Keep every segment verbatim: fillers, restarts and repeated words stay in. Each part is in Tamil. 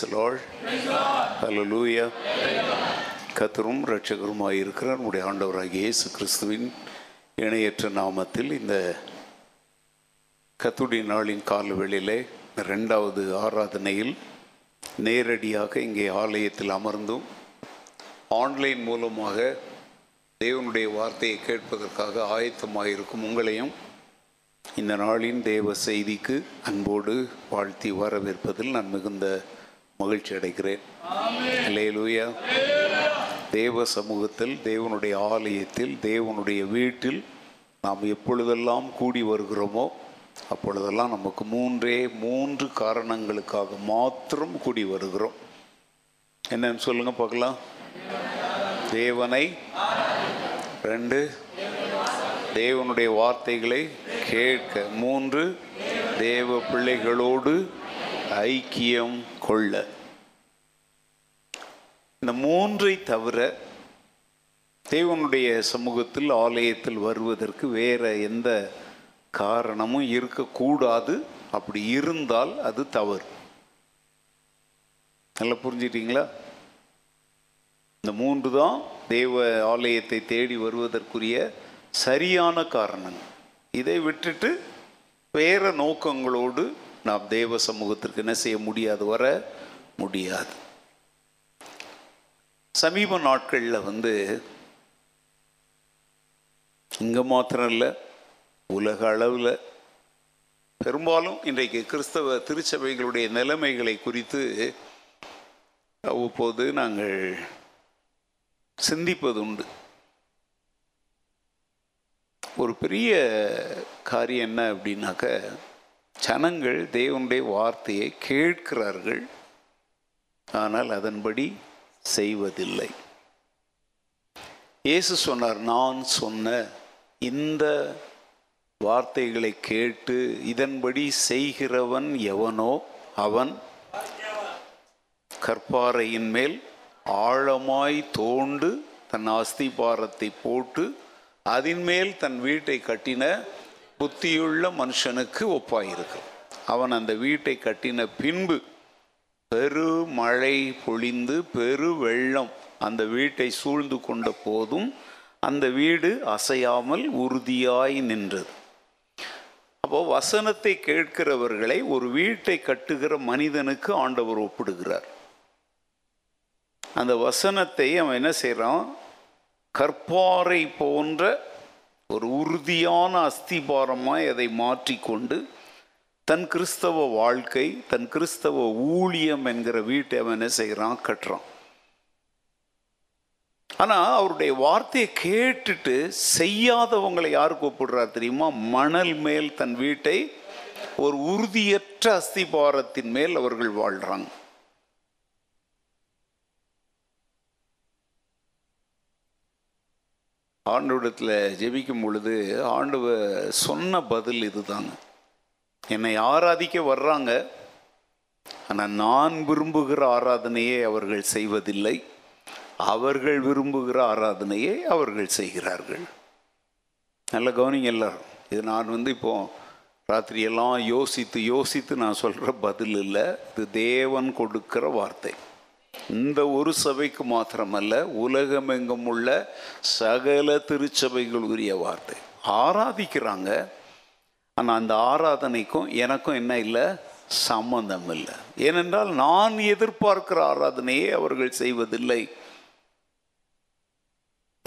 Price Lord. ஹல்லேலூயா. கர்த்தரும் இரட்சகருமாய் இருக்கிற நம்முடைய ஆண்டவராகிய இயேசு கிறிஸ்துவின் இணையற்ற நாமத்தில் இந்த கர்த்தருடைய நாளின் காலவெளியிலே ரெண்டாவது ஆராதனையில் நேரடியாக இங்கே ஆலயத்தில் அமர்ந்தும் ஆன்லைன் மூலமாக தேவனுடைய வார்த்தையை கேட்பதற்காக ஆயத்தமாக இருக்கும் உங்களையும் இந்த நாளின் தேவ செய்திக்கு அன்போடு வாழ்த்தி வரவேற்பதில் நான் மிகுந்த மகிழ்ச்சி அடைகிறேன். அல்லேலூயா. தேவ சமூகத்தில், தேவனுடைய ஆலயத்தில், தேவனுடைய வீட்டில் நாம் எப்பொழுதெல்லாம் கூடி வருகிறோமோ அப்பொழுதெல்லாம் நமக்கு மூன்றே மூன்று காரணங்களுக்காக மாத்திரம் கூடி வருகிறோம். என்னன்னு சொல்லுங்க பார்க்கலாம். தேவனை, ரெண்டு தேவனுடைய வார்த்தைகளை கேட்க, மூன்று தேவ பிள்ளைகளோடு ஐக்கியம் கொள்ள. இந்த மூன்றை தவிர தேவனுடைய சமூகத்தில் ஆலயத்தில் வருவதற்கு வேற எந்த காரணமும் இருக்கக்கூடாது. அப்படி இருந்தால் அது தவறு. நல்லா புரிஞ்சிட்டிங்களா? இந்த மூன்று தான் தேவ ஆலயத்தை தேடி வருவதற்குரிய சரியான காரணங்கள். இதை விட்டுட்டு வேற நோக்கங்களோடு நாம் தேவ சமூகத்திற்கு என்ன செய்ய முடியாது, வர முடியாது. சமீப நாட்களில் வந்து இங்கே மாத்திரம் இல்லை, உலக அளவில் பெரும்பாலும் இன்றைக்கு கிறிஸ்தவ திருச்சபைகளுடைய நிலைமைகளை குறித்து அவ்வப்போது நாங்கள் சிந்திப்பது உண்டு. ஒரு பெரிய காரியம் என்ன அப்படின்னாக்க, ஜனங்கள் தேவனுடைய வார்த்தையை கேட்கிறார்கள், ஆனால் அதன்படி செய்வதில்லை. இயேசு சொன்னார், நான் சொன்ன இந்த வார்த்தைகளை கேட்டு இதன்படி செய்கிறவன் எவனோ அவன் கற்பாறையின் மேல் ஆழமாய் தோண்டு தன் அஸ்திபாரத்தை போட்டு அதன் மேல் தன் வீட்டை கட்டின புத்தியுள்ள மனுஷனுக்கு ஒப்பாயிருக்கு. அவன் அந்த வீட்டை கட்டின பின்பு பெரு மழை பொழிந்து பெரு வெள்ளம் அந்த வீட்டை சூழ்ந்து கொண்ட போதும் அந்த வீடு அசையாமல் உறுதியாய் நின்றது. அப்போ வசனத்தை கேட்கிறவர்களை ஒரு வீட்டை கட்டுகிற மனிதனுக்கு ஆண்டவர் ஒப்பிடுகிறார். அந்த வசனத்தை அவன் என்ன செய்கிறான், கற்பாறை போன்ற ஒரு உறுதியான அஸ்திபாரமாய் அதை மாற்றிக்கொண்டு தன் கிறிஸ்தவ வாழ்க்கை, தன் கிறிஸ்தவ ஊழியம் என்கிற வீட்டை அவன் என்ன செய்கிறான், கட்டுறான். ஆனால் அவருடைய வார்த்தையை கேட்டுட்டு செய்யாதவங்களை யாருக்கு ஒப்பிடுறார் தெரியுமா? மணல் மேல் தன் வீட்டை, ஒரு உறுதியற்ற அஸ்திபாரத்தின் மேல் அவர்கள் வாழ்கிறாங்க. ஆண்டவரிடத்தில் ஜெபிக்கும் பொழுது ஆண்டவர் சொன்ன பதில் இதுதாங்க. என்னை ஆராதிக்க வர்றாங்க, ஆனால் நான் விரும்புகிற ஆராதனையை அவர்கள் செய்வதில்லை, அவர்கள் விரும்புகிற ஆராதனையை அவர்கள் செய்கிறார்கள். நல்ல கவனிங்க எல்லாரும். இது நான் வந்து இப்போ ராத்திரியெல்லாம் யோசித்து யோசித்து நான் சொல்கிற பதில் இல்லை, இது தேவன் கொடுக்கிற வார்த்தை. இந்த ஒரு சபைக்கு மாத்திரமல்ல, உலகமெங்கும் உள்ள சகல திருச்சபைகளுக்குரிய வார்த்தை. ஆராதிக்கிறாங்க, ஆனால் அந்த ஆராதனைக்கும் எனக்கும் என்ன இல்லை, சம்பந்தம் இல்லை. ஏனென்றால் நான் எதிர்பார்க்கிற ஆராதனையே அவர்கள் செய்வதில்லை.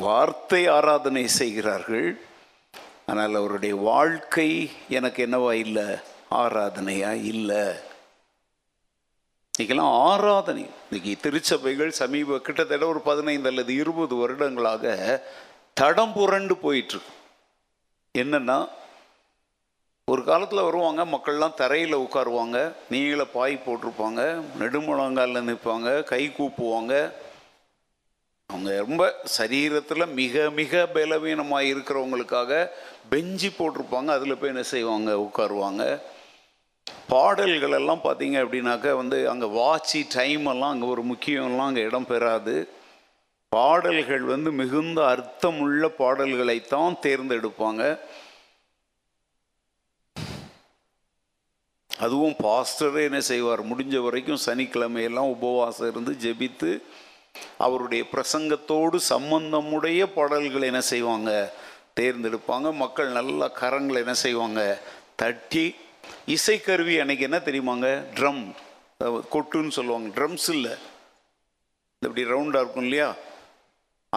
வார்த்தை ஆராதனை செய்கிறார்கள், ஆனால் அவருடைய வாழ்க்கை எனக்கு என்னவா இல்லை, ஆராதனையா இல்லை. இன்றைக்கெல்லாம் ஆராதனை, இன்றைக்கி திருச்சபைகள் சமீப கிட்டத்தட்ட ஒரு பதினைந்து அல்லது இருபது வருடங்களாக தடம் புரண்டு போயிட்டுருக்கு. என்னென்னா, ஒரு காலத்தில் வருவாங்க, மக்கள்லாம் தரையில் உட்காருவாங்க, நீங்கள பாய் போட்டிருப்பாங்க, நெடுமுழங்காலில் நிற்பாங்க, கை கூப்புவாங்க. அவங்க ரொம்ப சரீரத்தில் மிக மிக பலவீனமாக இருக்கிறவங்களுக்காக பெஞ்சு போட்டிருப்பாங்க, அதில் போய் என்ன செய்வாங்க, உட்காருவாங்க. பாடல்கள் எல்லாம் பார்த்தீங்க அப்படின்னாக்கா வந்து அங்கே வாட்சி டைம் எல்லாம் அங்கே ஒரு முக்கியம்லாம் அங்கே இடம் பெறாது. பாடல்கள் வந்து மிகுந்த அர்த்தமுள்ள பாடல்களைத்தான் தேர்ந்தெடுப்பாங்க. அதுவும் பாஸ்டரே என்ன செய்வார், முடிஞ்ச வரைக்கும் சனிக்கிழமையெல்லாம் உபவாசம் இருந்து ஜெபித்து அவருடைய பிரசங்கத்தோடு சம்பந்தமுடைய பாடல்களை என்ன செய்வாங்க, தேர்ந்தெடுப்பாங்க. மக்கள் நல்லா கரங்களை என்ன செய்வாங்க, தட்டி. இசைக்கருவி அன்றைக்கி என்ன தெரியுமாங்க, ட்ரம், கொட்டுன்னு சொல்லுவாங்க. ட்ரம்ஸ் இல்லை, இப்படி ரவுண்டாக இருக்கும் இல்லையா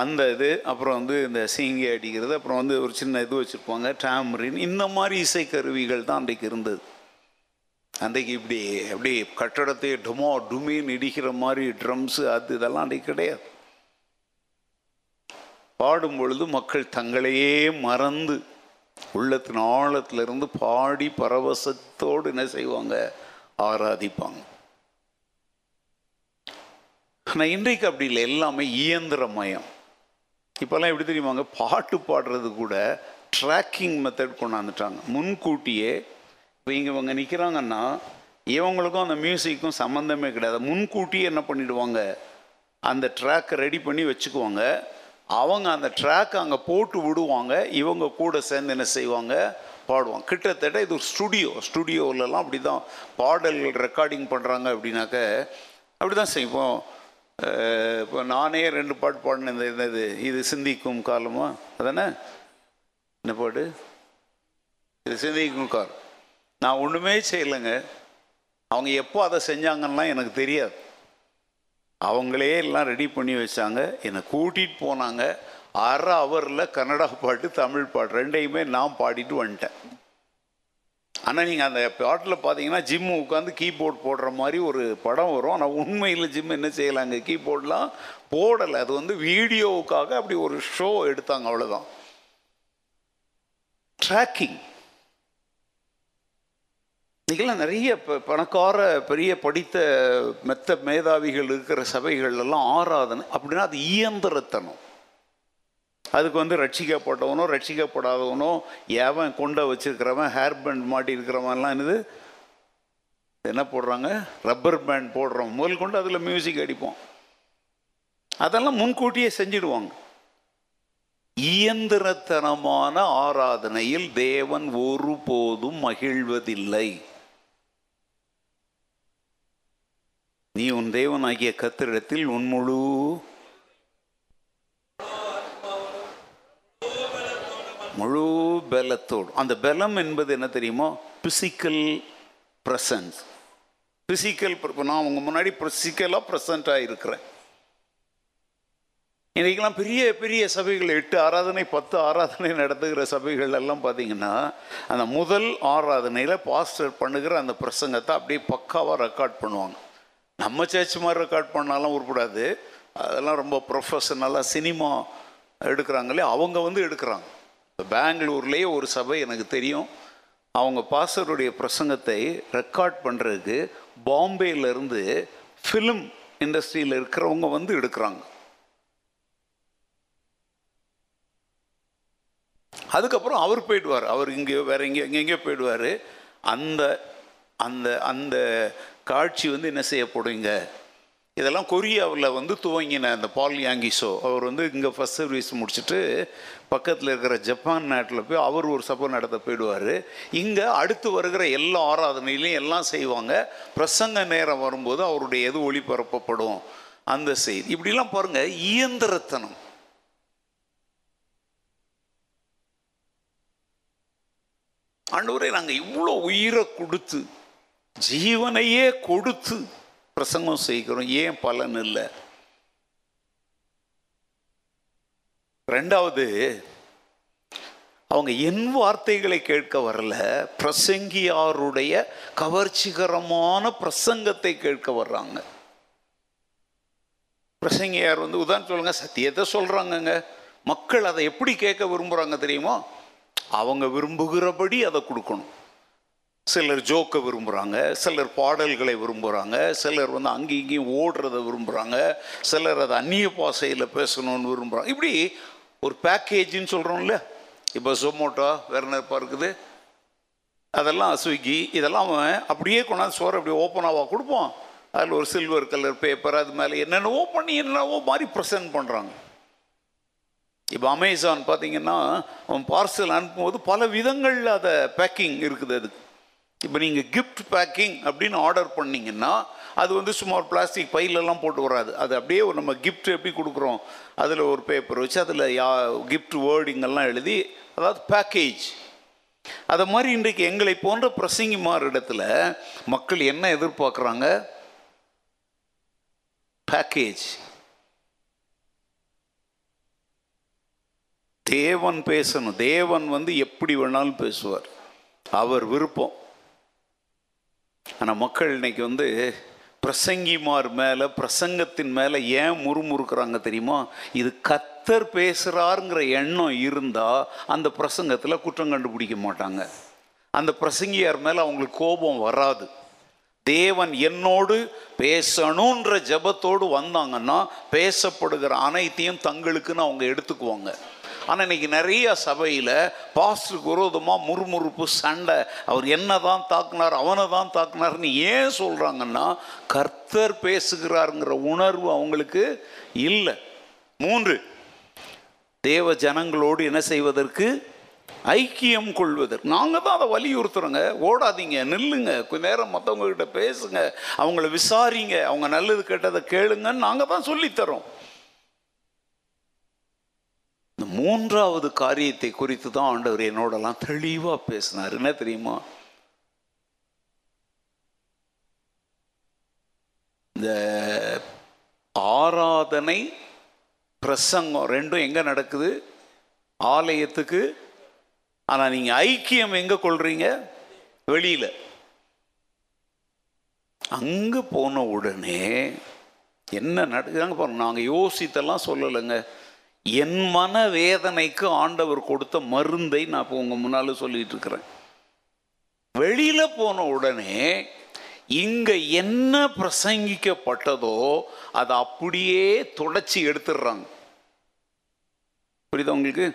அந்த இது, அப்புறம் வந்து இந்த சீங்கை அடிக்கிறது, அப்புறம் வந்து ஒரு சின்ன இது வச்சுருப்பாங்க டேமரின், இந்த மாதிரி இசைக்கருவிகள் தான் அன்றைக்கு இருந்தது. அன்றைக்கு இப்படி அப்படி கட்டடத்தை டுமோ டுமின்னு இடிக்கிற மாதிரி ட்ரம்ஸு அது இதெல்லாம் அன்றைக்கு கிடையாது. பாடும் பொழுது மக்கள் தங்களையே மறந்து உள்ளத்தின் ஆழத்திலிருந்து பாடி பரவசத்தோடு என்ன செய்வாங்க, ஆராதிப்பாங்க. ஆனால் இன்றைக்கு அப்படி இல்லை, எல்லாமே இயந்திரமயம். இப்போல்லாம் எப்படி தெரியுமாங்க, பாட்டு பாடுறது கூட ட்ராக்கிங் மெத்தட் கொண்டாந்துட்டாங்க. முன்கூட்டியே இப்போ இங்கே இவங்க நிற்கிறாங்கன்னா இவங்களுக்கும் அந்த மியூசிக்கும் சம்மந்தமே கிடையாது. முன்கூட்டியே என்ன பண்ணிடுவாங்க, அந்த ட்ராக்கை ரெடி பண்ணி வச்சுக்குவாங்க. அவங்க அந்த ட்ராக்கை அங்கே போட்டு விடுவாங்க, இவங்க கூட சேர்ந்து என்ன செய்வாங்க, பாடுவாங்க. கிட்டத்தட்ட இது ஒரு ஸ்டுடியோ, ஸ்டுடியோவிலலாம் அப்படி தான் பாடல்கள் ரெக்கார்டிங் பண்ணுறாங்க. அப்படின்னாக்க அப்படி தான் செய்வோம். இப்போ நானே ரெண்டு பாட்டு பாடினேன். இந்த இது இது சிந்திக்கும் காலமா அதானே, என்ன பாடு இது, சிந்திக்கும் காலம். நான் ஒன்றுமே செய்யலைங்க, அவங்க எப்போ அதை செஞ்சாங்கன்னா எனக்கு தெரியாது. அவங்களே எல்லாம் ரெடி பண்ணி வச்சாங்க, என்னை கூட்டிகிட்டு போனாங்க. அரை ஹவரில் கன்னடா பாட்டு தமிழ் பாட்டு ரெண்டையுமே நான் பாடிட்டு வந்துட்டேன். ஆனால் நீங்கள் அந்த பாட்டில் பார்த்தீங்கன்னா ஜிம்மு உட்காந்து கீபோர்டு போடுற மாதிரி ஒரு படம் வரும். ஆனால் உண்மையில் ஜிம் என்ன செய்யலாங்க, கீபோர்டெலாம் போடலை. அது வந்து வீடியோவுக்காக அப்படி ஒரு ஷோ எடுத்தாங்க, அவ்வளோதான். ட்ராக்கிங். இன்றைக்கெல்லாம் நிறைய பணக்கார பெரிய படித்த மெத்த மேதாவிகள் இருக்கிற சபைகள்லாம் ஆராதனை அப்படின்னா அது இயந்திரத்தனம். அதுக்கு வந்து ரட்சிக்கப்பட்டவனோ ரட்சிக்கப்படாதவனோ ஏவன் கொண்ட வச்சுருக்கிறவன், ஹேர் பேண்ட் மாட்டி இருக்கிறவன்லாம் என்னது என்ன போடுறாங்க, ரப்பர் பேண்ட் போடுறவன் முதல் கொண்டு அதில் மியூசிக் அடிப்போம். அதெல்லாம் முன்கூட்டியே செஞ்சிடுவாங்க. இயந்திரத்தனமான ஆராதனையில் தேவன் ஒருபோதும் மகிழ்வதில்லை. நீ உன் தேவனாகிய கர்த்தரிடத்தில் உன் முழு முழு பலத்தோடு. அந்த பலம் என்பது என்ன தெரியுமா, பிசிக்கல் பிரசன்ஸ். பிசிக்கல், நான் உங்க முன்னாடி பிசிக்கலாக ப்ரெசண்ட்டாக இருக்கிறேன். இன்றைக்கெல்லாம் பெரிய பெரிய சபைகள் எட்டு ஆராதனை பத்து ஆராதனை நடத்துகிற சபைகள் எல்லாம் பார்த்தீங்கன்னா அந்த முதல் ஆராதனையில் பாஸ்டர் பண்ணுகிற அந்த பிரசங்கத்தை அப்படியே பக்காவாக ரெக்கார்ட் பண்ணுவாங்க. நம்ம சேர்ச்சி மாதிரி ரெக்கார்ட் பண்ணாலும் உருப்படாது, அதெல்லாம் ரொம்ப ப்ரொஃபஷனலாக சினிமா எடுக்கிறாங்களே அவங்க வந்து எடுக்கிறாங்க. இப்போ பெங்களூர்லேயே ஒரு சபை எனக்கு தெரியும், அவங்க பாஸ்டருடைய பிரசங்கத்தை ரெக்கார்ட் பண்ணுறதுக்கு பாம்பேலேருந்து ஃபிலிம் இண்டஸ்ட்ரியில் இருக்கிறவங்க வந்து எடுக்கிறாங்க. அதுக்கப்புறம் அவர் போயிடுவார், அவர் இங்கே வேற எங்கேயோ எங்கெங்கேயோ போயிடுவார். அந்த அந்த அந்த காட்சி வந்து என்ன செய்யப்படுங்க, இதெல்லாம் கொரியாவில் வந்து துவங்கின அந்த பால் யாங்கிசோ அவர் வந்து இங்கே ஃபஸ்ட் சர்வீஸ் முடிச்சுட்டு பக்கத்தில் இருக்கிற ஜப்பான் நாட்டில் போய் அவர் ஒரு சபை நடத்த போயிடுவார். இங்கே அடுத்து வருகிற எல்லா ஆராதனையிலையும் எல்லாம் செய்வாங்க. பிரசங்க நேரம் வரும்போது அவருடைய எது ஒளிபரப்பப்படும் அந்த செய்தி. இப்படிலாம் பாருங்கள், இயந்திரத்தனம். ஆண்டவரே, நாங்கள் இவ்வளோ உயிரை கொடுத்து ஜீவனையே கொடுத்து பிரசங்கம் செய்கிறோம், ஏன் பலன் இல்லை? ரெண்டாவது, அவங்க என் வார்த்தைகளை கேட்க வரல, பிரசங்கியாருடைய கவர்ச்சிகரமான பிரசங்கத்தை கேட்க வர்றாங்க. பிரசங்கியார் வந்து உதாரணம் சொல்லுங்க, சத்தியத்தை சொல்றாங்கங்க. மக்கள் அதை எப்படி கேட்க விரும்புறாங்க தெரியுமா, அவங்க விரும்புகிறபடி அதை கொடுக்கணும். சிலர் ஜோக்கை விரும்புகிறாங்க, சிலர் பாடல்களை விரும்புகிறாங்க, சிலர் வந்து அங்கே இங்கேயும் ஓடுறத விரும்புகிறாங்க, சிலர் அதை அந்நிய பாசையில் பேசணும்னு விரும்புகிறாங்க. இப்படி ஒரு பேக்கேஜின்னு சொல்கிறோம்ல, இப்போ ஜொமோட்டோ வேறு என்னப்பா இருக்குது, அதெல்லாம் ஸ்விக்கி, இதெல்லாம் அப்படியே கொண்டாந்து சோறு அப்படியே ஓப்பனாக கொடுப்போம். அதில் ஒரு சில்வர் கலர் பேப்பர், அது மேலே என்னென்னவோ பண்ணி என்னென்னவோ மாதிரி ப்ரெசென்ட் பண்ணுறாங்க. இப்போ அமேசான் பார்த்தீங்கன்னா அவன் பார்சல் அனுப்பும்போது பல விதங்களில் அதை பேக்கிங் இருக்குது. அது இப்போ நீங்கள் கிஃப்ட் பேக்கிங் அப்படின்னு ஆர்டர் பண்ணிங்கன்னா அது வந்து சும்மா ஒரு பிளாஸ்டிக் பையிலெல்லாம் போட்டு வராது. அது அப்படியே ஒரு நம்ம கிஃப்ட் எப்படி கொடுக்குறோம், அதில் ஒரு பேப்பர் வச்சு அதில் யா கிஃப்ட் வேர்டிங்கெல்லாம் எழுதி, அதாவது பேக்கேஜ். அதை மாதிரி இன்றைக்கு எங்களை போன்ற பிரசங்கிமார் இடத்துல மக்கள் என்ன எதிர்பார்க்குறாங்க? பேக்கேஜ். தேவன் பேசணும். தேவன் வந்து எப்படி வேணாலும் பேசுவார், அவர் விருப்பம். ஆனால் மக்கள் இன்னைக்கு வந்து பிரசங்கிமார் மேலே, பிரசங்கத்தின் மேலே ஏன் முறுமுறுக்கிறாங்க தெரியுமா? இது கர்த்தர் பேசுகிறாருங்கிற எண்ணம் இருந்தால் அந்த பிரசங்கத்தில் குற்றம் கண்டுபிடிக்க மாட்டாங்க. அந்த பிரசங்கியார் மேலே அவங்களுக்கு கோபம் வராது. தேவன் என்னோடு பேசணுன்ற ஜபத்தோடு வந்தாங்கன்னா பேசப்படுகிற அனைத்தையும் தங்களுக்குன்னு அவங்க எடுத்துக்குவாங்க. ஆனால் இன்றைக்கி நிறைய சபையில் பாஸ்டருக்கு விரோதமாக முறுமுறுப்பு, சண்டை. அவர் என்ன தான் தாக்குனார், அவனை தான் தாக்குனார்னு ஏன் சொல்கிறாங்கன்னா, கர்த்தர் பேசுகிறாருங்கிற உணர்வு அவங்களுக்கு இல்லை. மூன்று, தேவ ஜனங்களோடு என்ன செய்வதற்கு? ஐக்கியம் கொள்வதற்கு. நாங்கள் தான் அதை வலியுறுத்துகிறோங்க. ஓடாதீங்க, நில்லுங்க, கொஞ்ச நேரம் மற்றவங்கக்கிட்ட பேசுங்க, அவங்கள விசாரிங்க, அவங்க நல்லது கேட்டதை கேளுங்கன்னு நாங்கள் தான் சொல்லித்தரோம். இந்த மூன்றாவது காரியத்தை குறித்து தான் ஆண்டவர் என்னோடலாம் தெளிவாக பேசினார். என்ன தெரியுமா? இந்த ஆராதனை பிரசங்கம் ரெண்டும் எங்கே நடக்குது? ஆலயத்துக்கு. ஆனால் நீங்கள் ஐக்கியம் எங்கே கொள்றீங்க? வெளியில். அங்கே போன உடனே என்ன நடக்குதாங்க பாருங்க. நாங்கள் யோசித்தெல்லாம் சொல்லலைங்க. என் மன வேதனைக்கு ஆண்டவர் கொடுத்த மருந்தை நான் இப்போ உங்கள் முன்னால் சொல்லிகிட்டு இருக்கிறேன். வெளியில் போன உடனே இங்கே என்ன பிரசங்கிக்கப்பட்டதோ அதை அப்படியே தொடச்சி எடுத்துடுறாங்க. புரியுதா உங்களுக்கு?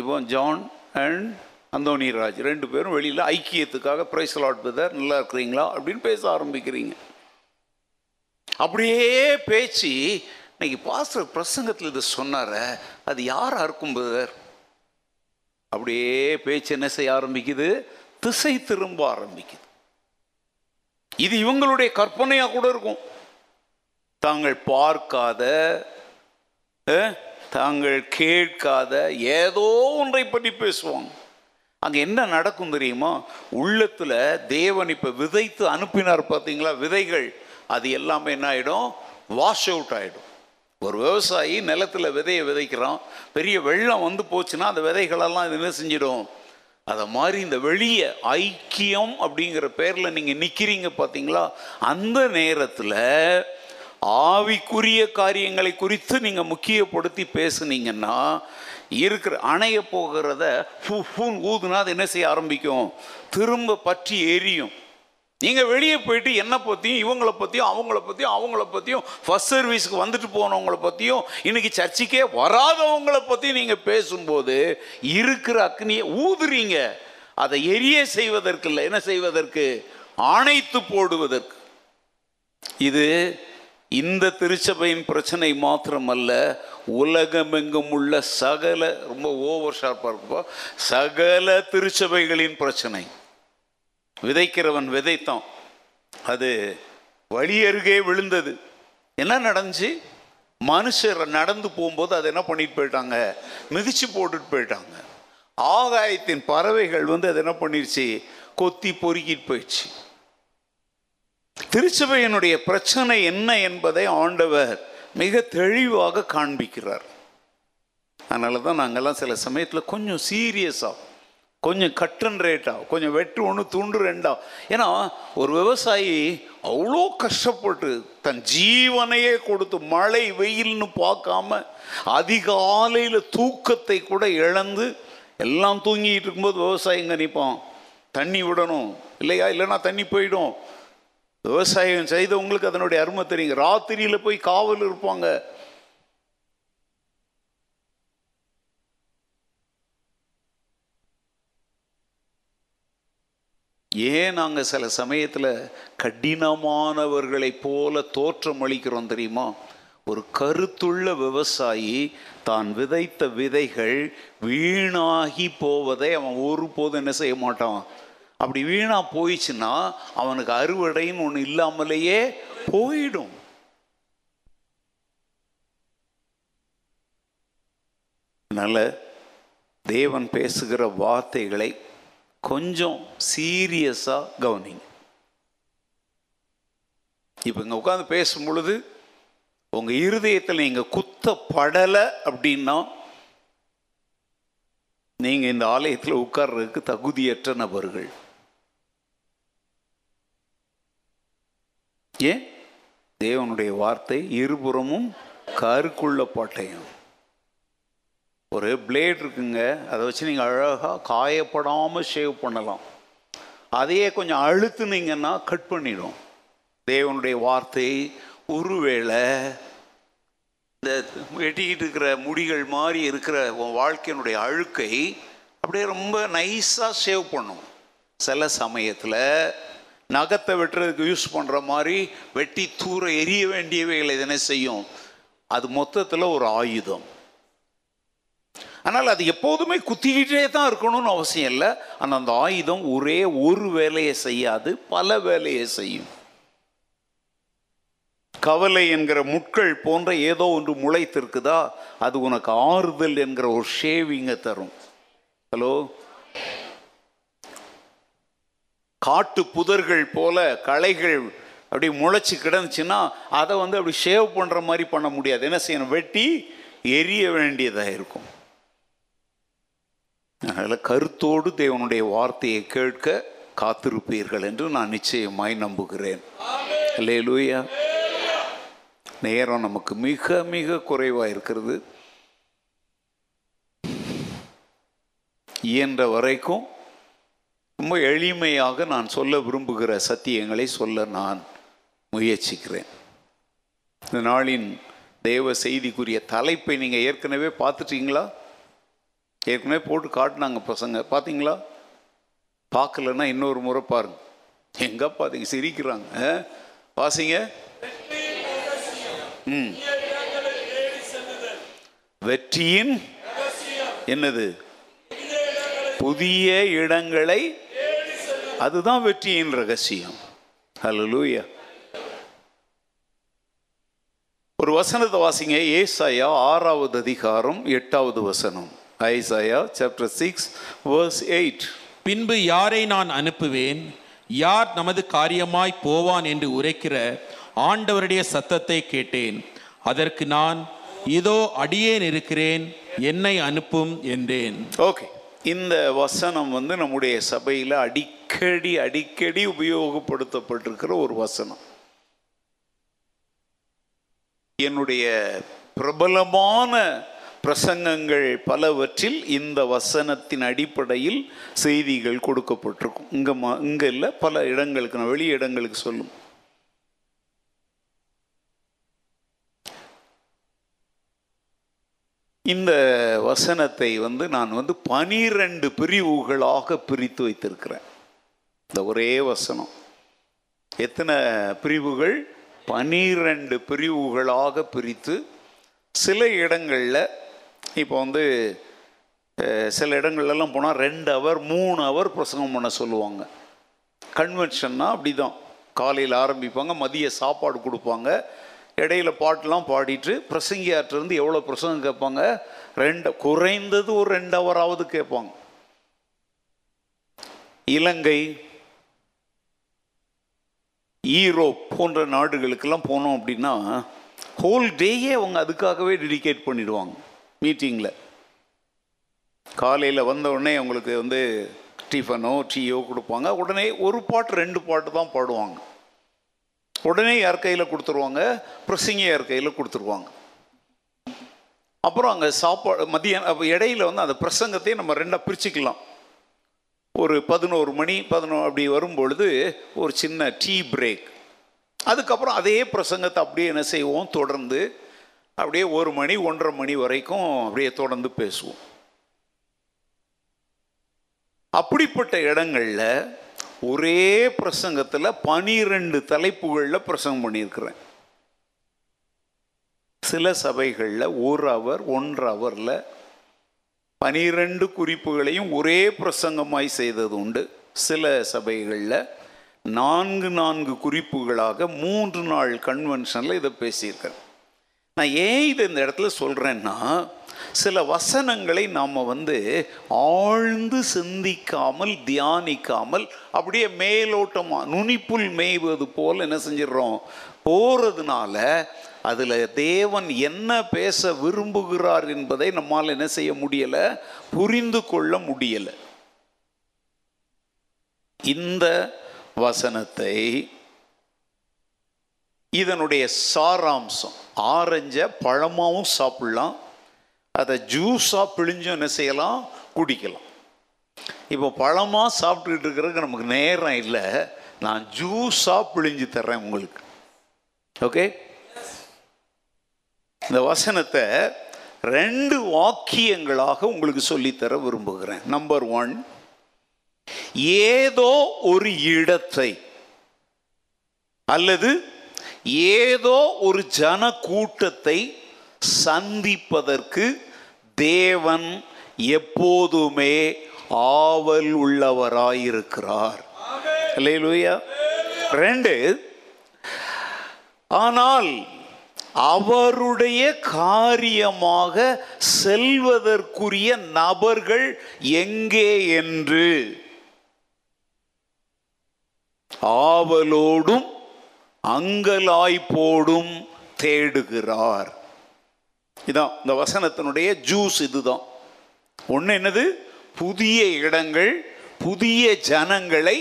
இப்போ ஜான் அண்ட் அந்தோனிராஜ் ரெண்டு பேரும் வெளியில் ஐக்கியத்துக்காக பிரைஸ் லாட் பிரதர் நல்லா இருக்கிறீங்களா அப்படின்னு பேச ஆரம்பிக்கிறீங்க. அப்படியே பேச்சு. இன்னைக்கு பாஸ்டர் பிரசங்கத்தில் இது சொன்னார, அது யார் அறுக்கும் பிரதர்? அப்படியே பேச்சு என்ன செய்ய ஆரம்பிக்குது? திசை திரும்ப ஆரம்பிக்குது. இது இவங்களுடைய கற்பனையாக கூட இருக்கும். தாங்கள் பார்க்காத, தாங்கள் கேட்காத ஏதோ ஒன்றை பற்றி பேசுவாங்க. அங்கே என்ன நடக்கும் தெரியுமா? உள்ளத்தில் தேவன் இப்போ விதைத்து அனுப்பினார் பார்த்தீங்களா, விதைகள். அது எல்லாமே என்ன ஆகிடும்? வாஷ் அவுட் ஆகிடும். ஒரு விவசாயி நிலத்தில் விதையை விதைக்கிறான். பெரிய வெள்ளம் வந்து போச்சுன்னா அந்த விதைகளெல்லாம் இது என்ன செஞ்சிடும்? அதை மாதிரி இந்த வெளியே ஐக்கியம் அப்படிங்கிற பேரில் நீங்கள் நிற்கிறீங்க பார்த்தீங்களா, அந்த நேரத்தில் ஆவிக்குரிய காரியங்களை குறித்து நீங்கள் முக்கியப்படுத்தி பேசுனீங்கன்னா இருக்கிற அணைய போகிறத ஃபூ ஃபூன் ஊதுனா அது என்ன செய்ய ஆரம்பிக்கும்? திரும்ப பற்றி எரியும். நீங்கள் வெளியே போயிட்டு என்னை பற்றியும் இவங்களை பற்றியும் அவங்கள பற்றியும் அவங்கள பற்றியும் ஃபர்ஸ்ட் சர்வீஸுக்கு வந்துட்டு போனவங்களை பற்றியும் இன்றைக்கி சர்ச்சைக்கே வராதவங்களை பற்றியும் நீங்கள் பேசும்போது இருக்கிற அக்னியை ஊதுறீங்க. அதை எரிய செய்வதற்கு இல்லை, என்ன செய்வதற்கு? ஆணைத்து போடுவதற்கு. இது இந்த திருச்சபையின் பிரச்சனை மாத்திரமல்ல, உலகமெங்கும் உள்ள சகல, ரொம்ப ஓவர் ஷார்ப்பாக இருக்குப்பா, சகல திருச்சபைகளின் பிரச்சனை. விதைக்கிறவன் விதைத்தான், அது வழி அருகே விழுந்தது. என்ன நடந்துச்சு? மனுஷர் நடந்து போகும்போது அதை என்ன பண்ணிட்டு போயிட்டாங்க? மிதிச்சு போட்டுட்டு போயிட்டாங்க. ஆகாயத்தின் பறவைகள் வந்து அதை என்ன பண்ணிடுச்சு? கொத்தி பொறுக்கிட்டு போயிடுச்சு. திருச்சபையினுடைய பிரச்சனை என்ன என்பதை ஆண்டவர் மிக தெளிவாக காண்பிக்கிறார். அதனால தான் நாங்கள்லாம் சில சமயத்தில் கொஞ்சம் சீரியஸாக, கொஞ்சம் கட்டன் ரேட்டா, கொஞ்சம் வெட்டு ஒன்று துண்டு ரெண்டா. ஏன்னா ஒரு விவசாயி அவ்வளோ கஷ்டப்பட்டு தன் ஜீவனையே கொடுத்து மழை வெயில்னு பார்க்காம அதிகாலையில் தூக்கத்தை கூட இழந்து எல்லாம் தூங்கிட்டு இருக்கும்போது விவசாயிங்க நினைப்பான் தண்ணி விடணும் இல்லையா, இல்லைன்னா தண்ணி போயிடும். விவசாயம் செய்தவங்களுக்கு அதனுடைய அருமை தெரியுங்க. ராத்திரியில் போய் காவல் இருப்பாங்க. ஏன் நாங்கள் சில சமயத்தில் கடினமானவர்களைப் போல தோற்றம் அளிக்கிறோம் தெரியுமா? ஒரு கருத்துள்ள விவசாயி தான் விதைத்த விதைகள் வீணாகி போவதை அவன் ஒருபோதும் என்ன செய்ய மாட்டான், அப்படி வீணாக போயிடுச்சுன்னா அவனுக்கு அறுவடைன்னு ஒன்று இல்லாமலேயே போயிடும். அதனால் தேவன் பேசுகிற வார்த்தைகளை கொஞ்சம் சீரியஸாக கவனிங்க. இப்போ இங்கே உட்காந்து பேசும் பொழுது உங்கள் இருதயத்தில் நீங்கள் குத்தப்படலை அப்படின்னா நீங்கள் இந்த ஆலயத்தில் உட்கார்றதுக்கு தகுதியற்ற நபர்கள். ஏன்? தேவனுடைய வார்த்தை இருபுறமும் கருக்குள்ள பட்டயம். ஒரு பிளேட் இருக்குங்க, அதை வச்சு நீங்கள் அழகாக காயப்படாமல் ஷேவ் பண்ணலாம். அதையே கொஞ்சம் அழுத்துனீங்கன்னா கட் பண்ணிடும். தேவனுடைய வார்த்தை ஒருவேளை இந்த வெட்டிக்கிட்டு இருக்கிற முடிகள் மாதிரி இருக்கிற உன் வாழ்க்கையினுடைய அழுக்கை அப்படியே ரொம்ப நைஸாக சேவ் பண்ணும். சில சமயத்தில் நகத்தை வெட்டுறதுக்கு யூஸ் பண்ணுற மாதிரி வெட்டி தூர எரிய வேண்டியவைகளை இதனை செய்யும். அது மொத்தத்தில் ஒரு ஆயுதம். ஆனால் அது எப்போதுமே குத்திக்கிட்டே தான் இருக்கணும்னு அவசியம் இல்லை. ஆனால் அந்த ஆயுதம் ஒரே ஒரு வேலையை செய்யாது, பல வேலையை செய்யும். கவலை என்கிற முட்கள் போன்ற ஏதோ ஒன்று முளைத்திருக்குதா, அது உனக்கு ஆறுதல் என்கிற ஒரு ஷேவிங்கை தரும். ஹலோ, காட்டு புதர்கள் போல களைகள் அப்படி முளைச்சி கிடந்துச்சுன்னா அதை வந்து அப்படி ஷேவ் பண்ணுற மாதிரி பண்ண முடியாது. என்ன செய்யணும்? வெட்டி எரிய வேண்டியதாக இருக்கும். அதனால் கருத்தோடு தேவனுடைய வார்த்தையை கேட்க காத்திருப்பீர்கள் என்று நான் நிச்சயமாய் நம்புகிறேன். அல்லேலூயா. நேரம் நமக்கு மிக மிக குறைவாக இருக்கிறது. இயன்ற வரைக்கும் ரொம்ப எளிமையாக நான் சொல்ல விரும்புகிற சத்தியங்களை சொல்ல நான் முயற்சிக்கிறேன். இந்த நாளின் தேவ செய்திக்குரிய தலைப்பை நீங்கள் ஏற்கனவே பார்த்துட்டீங்களா? ஏற்கனவே போட்டு காட்டினாங்க பசங்க, பார்த்தீங்களா? பார்க்கலன்னா இன்னொரு முறை பாருங்க. எங்கே பார்த்தீங்க? சிரிக்கிறாங்க. பாசிங்க, வெற்றியின் என்னது? புதிய இடங்களை, அதுதான் வெற்றியின் ரகசியம். ஹல்லேலூயா. ஒரு வசனத்தை வாசிங்க. ஏசாயா ஆறாவது அதிகாரம் எட்டாவது வசனம். Isaiah chapter six verse eight. பின்பு யாரை நான் அனுப்புவேன்? யார் நமது காரியமாய் போவான் என்று உரைக்கிற ஆண்டவருடைய சத்தத்தை கேட்டேன். அதற்கு நான், இதோ அடியேன் இருக்கிறேன், என்னை அனுப்பும் என்றேன். ஓகே, இந்த வசனம் வந்து நம்முடைய சபையில் அடிக்கடி அடிக்கடி உபயோகப்படுத்தப்பட்டிருக்கிற ஒரு வசனம். என்னுடைய பிரபலமான பிரசங்கங்கள் பலவற்றில் இந்த வசனத்தின் அடிப்படையில் செய்திகள் கொடுக்கப்பட்டிருக்கும். இங்கே இங்கே இல்லை, பல இடங்களுக்கு நான் வெளி இடங்களுக்கு சொல்லும். இந்த வசனத்தை வந்து நான் வந்து பனிரெண்டு பிரிவுகளாக பிரித்து வைத்திருக்கிறேன். இந்த ஒரே வசனம் எத்தனை பிரிவுகள்? பனிரெண்டு பிரிவுகளாக பிரித்து சில இடங்களில் இப்போ வந்து சில இடங்கள்லாம் போனால் ரெண்டு அவர் மூணு அவர் பிரசங்கம் பண்ண சொல்லுவாங்க. கன்வென்ஷன்னா அப்படி தான். காலையில் ஆரம்பிப்பாங்க, மதிய சாப்பாடு கொடுப்பாங்க, இடையில பாட்டெலாம் பாடிட்டு பிரசங்கியாட்டிருந்து எவ்வளோ பிரசங்கம் கேட்பாங்க? ரெண்டு, குறைந்தது ஒரு ரெண்டு அவராவது கேட்பாங்க. இலங்கை, ஈரோப் போன்ற நாடுகளுக்கெல்லாம் போனோம் அப்படின்னா ஹோல் டேயே அவங்க அதுக்காகவே டெடிகேட் பண்ணிடுவாங்க. மீட்டிங்கில் காலையில் வந்த உடனே அவங்களுக்கு வந்து டிஃபனோ டீயோ கொடுப்பாங்க. உடனே ஒரு பாட்டு ரெண்டு பாட்டு தான் பாடுவாங்க. உடனே யார் கையில் கொடுத்துருவாங்க? பிரசங்கி யார் கையில் கொடுத்துருவாங்க. அப்புறம் அங்கே சாப்பாடு மதியம் இடையில வந்து அந்த பிரசங்கத்தையும் நம்ம ரெண்டாக பிரிச்சுக்கலாம். ஒரு பதினோரு மணி பதினோரு அப்படி வரும்பொழுது ஒரு சின்ன டீ பிரேக். அதுக்கப்புறம் அதே பிரசங்கத்தை அப்படியே என்ன செய்வோம்? தொடர்ந்து அப்படியே ஒரு மணி ஒன்றரை மணி வரைக்கும் அப்படியே தொடர்ந்து பேசுவோம். அப்படிப்பட்ட இடங்களில் ஒரே பிரசங்கத்தில் பனிரெண்டு தலைப்புகளில் பிரசங்கம் பண்ணியிருக்கிறேன். சில சபைகளில் ஒரு அவர் ஒன்று அவரில் பனிரெண்டு குறிப்புகளையும் ஒரே பிரசங்கமாய் செய்தது உண்டு. சில சபைகளில் நான்கு நான்கு குறிப்புகளாக மூன்று நாள் கன்வென்ஷனில் இதை பேசியிருக்கேன். நான் ஏன் இதை இந்த இடத்துல சொல்கிறேன்னா, சில வசனங்களை நாம் வந்து ஆழ்ந்து சிந்திக்காமல் தியானிக்காமல் அப்படியே மேலோட்டமாக நுனிப்புல் மேய்வது போல் என்ன செஞ்சிடறோம் போகிறதுனால அதில் தேவன் என்ன பேச விரும்புகிறார் என்பதை நம்மால் என்ன செய்ய முடியலை, புரிந்து கொள்ள முடியலை. இந்த வசனத்தை இதனுடைய சாராம்சம் ஆரஞ்சை பழமாகவும் சாப்பிடலாம், அதை ஜூஸாக பிழிஞ்சும் என்ன செய்யலாம், குடிக்கலாம். இப்போ பழமாக சாப்பிட்டுக்கிட்டு இருக்கிறதுக்கு நமக்கு நேரம் இல்லை, நான் ஜூஸாக பிழிஞ்சு தர்றேன் உங்களுக்கு. ஓகே, இந்த வசனத்தை ரெண்டு வாக்கியங்களாக உங்களுக்கு சொல்லித்தர விரும்புகிறேன். நம்பர் ஒன், ஏதோ ஒரு இடத்தை அல்லது ஏதோ ஒரு ஜன கூட்டத்தை சந்திப்பதற்கு தேவன் எப்போதுமே ஆவல் உள்ளவராயிருக்கிறார். அல்லேலூயா. ரெண்டு, ஆனால் அவருடைய காரியமாக செல்வதற்குரிய நபர்கள் எங்கே என்று ஆவலோடும் அங்கலாய்ப்போடும் தேடுகிறார். இதான் இந்த வசனத்தினுடைய ஜூஸ். இதுதான் ஒன்று, என்னது, புதிய இடங்கள் புதிய ஜனங்களை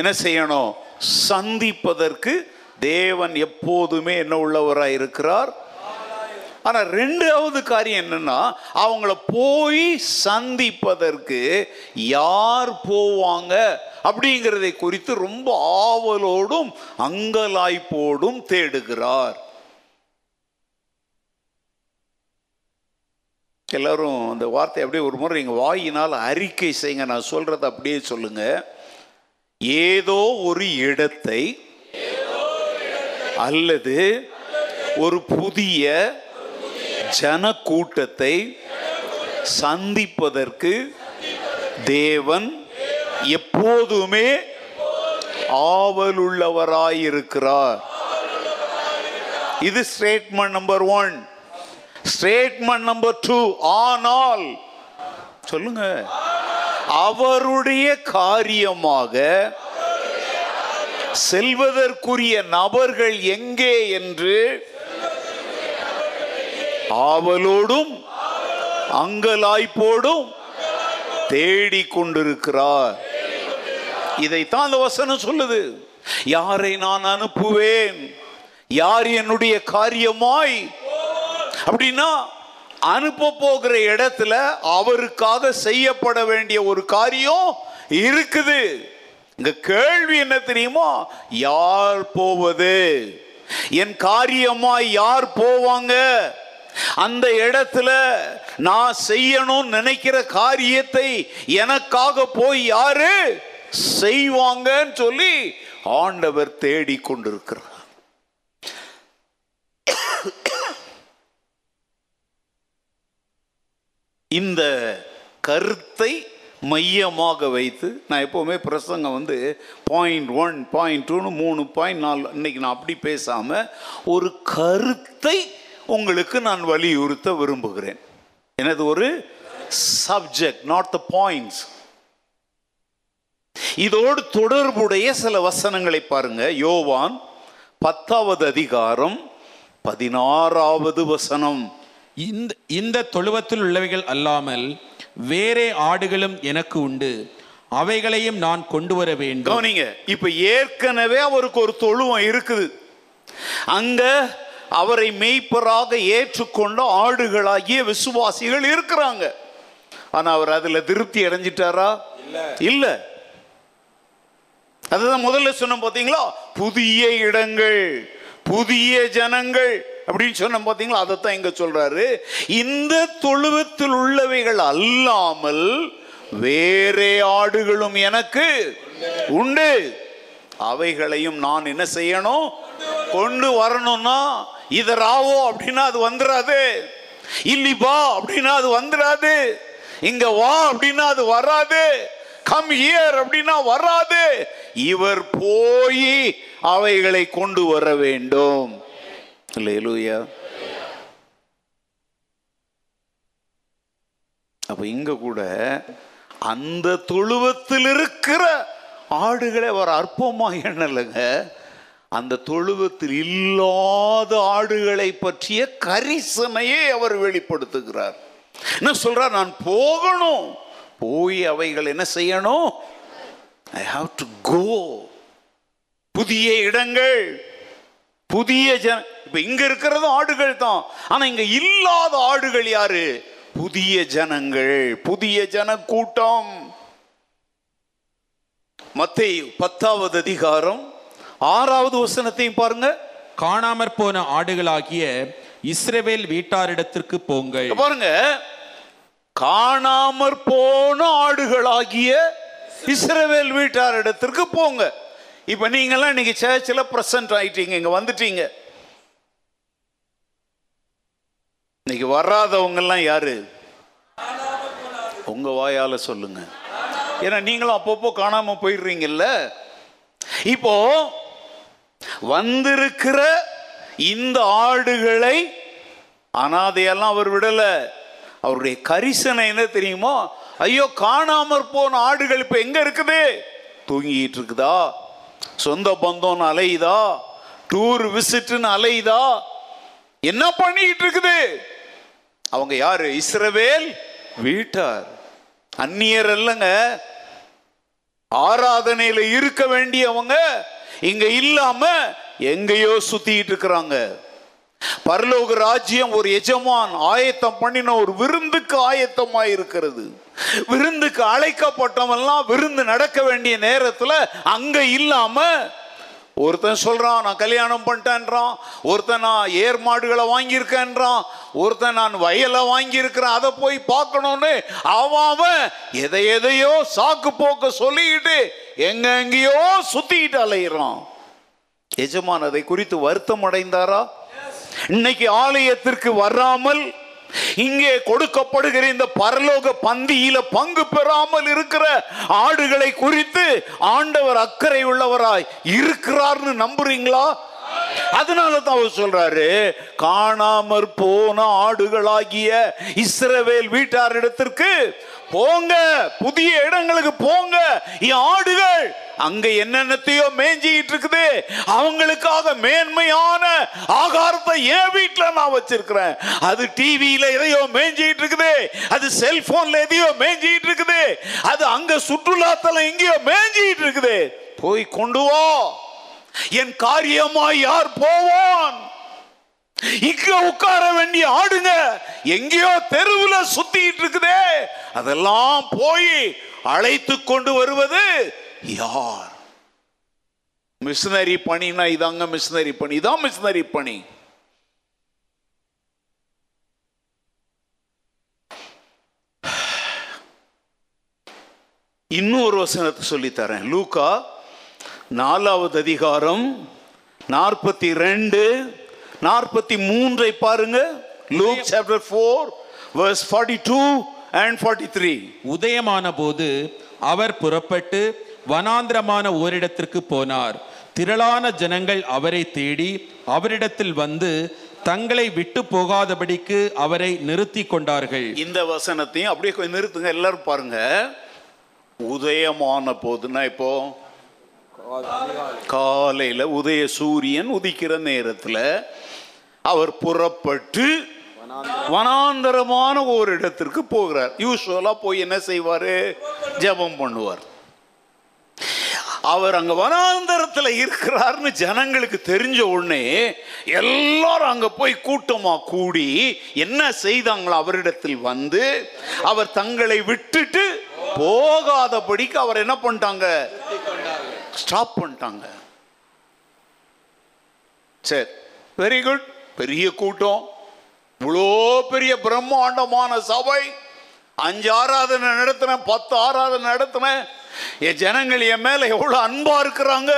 என்ன செய்யணும், சந்திப்பதற்கு தேவன் எப்போதுமே என்ன உள்ளவராக இருக்கிறார். ஆனால் ரெண்டாவது காரியம் என்னன்னா, அவங்கள போய் சந்திப்பதற்கு யார் போவாங்க அப்படிங்கிறதை குறித்து ரொம்ப ஆவலோடும் அங்கலாய்ப்போடும் தேடுகிறார். எல்லாரும் அந்த வார்த்தை அப்படியே ஒரு முறை நீங்கள் வாயினால் அறிக்கை செய்யுங்க. நான் சொல்கிறத அப்படியே சொல்லுங்க. ஏதோ ஒரு இடத்தை அல்லது ஒரு புதிய ஜனக்கூட்டத்தை சந்திப்பதற்கு தேவன் எப்போதுமே ஆவலுள்ளவராயிருக்கிறார். இது statement number one. Statement number two, ஆனால் சொல்லுங்க, அவருடைய காரியமாக செல்வதற்குரிய நபர்கள் எங்கே என்று ஆவலோடும் அங்கலாய்ப்போடும் தேடிக்கொண்டிருக்கிறார். இதைத்தான் அந்த வசனம் சொல்லுது. யாரை நான் அனுப்புவேன், யார் என்னுடைய காரியமாய் அப்படின்னா, அனுப்ப போகிற இடத்துல அவருக்காக செய்யப்பட வேண்டிய ஒரு காரியம் இருக்குது. இங்க கேள்வி என்ன தெரியுமா, யார் போவது, என் காரியமாய் யார் போவாங்க, அந்த இடத்துல நான் செய்யணும்னு நினைக்கிற காரியத்தை எனக்காக போய் யாரு செய்வாங்கன்னு சொல்லி ஆண்டவர் தேடிக்கொண்டிருக்கிறார். இந்த கருத்தை மையமாக வைத்து நான் எப்போவுமே பிரசங்கம் வந்து பாயிண்ட் ஒன் பாயிண்ட் டூன்னு மூணு பாயிண்ட் நாலு இன்னைக்கு நான் அப்படி பேசாமல் ஒரு கருத்தை உங்களுக்கு நான் வலியுறுத்த விரும்புகிறேன். எனது ஒரு சப்ஜெக்ட், நாட் த பாயிண்ட்ஸ். இதோடு தொடர்புடைய சில வசனங்களை பாருங்க. யோவான் பத்தாவது அதிகாரம் பதினாறாவது வசனம். இந்த இந்த தொழுவத்தில் உள்ளவைகள் அல்லாமல் வேறே ஆடுகளும் எனக்கு உண்டு, அவைகளையும் நான் கொண்டு வர வேண்டும். நீங்க இப்ப ஏற்கனவே அவருக்கு ஒரு தொழுவம் இருக்குது, அங்க அவரை மேய்ப்பராக ஏற்றுக்கொண்ட ஆடுகளாகிய விசுவாசிகள் இருக்கிறாங்க. ஆனா அவர் அதுல திருப்தி அடைஞ்சிட்டாரா? இல்ல. அதுதான் முதல்ல சொன்ன பாத்தீங்களா, புதிய இடங்கள் புதிய ஜனங்கள் அப்படின்னு சொன்ன பாத்தீங்களா, அதைத்தான் இங்க சொல்றாரு. இந்த தொழுவத்தில் உள்ளவைகள் அல்லாமல் வேறே ஆடுகளும் எனக்கு உண்டு, அவைகளையும் நான் என்ன செய்யணும், கொண்டு வரணும்னா இத ராவோ அப்படின்னா அது வந்துடாது, இல்லிபா அப்படின்னா அது வந்துடாது, இங்க வா அப்படின்னா அது வராது, கம் ஹியர் அப்படின்னா வராது, இவர் போய் அவைகளை கொண்டு வர வேண்டும். அல்லேலூயா. அப்ப இங்க கூட அந்த தொழுவத்தில் இருக்கிற ஆடுகளை அவர் அற்பமா எண்ணலுங்க, அந்த தொழுவத்தில் இல்லாத ஆடுகளை பற்றிய கரிசனையை அவர் வெளிப்படுத்துகிறார். என்ன சொல்றார்? நான் போகணும், போய் அவைகள் என்ன செய்யணும்? I have to go. புதிய இடங்கள், புதிய ஜன. இப்ப இங்க இருக்கிறது ஆடுகள் தான், ஆனா இங்க இல்லாத ஆடுகள் யாரு? புதிய ஜனங்கள், புதிய ஜன கூட்டம். மத்தேயு பத்தாவது அதிகாரம் ஆறாவது வசனத்தையும் பாருங்க. காணாமற் போன ஆடுகளாகிய இஸ்ரவேல் வீட்டாரிடத்திற்கு போங்கள். பாருங்க, காணாமற் போன ஆடுகளாகிய இஸ்ரவேல் வீட்டாரிடத்திற்கு போங்க. இப்ப நீங்க எல்லாம் இன்னைக்கு சர்ச்சில் பிரசன்ட் ஆயிட்டீங்க, இங்க வந்துட்டீங்க. இன்னைக்கு வராதவங்க எல்லாம் யாரு? உங்க வாயால சொல்லுங்க. ஏன்னா நீங்களும் அப்பப்போ காணாம போயிடுறீங்கல்ல. இப்போ வந்திருக்கிற இந்த ஆடுகளை அனாதையெல்லாம் அவர் விடல. அவருடைய கரிசனை என்ன தெரியுமோ? ஐயோ, காணாமற் போன ஆடுகள் இப்ப எங்க இருக்குது? தூங்கிட்டு இருக்குதா? சொந்த பந்தம்னு அலையுதா? டூர் விசிட்னு அலையுதா? என்ன பண்ணிட்டு இருக்குது? அவங்க யாரு? இஸ்ரவேல் வீட்டார், அந்நியர் இல்லைங்க. ஆராதனையில இருக்க வேண்டியவங்க இங்க இல்லாம எங்கேயோ சுத்திட்டு இருக்கிறாங்க. பரலோக ராஜ்யம் ஒரு எஜமான் ஆயத்தம் பண்ணின ஒரு விருந்துக்கு ஆயத்தமாய் இருக்கிறது. விருந்துக்கு அழைக்கப்பட்டவெல்லாம் விருந்து நடக்க வேண்டிய நேரத்துல அங்க இல்லாம ஒருத்தன் சொல்றான் நான் கல்யாணம் பண்ணிட்டேன்றான், ஒருத்தன் நான் ஏர் மாடுகளை வாங்கியிருக்கேன்றான், ஒருத்தன் நான் வயலை வாங்கியிருக்கிறேன் அதை போய் பார்க்கணும்னு அவன் எதை எதையோ சாக்கு போக்க சொல்லிக்கிட்டு எங்க எங்கேயோ சுத்திக்கிட்டு அலையிறான். எஜமான் அதை குறித்து வருத்தம் அடைந்தாரா? இன்னைக்கு ஆலயத்திற்கு வராமல் இங்கே கொடுக்கப்படுகிற இந்த பரலோக பந்தியில பங்கு பெறாமல் இருக்கிற ஆடுகளை குறித்து ஆண்டவர் அக்கறை உள்ளவராய் இருக்கிறார்னு நம்புறீங்களா? அதனால தான் அவர் சொல்றாரு, காணாமற் போன ஆடுகளாகிய இஸ்ரவேல் வீட்டார் இடத்திற்கு போங்க, புதிய இடங்களுக்கு போங்க. ஆடுகள் அங்க என்னென்னத்தையோ மேஞ்சிட்டு இருக்குது. அவங்களுக்காக மேன்மையான ஆகாரத்தை ஏன் வீட்டுல நான் வச்சிருக்கிறேன்? அது டிவியில எதையோ மேஞ்சிட்டு இருக்குது, அது செல்போன்ல எதையோ மேஞ்சிட்டு இருக்குது, அது அங்க சுற்றுலாத்தல எங்கேயோ மேஞ்சிட்டு இருக்குது. போய் கொண்டு வா, என் காரியமாய் யார் போவான்? இங்க உட்கார வேண்டிய ஆடுங்க எங்கேயோ தெருவுல சுத்திட்டு இருக்குதே, அதெல்லாம் போய் அழைத்து கொண்டு வருவது யார்? மிஷனரி பணினா இதாங்க. மிஷனரி பணி இதான் மிஷனரி பணி. இன்னொரு வசனத்தை சொல்லித்தரேன். லூக்கா நாலாவது அதிகாரம் நாற்பத்தி ரெண்டு நாற்பத்தி மூன்றை பாருங்க. லூக் சாப்டர் நான்கு verse நாற்பத்தி இரண்டு and நாற்பத்தி மூன்று. உதயமான போது அவர் புறப்பட்டு வனாந்திரமான ஓரிடத்திற்கு போனார். திரளான ஜனங்கள் அவரை தேடி அவரிடத்தில் வந்து தங்களை விட்டு போகாதபடிக்கு அவரை நிறுத்தி கொண்டார்கள். இந்த வசனத்தையும் அப்படியே கொஞ்சம் நிறுத்துங்க, எல்லாரும் பாருங்க. உதயமான போதுன்னா இப்போ காலையில உதய சூரியன் உதிக்கிற நேரத்தில் அவர் புறப்பட்டு வனாந்தரமான ஒரு இடத்திற்கு போகிறார். யூசுவலா போய் என்ன செய்வாரு? ஜெபம் பண்ணுவார். அவர் அங்க வனாந்தரத்துல இருக்கிறார்னு ஜனங்களுக்கு தெரிஞ்ச உடனே எல்லாரும் அங்க போய் கூட்டமா கூடி என்ன செய்தாங்களா? அவரிடத்தில் வந்து அவர் தங்களை விட்டுட்டு போகாதபடிக்கு அவர் என்ன பண்ணிட்டாங்க? ஸ்டாப் பண்ணிட்டாங்க. சரி, வெரி குட். பெரிய கூட்டம், இவ்வளோ பெரிய பிரம்மாண்டமான சபை, அஞ்சு ஆராதனை நடத்தினேன், பத்து ஆராதனை நடத்தினேன், என் ஜனங்கள் என் மேல எவ்வளோ அன்பா இருக்கிறாங்க.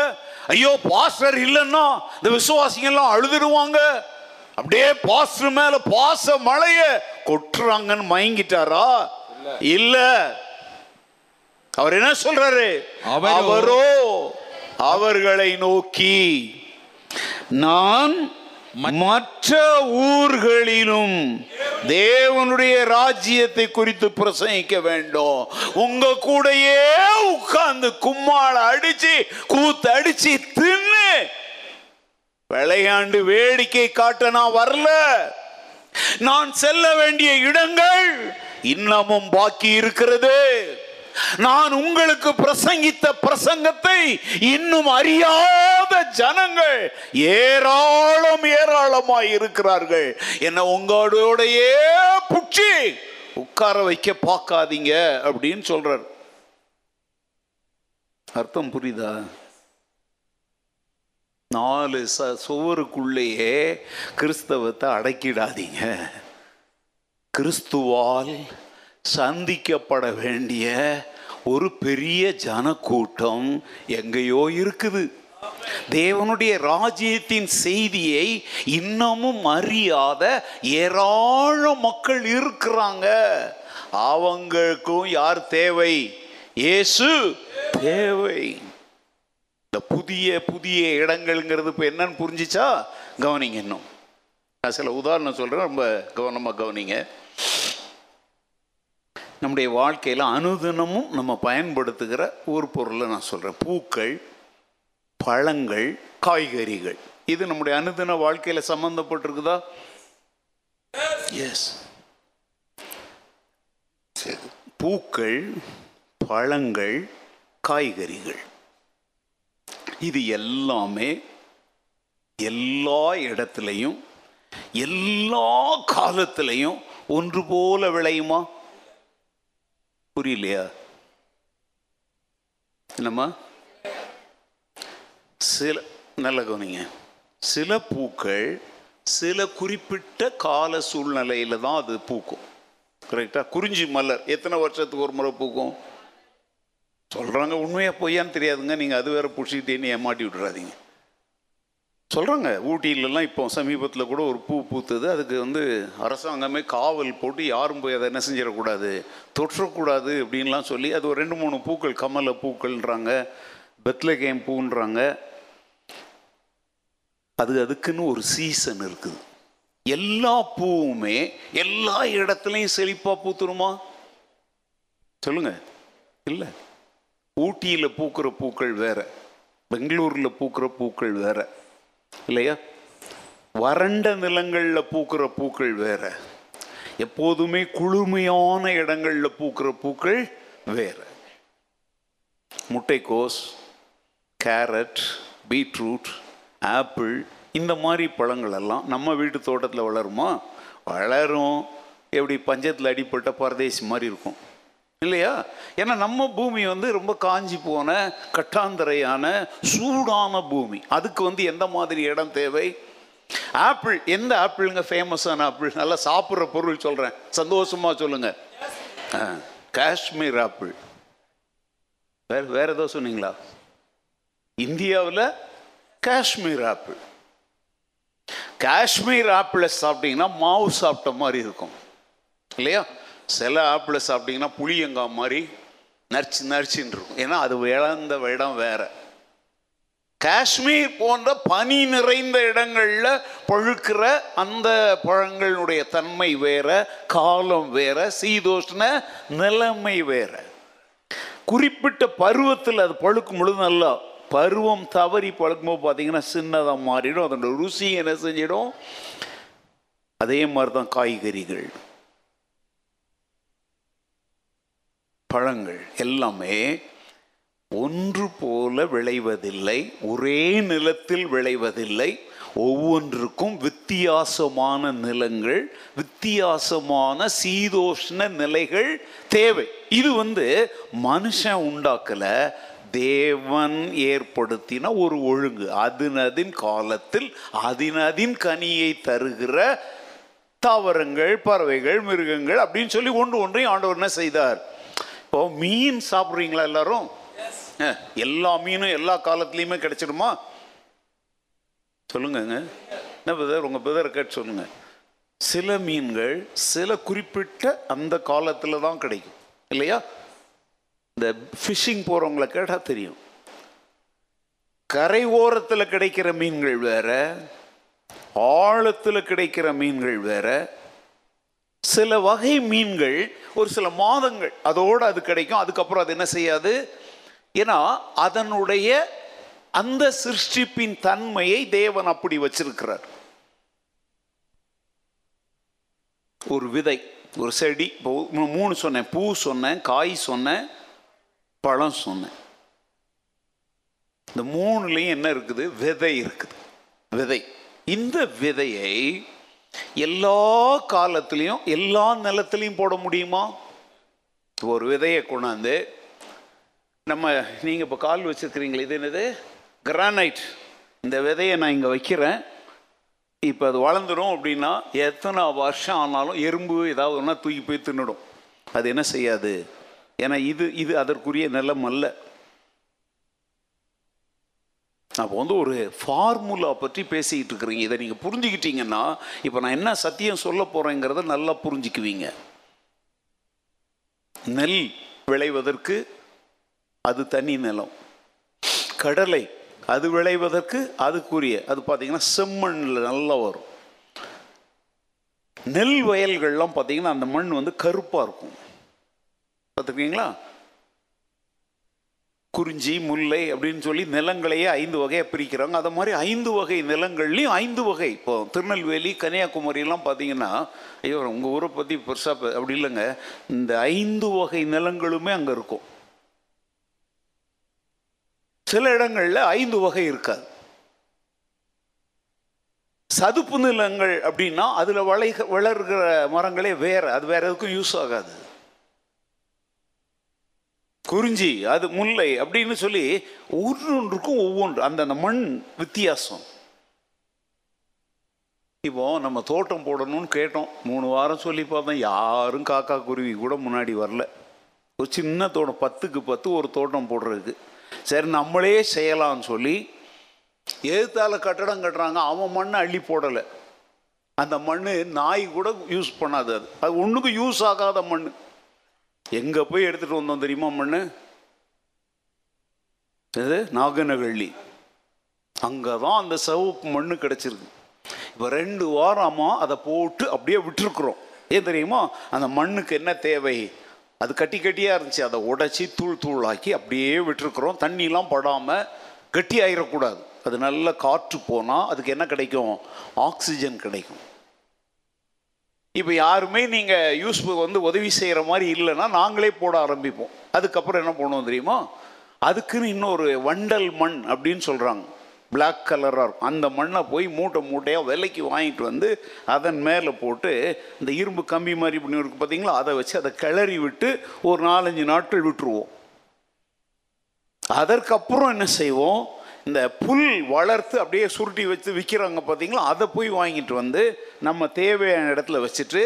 ஐயோ, பாஸ்டர் இல்லைன்னா இந்த விசுவாசிகள்லாம் அழுதுடுவாங்க, அப்படியே பாஸ்டர் மேல பாச மழைய கொட்டுறாங்கன்னு மயங்கிட்டாரா? இல்லை, அவர் என்ன சொல்றாரு? அவரோ அவர்களை நோக்கி நான் மற்ற ஊர்களிலும் தேவனுடைய ராஜ்யத்தை குறித்து பிரசங்கிக்க வேண்டும். உங்க கூடயே உட்கார்ந்து கும்மாள அடிச்சு கூத்து அடிச்சு தின்னு விளையாண்டு வேடிக்கை காட்ட நான் வரல. நான் செல்ல வேண்டிய இடங்கள் இன்னமும் பாக்கி இருக்கிறது. நான் உங்களுக்கு பிரசங்கித்த பிரசங்கத்தை இன்னும் அறியாத ஜனங்கள் ஏராளம் ஏராளமாய் இருக்கிறார்கள். என்ன உங்களோடையே புட்சி உட்கார வைக்க பார்க்காதீங்க அப்படின்னு சொல்றார். அர்த்தம் புரியுதா? நாலு சுவருக்குள்ளேயே கிறிஸ்தவத்தை அடக்கிடாதீங்க. கிறிஸ்துவால் சந்திக்கப்பட வேண்டிய ஒரு பெரிய ஜனக்கூட்டம் எங்கேயோ இருக்குது. தேவனுடைய ராஜ்யத்தின் செய்தியை இன்னமும் அறியாத ஏராளம் மக்கள் இருக்கிறாங்க. அவங்களுக்கும் யார் தேவை? இயேசு தேவை. இந்த புதிய புதிய இடங்கள்ங்கிறது இப்போ என்னன்னு புரிஞ்சிச்சா? கவனிங்க. இன்னும் நான் சில உதாரணம் சொல்கிறேன், ரொம்ப கவனமாக கவனிங்க. நம்முடைய வாழ்க்கையில் அனுதினமும் நம்ம பயன்படுத்துகிற ஒரு பொருளை நான் சொல்கிறேன். பூக்கள், பழங்கள், காய்கறிகள், இது நம்முடைய அனுதின வாழ்க்கையில் சம்மந்தப்பட்டிருக்குதா? எஸ். சரி, பூக்கள், பழங்கள், காய்கறிகள், இது எல்லாமே எல்லா இடத்துலையும் எல்லா காலத்திலையும் ஒன்று போல விளையுமா? புரியலையா? என்னம்மா? சில நல்ல கவனிங்க. சில பூக்கள் சில குறிப்பிட்ட கால சூழ்நிலையில தான் அது பூக்கும். கரெக்டா? குறிஞ்சி மலர் எத்தனை வருஷத்துக்கு ஒரு முறை பூக்கும் சொல்றாங்க. உண்மையா பொய்யான்னு தெரியாதுங்க. நீங்க அது வேற புடிச்சிக்கிட்டேன்னு ஏமாட்டி விட்டுறாதீங்க. சொல்கிறாங்க ஊட்டியிலலாம் இப்போ சமீபத்தில் கூட ஒரு பூ பூத்துது. அதுக்கு வந்து அரசாங்கமே காவல் போட்டு யாரும் போய் அதை என்ன செஞ்சிடக்கூடாது, தொற்றக்கூடாது அப்படின்லாம் சொல்லி அது ஒரு ரெண்டு மூணு பூக்கள், கமல பூக்கள்ன்றாங்க, பெத்லகேம் பூன்றாங்க. அது அதுக்குன்னு ஒரு சீசன் இருக்குது. எல்லா பூவுமே எல்லா இடத்துலையும் செழிப்பாக பூத்துருமா? சொல்லுங்கள். இல்லை. ஊட்டியில் பூக்கிற பூக்கள் வேறு, பெங்களூரில் பூக்கிற பூக்கள் வேறு இல்லையா? வறண்ட நிலங்களில் பூக்கிற பூக்கள் வேற, எப்போதுமே குளுமையான இடங்களில் பூக்கிற பூக்கள் வேற. முட்டைக்கோஸ், கேரட், பீட்ரூட், ஆப்பிள், இந்த மாதிரி பழங்கள் எல்லாம் நம்ம வீட்டு தோட்டத்தில் வளருமா? வளரும். எப்படி பஞ்சத்தில் அடிப்பட்ட பரதேசி மாதிரி இருக்கும் இல்லையா? ஏன்னா நம்ம பூமி வந்து ரொம்ப காஞ்சி போன கட்டாந்தரையான சூடான பூமி. அதுக்கு வந்து எந்த மாதிரி இடம் தேவை? ஆப்பிள், எந்த ஆப்பிளுங்க ஃபேமஸான ஆப்பிள்? நல்லா சாப்பிட்ற பொருள் சொல்கிறேன், சந்தோஷமாக சொல்லுங்கள். காஷ்மீர் ஆப்பிள். வேறு வேறு ஏதோ சொன்னீங்களா? இந்தியாவில் காஷ்மீர் ஆப்பிள். காஷ்மீர் ஆப்பிளை சாப்பிட்டீங்கன்னா மாவு சாப்பிட்ட மாதிரி இருக்கும் இல்லையா? சில ஆப்பிளை சாப்பிட்டிங்கன்னா புளியங்காய் மாதிரி நரிச்சு நரிச்சின்னு இருக்கும். ஏன்னா அது விளந்த இடம் வேறு. காஷ்மீர் போன்ற பனி நிறைந்த இடங்களில் பழுக்கிற அந்த பழங்களுடைய தன்மை வேறு, காலம் வேறு, சீதோஷ்ண நிலைமை வேறு. குறிப்பிட்ட பருவத்தில் அது பழுக்கும் பொழுது நல்லா பருவம் தவறி பழுக்கும்போது பார்த்தீங்கன்னா சின்னதாக மாறிடும். அதோடய ருசி என்ன செஞ்சிடும்? அதே மாதிரி தான் காய்கறிகள், பழங்கள் எல்லாமே ஒன்று போல விளைவதில்லை, ஒரே நிலத்தில் விளைவதில்லை. ஒவ்வொன்றுக்கும் வித்தியாசமான நிலங்கள், வித்தியாசமான சீதோஷ்ண நிலைகள் தேவை. இது வந்து மனுஷன் உண்டாக்கல, தேவன் ஏற்படுத்தின ஒரு ஒழுங்கு. அதனதின் காலத்தில் அதனதின் கனியை தருகிற தாவரங்கள், பறவைகள், மிருகங்கள் அப்படின்னு சொல்லி ஒன்று ஒன்றையும் ஆண்டவர் என்ன செய்தார்? இப்போ மீன் சாப்பிட்றீங்களா எல்லாரும்? எல்லா மீனும் எல்லா காலத்துலேயுமே கிடைச்சிடுமா? சொல்லுங்கங்க. என்ன பிரதர், உங்கள் பிரதரை கேட்டு சொல்லுங்க. சில மீன்கள் சில குறிப்பிட்ட அந்த காலத்தில் தான் கிடைக்கும் இல்லையா? இந்த ஃபிஷ்ஷிங் போகிறவங்கள கேட்டால் தெரியும். கரை ஓரத்தில் கிடைக்கிற மீன்கள் வேறு, ஆழத்தில் கிடைக்கிற மீன்கள் வேறு. சில வகை மீன்கள் ஒரு சில மாதங்கள் அதோடு அது கிடைக்கும், அதுக்கப்புறம் அது என்ன செய்யாது. ஏன்னா அதனுடைய அந்த சிருஷ்டிப்பின் தன்மையை தேவன் அப்படி வச்சிருக்கிறார். ஒரு விதை, ஒரு செடி, மூணு சொன்னேன், பூ சொன்னேன், காய் சொன்னேன், பழம் சொன்னேன். இந்த மூணுலையும் என்ன இருக்குது? விதை இருக்குது. விதை, இந்த விதையை எல்லா காலத்திலையும் எல்லா நிலத்திலையும் போட முடியுமா? ஒரு விதையை கொண்டாந்து நம்ம, நீங்கள் இப்போ கால் வச்சுருக்கிறீங்களே, இது என்னது? கிரானைட். இந்த விதையை நான் இங்கே வைக்கிறேன், இப்போ அது வளர்ந்துடும் அப்படின்னா எத்தனை வருஷம் ஆனாலும் எறும்பு ஏதாவது ஒன்றா தூக்கி போய் தின்னுடும். அது என்ன செய்யாது? ஏன்னா இது இது அதற்குரிய நிலம் அல்ல. அப்போ வந்து ஒரு ஃபார்முலா பற்றி பேசிக்கிட்டு இருக்கிறீங்க. இதை நீங்கள் புரிஞ்சுக்கிட்டீங்கன்னா இப்போ நான் என்ன சத்தியம் சொல்ல போகிறேங்கிறத நல்லா புரிஞ்சுக்குவீங்க. நெல் விளைவதற்கு அது தனி நிலம், கடலை அது விளைவதற்கு அதுக்குரிய அது பார்த்தீங்கன்னா செம்மண்ணில் நல்லா வரும். நெல் வயல்கள்லாம் பார்த்தீங்கன்னா அந்த மண் வந்து கருப்பாக இருக்கும், பார்த்துருக்கீங்களா? குறிஞ்சி, முல்லை அப்படின்னு சொல்லி நிலங்களையே ஐந்து வகையாக பிரிக்கிறாங்க. அது மாதிரி ஐந்து வகை நிலங்கள்லையும் ஐந்து வகை. இப்போ திருநெல்வேலி, கன்னியாகுமரியெல்லாம் பார்த்தீங்கன்னா, ஐயோ உங்கள் ஊரை பற்றி பெருசாக அப்படி இல்லைங்க, இந்த ஐந்து வகை நிலங்களுமே அங்கே இருக்கும். சில இடங்களில் ஐந்து வகை இருக்காது. சதுப்பு நிலங்கள் அப்படின்னா அதில் வளை வளர்கிற மரங்களே வேறு, அது வேறு எதுக்கும் யூஸ் ஆகாது. குறிஞ்சி, அது முல்லை அப்படின்னு சொல்லி ஒவ்வொன்றுக்கும் ஒவ்வொன்று அந்தந்த மண் வித்தியாசம். இப்போ நம்ம தோட்டம் போடணும்னு கேட்டோம், மூணு வாரம் சொல்லி பார்த்தோம், யாரும் காக்கா குருவி கூட முன்னாடி வரல. ஒரு சின்ன தோட்டம், பத்துக்கு பத்து ஒரு தோட்டம் போடுறதுக்கு, சரி நம்மளே செய்யலாம்னு சொல்லி எதுத்தால கட்டடம் கட்டுறாங்க. அவன் மண்ணை அள்ளி போடலை, அந்த மண் நாய் கூட யூஸ் பண்ணாது, அது அது ஒன்றுக்கும் யூஸ் ஆகாத மண். எங்கே போய் எடுத்துகிட்டு வந்தோம் தெரியுமா? மண்ணு இது நாகனவள்ளி, அங்கே தான் அந்த சவுப்பு மண்ணு கிடச்சிருக்கு. இப்போ ரெண்டு வாரமாக அதை போட்டு அப்படியே விட்டுருக்குறோம். ஏன் தெரியுமா? அந்த மண்ணுக்கு என்ன தேவை? அது கட்டி கட்டியாக இருந்துச்சு, அதை உடைச்சி தூள் தூளாக்கி அப்படியே விட்டுருக்குறோம். தண்ணிலாம் படாமல் கட்டி ஆயிடக்கூடாது, அது நல்லா காற்று போனால் அதுக்கு என்ன கிடைக்கும்? ஆக்சிஜன் கிடைக்கும். இப்போ யாருமே நீங்கள் யூஸ் வந்து உதவி செய்கிற மாதிரி இல்லைன்னா நாங்களே போட ஆரம்பிப்போம். அதுக்கப்புறம் என்ன பண்ணுவோம் தெரியுமா? அதுக்குன்னு இன்னொரு வண்டல் மண் அப்படின்னு சொல்கிறாங்க, பிளாக் கலராக இருக்கும். அந்த மண்ணை போய் மூட்டை மூட்டையாக விலைக்கு வாங்கிட்டு வந்து அதன் மேலே போட்டு இந்த இரும்பு கம்பி மாதிரி இப்படி இருக்குது பார்த்தீங்களா, அதை வச்சு அதை கிளறி விட்டு ஒரு நாலஞ்சு நாட்கள் விட்டுருவோம். அதற்கப்புறம் என்ன செய்வோம்? இந்த புல் வளர்த்து அப்படியே சுருட்டி வச்சு விற்கிறாங்க பார்த்தீங்களா, அதை போய் வாங்கிட்டு வந்து நம்ம தேவையான இடத்துல வச்சுட்டு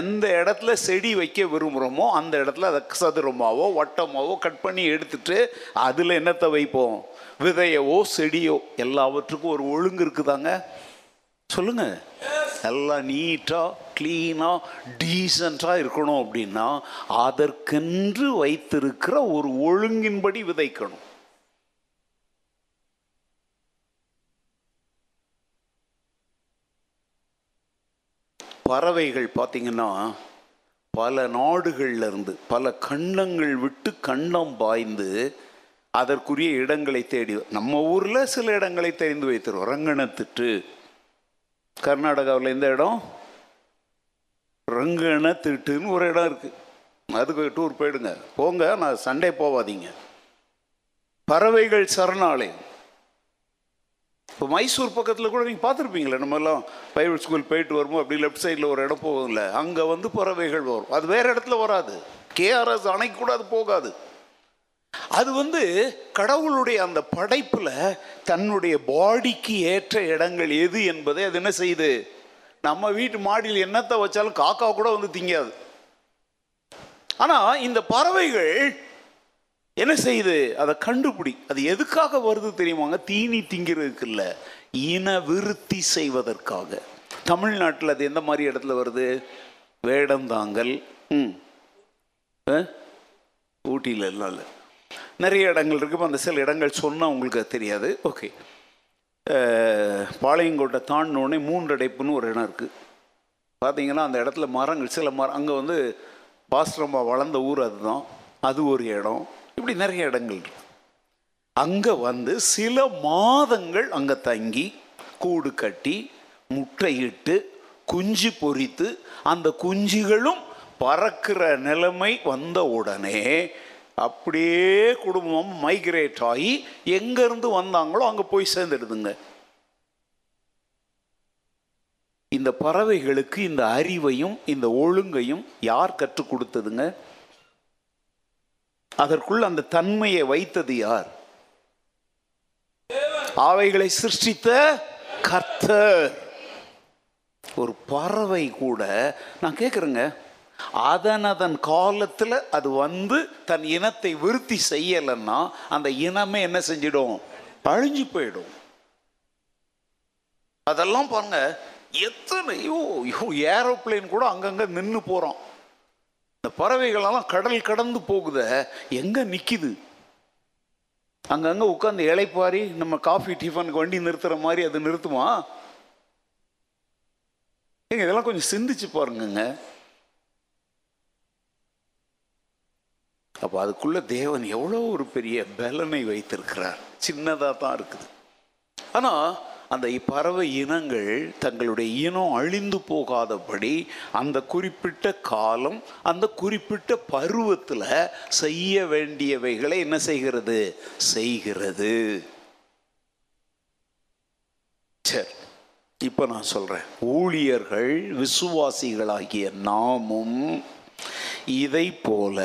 எந்த இடத்துல செடி வைக்க விரும்புகிறோமோ அந்த இடத்துல அதை சதுரமாவோ வட்டமாவோ கட் பண்ணி எடுத்துட்டு அதில் என்னத்தை வைப்போம்? விதையவோ செடியோ. எல்லாவற்றுக்கும் ஒரு ஒழுங்கு இருக்குதாங்க, சொல்லுங்கள். எல்லாம் நீட்டாக க்ளீனாக டீசண்டாக இருக்கணும் அப்படின்னா அதற்கென்று வைத்திருக்கிற ஒரு ஒழுங்கின்படி விதைக்கணும். பறவைகள் பார்த்தீங்கன்னா பல நாடுகள்லேருந்து பல கண்டங்கள் விட்டு கண்டம் பாய்ந்து அதற்குரிய இடங்களை தேடி, நம்ம ஊரில் சில இடங்களை தெரிந்து வைத்திருவோம். ரங்கணத்திட்டு, கர்நாடகாவில் இந்த இடம் ரங்கணத்திட்டுன்னு ஒரு இடம் இருக்குது, அதுக்கு டூர் போயிடுங்க, போங்க, நான் சண்டே போவாதீங்க. பறவைகள் சரணாலயம். இப்போ மைசூர் பக்கத்தில் கூட நீங்கள் பார்த்துருப்பீங்களே, நம்மெல்லாம் பிரைவேட் ஸ்கூல் போயிட்டு வருவோம், அப்படி லெஃப்ட் சைடில் ஒரு இடம் போகும்ல, அங்கே வந்து பறவைகள் வரும். அது வேறு இடத்துல வராது, கேஆர்எஸ் அணைக்கு கூட அது போகாது. அது வந்து கடவுளுடைய அந்த படைப்பில் தன்னுடைய பாடிக்கு ஏற்ற இடங்கள் எது என்பதை அது என்ன செய்யுது? நம்ம வீட்டு மாடியில் என்னத்தை வச்சாலும் காக்கா கூட வந்து திங்காது. ஆனால் இந்த பறவைகள் என்ன செய்யுது? அதை கண்டுபிடி. அது எதுக்காக வருது தெரியுமாங்க? தீனி திங்கிறதுக்கு இல்லை, இன விருத்தி செய்வதற்காக. தமிழ்நாட்டில் அது எந்த மாதிரி இடத்துல வருது? வேடந்தாங்கல், ம் ஊட்டியில் எல்லாம் இல்லை, நிறைய இடங்கள் இருக்குது. அந்த சில இடங்கள் சொன்னால் உங்களுக்கு அது தெரியாது. ஓகே, பாளையங்கோட்டை தாண்டினோடனே மூன்றடைப்புன்னு ஒரு இடம் இருக்குது. பார்த்திங்கன்னா அந்த இடத்துல மரங்கள் சில மரம், அங்கே வந்து பாஸ்ரமா வளர்ந்த ஊர் அதுதான், அது ஒரு இடம். இப்படி நிறைய இடங்கள் இருக்குது. அங்கே வந்து சில மாதங்கள் அங்கே தங்கி கூடு கட்டி முட்டையிட்டு குஞ்சு பொறித்து, அந்த குஞ்சுகளும் பறக்கிற நிலைமை வந்த உடனே அப்படியே குடும்பம் மைக்ரேட் ஆகி எங்கேருந்து வந்தாங்களோ அங்கே போய் சேர்ந்துடுதுங்க. இந்த பறவைகளுக்கு இந்த அறிவையும் இந்த ஒழுங்கையும் யார் கற்றுக் கொடுத்ததுங்க? அதற்குள் அந்த தன்மையை வைத்தது யார்? அவைகளை சிருஷ்டித்த கர்த்தர். ஒரு பறவை கூட நான் கேட்குறேங்க, அதன் அதன் காலத்தில் அது வந்து தன் இனத்தை விருத்தி செய்யலைன்னா அந்த இனமே என்ன செஞ்சிடும்? அழிஞ்சு போயிடும். அதெல்லாம் பாருங்க, எத்தனையோ ஏரோப்ளேன் கூட அங்கங்கே நின்று போகிறோம். இந்த பறவைகளெல்லாம் கடல் கடந்து போகுத எங்கே நிற்கிது? அங்கங்கே உட்காந்து இலைப்பாரி நம்ம காஃபி டிஃபனுக்கு வண்டி நிறுத்துகிற மாதிரி அது நிறுத்துமா? நீங்கள் இதெல்லாம் கொஞ்சம் சிந்திச்சு பாருங்கங்க. அப்போ அதுக்குள்ளே தேவன் எவ்வளோ ஒரு பெரிய பலனை வைத்திருக்கிறார். சின்னதாக தான் இருக்குது. ஆனால் அந்த பறவை இனங்கள் தங்களுடைய இனம் அழிந்து போகாதபடி அந்த குறிப்பிட்ட காலம், அந்த குறிப்பிட்ட பருவத்தில் செய்ய வேண்டியவைகளை என்ன செய்கிறது? செய்கிறது. சரி, இப்போ நான் சொல்கிறேன், ஊழியர்கள் விசுவாசிகளாகிய நாமும் இதை போல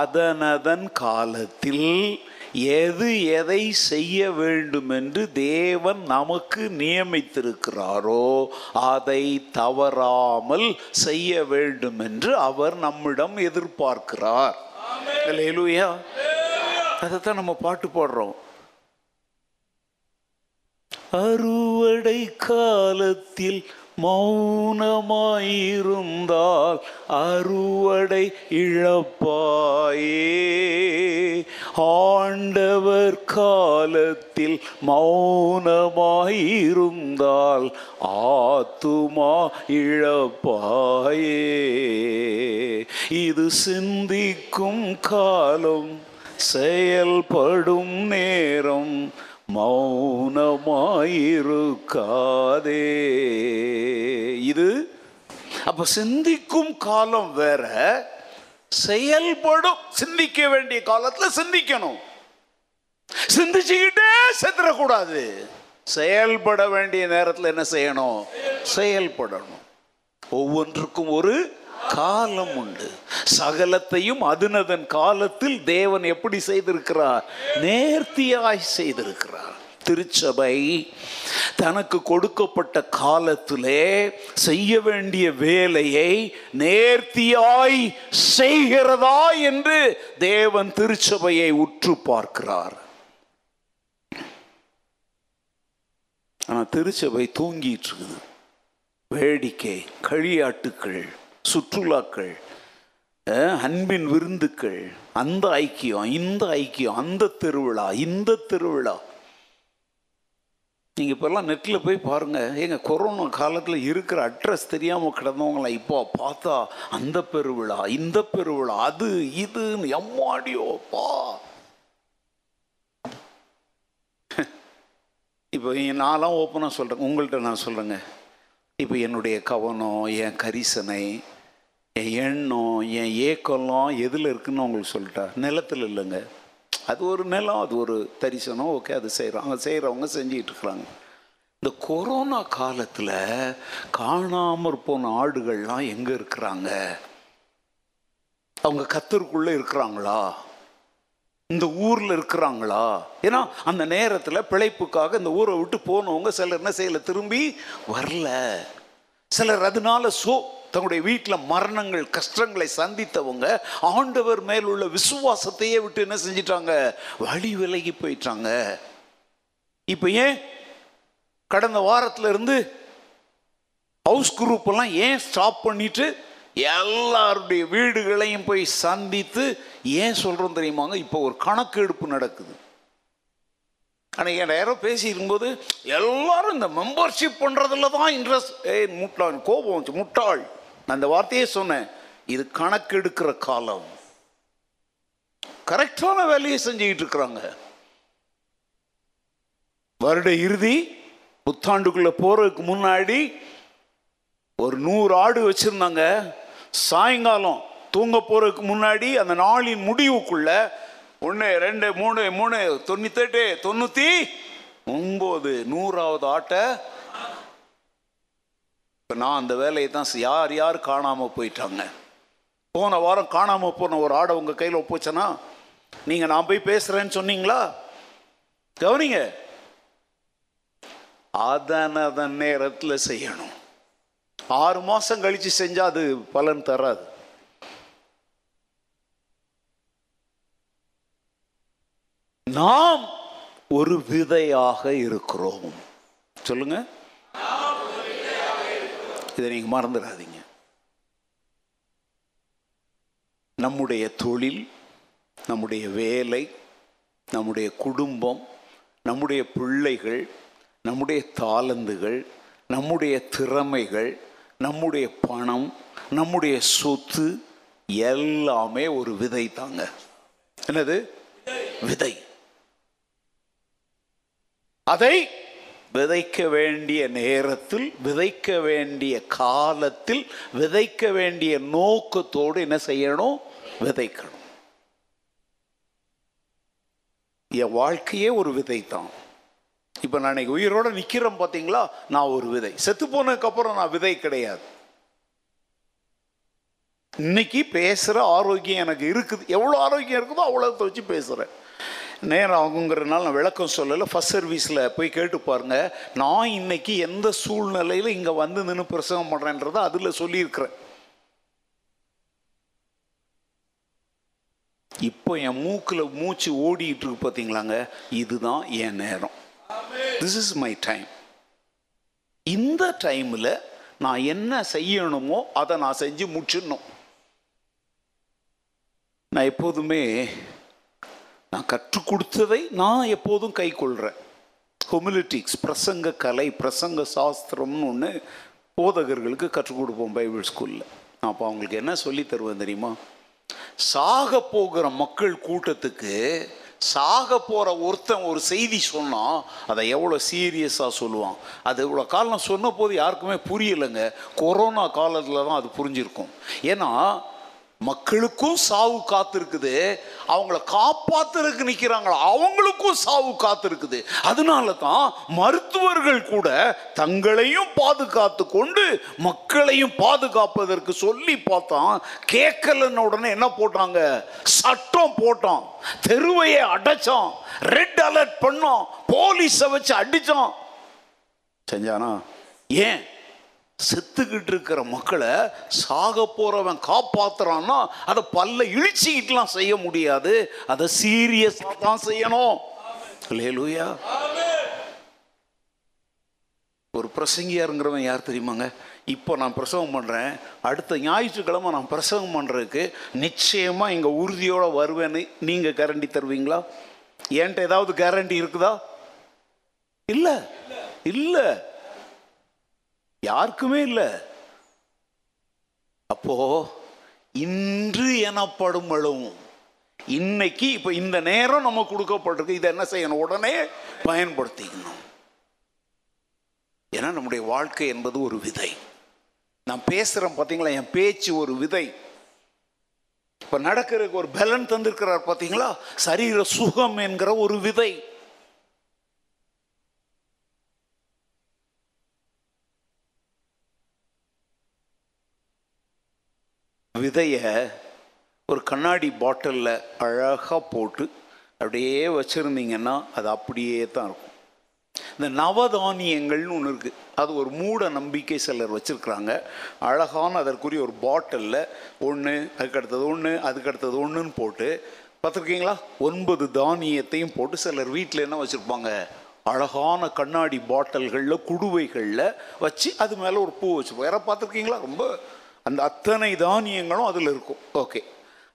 அதனதன் காலத்தில் எது எதை செய்ய வேண்டும் என்று தேவன் நமக்கு நியமித்திருக்கிறாரோ அதை தவறாமல் செய்ய வேண்டும் என்று அவர் நம்மிடம் எதிர்பார்க்கிறார். அல்லேலூயா. அதைத்தான் நம்ம பாட்டு பாடுறோம். அறுவடை காலத்தில் மௌனமாயிருந்தால் அறுவடை இழப்பாயே, ஆண்டவர் காலத்தில் மௌனமாயிருந்தால் ஆத்துமா இழப்பாயே, இது சிந்திக்கும் காலம் செயல்படும் நேரம், மௌனமாயிருக்காதே இது. அப்ப சிந்திக்கும் காலம் வேற, செயல்படும். சிந்திக்க வேண்டிய காலத்துல சிந்திக்கணும், சிந்திச்சுக்கிட்டே செத்துடக்கூடாது. செயல்பட வேண்டிய நேரத்தில் என்ன செய்யணும்? செயல்படணும். ஒவ்வொன்றுக்கும் ஒரு காலம் உண்டு. சகலத்தையும் அதனதன் காலத்தில் தேவன் எப்படி செய்திருக்கிறார்? நேர்த்தியாய் செய்திருக்கிறார். திருச்சபை தனக்கு கொடுக்கப்பட்ட காலத்திலே செய்ய வேண்டிய வேலையை நேர்த்தியாய் செய்கிறதா என்று தேவன் திருச்சபையை உற்று பார்க்கிறார். ஆனால் திருச்சபை தூங்கிட்டு இருக்குது. வேடிக்கை, களியாட்டுக்கள், சுற்றுலாக்கள், அன்பின் விருந்துக்கள், அந்த ஐக்கியம் இந்த ஐக்கியம், அந்த திருவிழா இந்த திருவிழா. நீங்கள் இப்போல்லாம் நெட்டில் போய் பாருங்கள். எங்கள் கொரோனா காலத்தில் இருக்கிற அட்ரஸ் தெரியாமல் கிடந்தவங்கள இப்போ பார்த்தா அந்த பெருவிழா இந்த பெருவிழா அது இதுன்னு எம்மாடியோப்பா. இப்போ நான்லாம் ஓப்பனாக சொல்கிறேன், உங்கள்கிட்ட நான் சொல்கிறேங்க. இப்போ என்னுடைய கவனம், என் கரிசனை, என் எண்ணம், என் ஏக்கெல்லாம் எதில் இருக்குதுன்னு உங்களுக்கு சொல்லிட்டா? நிலத்தில் இல்லைங்க. அது ஒரு நிலம், அது ஒரு தரிசனம். ஓகே, அது செய்கிறாங்க, செய்கிறவங்க செஞ்சிகிட்டு இருக்கிறாங்க. இந்த கொரோனா காலத்தில் காணாமற் போன ஆடுகள்லாம் எங்கே இருக்கிறாங்க? அவங்க கத்தருக்குள்ளே இருக்கிறாங்களா? இந்த ஊரில் இருக்கிறாங்களா? ஏன்னா அந்த நேரத்தில் பிழைப்புக்காக இந்த ஊரை விட்டு போனவங்க சிலர் என்ன செய்யலை, திரும்பி வரல. சிலர் அதனால சோ தங்களுடைய வீட்டில் மரணங்கள் கஷ்டங்களை சந்தித்தவங்க ஆண்டவர் மேல் உள்ள விசுவாசத்தையே விட்டு என்ன செஞ்சிட்டாங்க? வழி விலகி போயிட்டாங்க. இப்போ ஏன் கடந்த வாரத்தில் இருந்து ஹவுஸ் குரூப் எல்லாம் ஏன் ஸ்டாப் பண்ணிட்டு எல்லாருடைய வீடுகளையும் போய் சந்தித்து ஏன் சொல்கிறோம் தெரியுமாங்க? இப்போ ஒரு கணக்கெடுப்பு நடக்குது. ஆனால் என் யாரோ பேசியிருக்கும்போது எல்லாரும் இந்த மெம்பர்ஷிப் பண்ணுறதுல தான் இன்ட்ரெஸ்ட். ஏ முட்டாள், கோபம் வந்துச்சு, முட்டாள். நான் அந்த வார்த்தையே சொன்னேன். இது கணக்கெடுக்கிற காலம். கரெக்டான வேலையை செஞ்சுக்கிட்டு இருக்கிறாங்க. வருட இறுதி புத்தாண்டுக்குள்ளே போகிறதுக்கு முன்னாடி ஒரு நூறு ஆடு வச்சுருந்தாங்க. சாயங்காலம் தூங்க போகிறதுக்கு முன்னாடி அந்த நாளின் முடிவுக்குள்ளே ஒன்று ரெண்டு மூணு மூணு தொண்ணூத்தெட்டு தொண்ணூற்றி ஒம்பது நூறாவது ஆட்டை. இப்போ நான் அந்த வேலையை தான். யார் யார் காணாமல் போயிட்டாங்க? போன வாரம் காணாமல் போன ஒரு ஆடை உங்கள் கையில் ஒப்போச்சனா நீங்கள் நான் போய் பேசுகிறேன்னு சொன்னீங்களா? கவனிங்க, அதன் அதன் நேரத்தில் செய்யணும். ஆறு மாதம் கழித்து செஞ்சால் அது பலன் தராது. நாம் ஒரு விதையாக இருக்கிறோம். சொல்லுங்க, இதை நீங்க மறந்துடாதீங்க. நம்முடைய தொழில், நம்முடைய வேலை, நம்முடைய குடும்பம், நம்முடைய பிள்ளைகள், நம்முடைய தாளந்துகள், நம்முடைய திறமைகள், நம்முடைய பணம், நம்முடைய சொத்து எல்லாமே ஒரு விதை தாங்க. என்னது? விதை. அதை விதைக்க வேண்டிய நேரத்தில், விதைக்க வேண்டிய காலத்தில், விதைக்க வேண்டிய நோக்கத்தோடு என்ன செய்யணும்? விதைக்கணும். என் வாழ்க்கையே ஒரு விதை தான். இப்போ நான் இன்னைக்கு உயிரோடு நிற்கிறேன் பார்த்தீங்களா, நான் ஒரு விதை. செத்து போனதுக்கப்புறம் நான் விதை கிடையாது. இன்னைக்கு பேசுகிற ஆரோக்கியம் எனக்கு இருக்குது. எவ்வளோ ஆரோக்கியம் இருக்குதோ அவ்வளோத்தை வச்சு பேசுகிறேன். நேரம் ஆகுங்கிறதுனால நான் விளக்கம் சொல்லலை. ஃபஸ்ட் சர்வீஸில் போய் கேட்டு பாருங்க, நான் இன்னைக்கு எந்த சூழ்நிலையில் இங்கே வந்து நின்று பிரசங்கம் பண்ணுறேன்றதை அதில் சொல்லியிருக்கிறேன். இப்போ என் மூக்கில் மூச்சு ஓடிட்டு இருக்கு பார்த்தீங்களாங்க, இதுதான் என் நேரம். This is my time. இந்த டைமில் நான் என்ன செய்யணுமோ அதை நான் செஞ்சு முடிச்சிடணும். நான் எப்போதுமே நான் கற்றுக் கொடுத்ததை நான் எப்போதும் கை கொள்கிறேன். ஹொமிலிட்டிக்ஸ், பிரசங்க கலை, பிரசங்க சாஸ்திரம்னு ஒன்று போதகர்களுக்கு கற்றுக் கொடுப்போம் பைபிள் ஸ்கூலில். நான் அப்போ அவங்களுக்கு என்ன சொல்லி தருவேன் தெரியுமா? சாக போகிற மக்கள் கூட்டத்துக்கு சாக போகிற ஒருத்தன் ஒரு செய்தி சொன்னால் அதை எவ்வளோ சீரியஸாக சொல்லுவான். அது இவ்வளோ காலம் சொன்ன போது யாருக்குமே புரியலைங்க. கொரோனா காலத்தில் தான் அது புரிஞ்சிருக்கும். ஏன்னா மக்களுக்கும் சாவு காத்திருக்குது, அவங்கள காப்பாத்துறதுக்கு நிற்கிறாங்களா, அவங்களுக்கும் சாவு காத்திருக்குது. அதனால தான் மருத்துவர்கள் கூட தங்களையும் பாதுகாத்து கொண்டு மக்களையும் பாதுகாப்பதற்கு சொல்லி பார்த்தோம். கேட்கலன்னு உடனே என்ன போட்டாங்க? சட்டம் போட்டோம், தெருவையை அடைச்சோம், ரெட் அலர்ட் பண்ணோம், போலீஸை வச்சு அடித்தோம். செஞ்சானா? ஏன்? செத்துக்கிட்டு இருக்கிற மக்களை சாக போறவன் காப்பாத்துறான்னா அதை பல்ல இழிச்சுக்கிட்டுலாம் செய்ய முடியாது. அதை சீரியஸா தான் செய்யணும். ஹல்லேலூயா. ஒரு பிரசங்கியாருங்கிறவன் யார் தெரியுமாங்க? இப்போ நான் பிரசங்கம் பண்ணுறேன், அடுத்த ஞாயிற்றுக்கிழமை நான் பிரசங்கம் பண்ணுறதுக்கு நிச்சயமா இங்கே உறுதியோட வருவேன்னு நீங்க கேரண்டி தருவீங்களா? என்கிட்ட ஏதாவது கேரண்டி இருக்குதா? இல்லை இல்லை யாருக்குமே இல்லை. அப்போ இன்று எனப்படும் அளவும் இன்னைக்கு இப்போ இந்த நேரம் நம்ம கொடுக்கப்பட்டிருக்கு. இதை என்ன செய்யணும்? உடனே பயன்படுத்திக்கணும். ஏன்னா நம்முடைய வாழ்க்கை என்பது ஒரு விதை. நான் பேசுகிறேன் பார்த்தீங்களா, என் பேச்சு ஒரு விதை. இப்போ நடக்கிறதுக்கு ஒரு பலன் தந்திருக்கிறார் பார்த்தீங்களா, சரீர சுகம் என்கிற ஒரு விதை. விதைய ஒரு கண்ணாடி பாட்டிலில் அழகாக போட்டு அப்படியே வச்சுருந்தீங்கன்னா அது அப்படியே தான் இருக்கும். இந்த நவதானியங்கள்னு ஒன்று இருக்குது. அது ஒரு மூட நம்பிக்கை சிலர் வச்சுருக்குறாங்க. அழகான அதற்குரிய ஒரு பாட்டிலில் ஒன்று, அதுக்கடுத்தது ஒன்று, அதுக்கடுத்தது ஒன்றுன்னு போட்டு பார்த்துருக்கீங்களா? ஒன்பது தானியத்தையும் போட்டு சிலர் வீட்டில் என்ன வச்சுருப்பாங்க? அழகான கண்ணாடி பாட்டில்களில் குடுவைகளில் வச்சு அது மேலே ஒரு பூ வச்சுருப்போம். யாராவது பார்த்துருக்கீங்களா? ரொம்ப அந்த அத்தனை தானியங்களும் அதில் இருக்கும். ஓகே,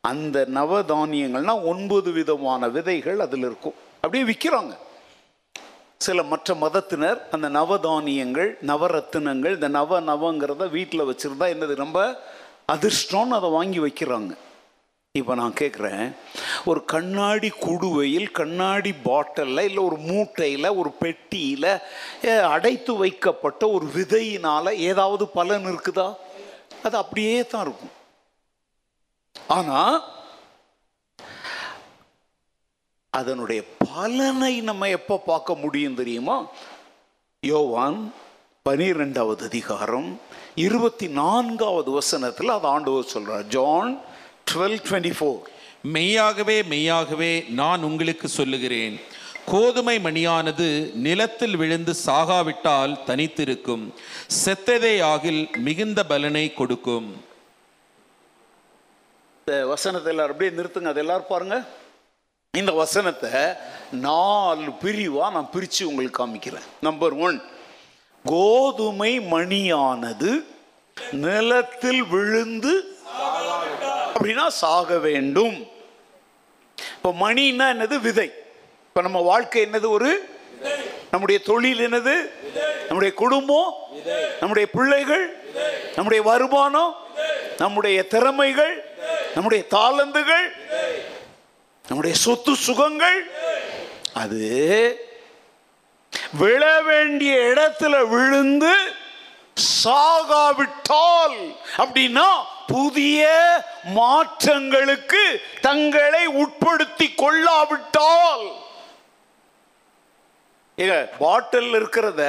அந்த நவதானியங்கள்னால் ஒன்பது விதமான விதைகள் அதில் இருக்கும். அப்படியே விற்கிறாங்க. சில மற்ற மதத்தினர் அந்த நவதானியங்கள், நவரத்தினங்கள், இந்த நவ நவங்கிறத வீட்டில் வச்சுருந்தா என்னது ரொம்ப அதிர்ஷ்டம்னு அதை வாங்கி வைக்கிறாங்க. இப்போ நான் கேட்குறேன், ஒரு கண்ணாடி குடுவையில், கண்ணாடி பாட்டிலில், இல்லை ஒரு மூட்டையில், ஒரு பெட்டியில் அடைத்து வைக்கப்பட்ட ஒரு விதையினால் ஏதாவது பலன் இருக்குதா? அது அப்படியே தான் இருக்கும். ஆனால் அதனுடைய பலனை நம்ம எப்போ பார்க்க முடியும் தெரியுமா? யோவான் பனிரெண்டாவது அதிகாரம் இருபத்தி நான்காவது வசனத்தில் அது ஆண்டவர் சொல்றார். John twelve twenty four. மெய்யாகவே மெய்யாகவே நான் உங்களுக்கு சொல்லுகிறேன், கோதுமை மணியானது நிலத்தில் விழுந்து சாகாவிட்டால் தனித்திருக்கும், செத்ததே ஆகில் மிகுந்த பலனை கொடுக்கும். இந்த வசனத்தை எல்லாரும் அப்படியே நிறுத்துங்க. அது எல்லாரும் பாருங்க. இந்த வசனத்தை நாலு பிரிவா நான் பிரிச்சு உங்களுக்கு காமிக்கிறேன். நம்பர் ஒன், கோதுமை மணியானது நிலத்தில் விழுந்து அப்படின்னா சாக வேண்டும். இப்போ மணின்னா என்னது? விதை. இப்போ நம்ம வாழ்க்கை என்னது? ஒரு நம்முடைய தொழில் என்னது? நம்முடைய குடும்பம், நம்முடைய பிள்ளைகள், நம்முடைய வருமானம், நம்முடைய திறமைகள், நம்முடைய தாளந்துகள், நம்முடைய சொத்து சுகங்கள், அது விழ வேண்டிய இடத்துல விழுந்து சாகாவிட்டால் அப்படின்னா புதிய மாற்றங்களுக்கு தங்களை உட்படுத்தி கொள்ளாவிட்டால். பாட்டில் இருக்கிறத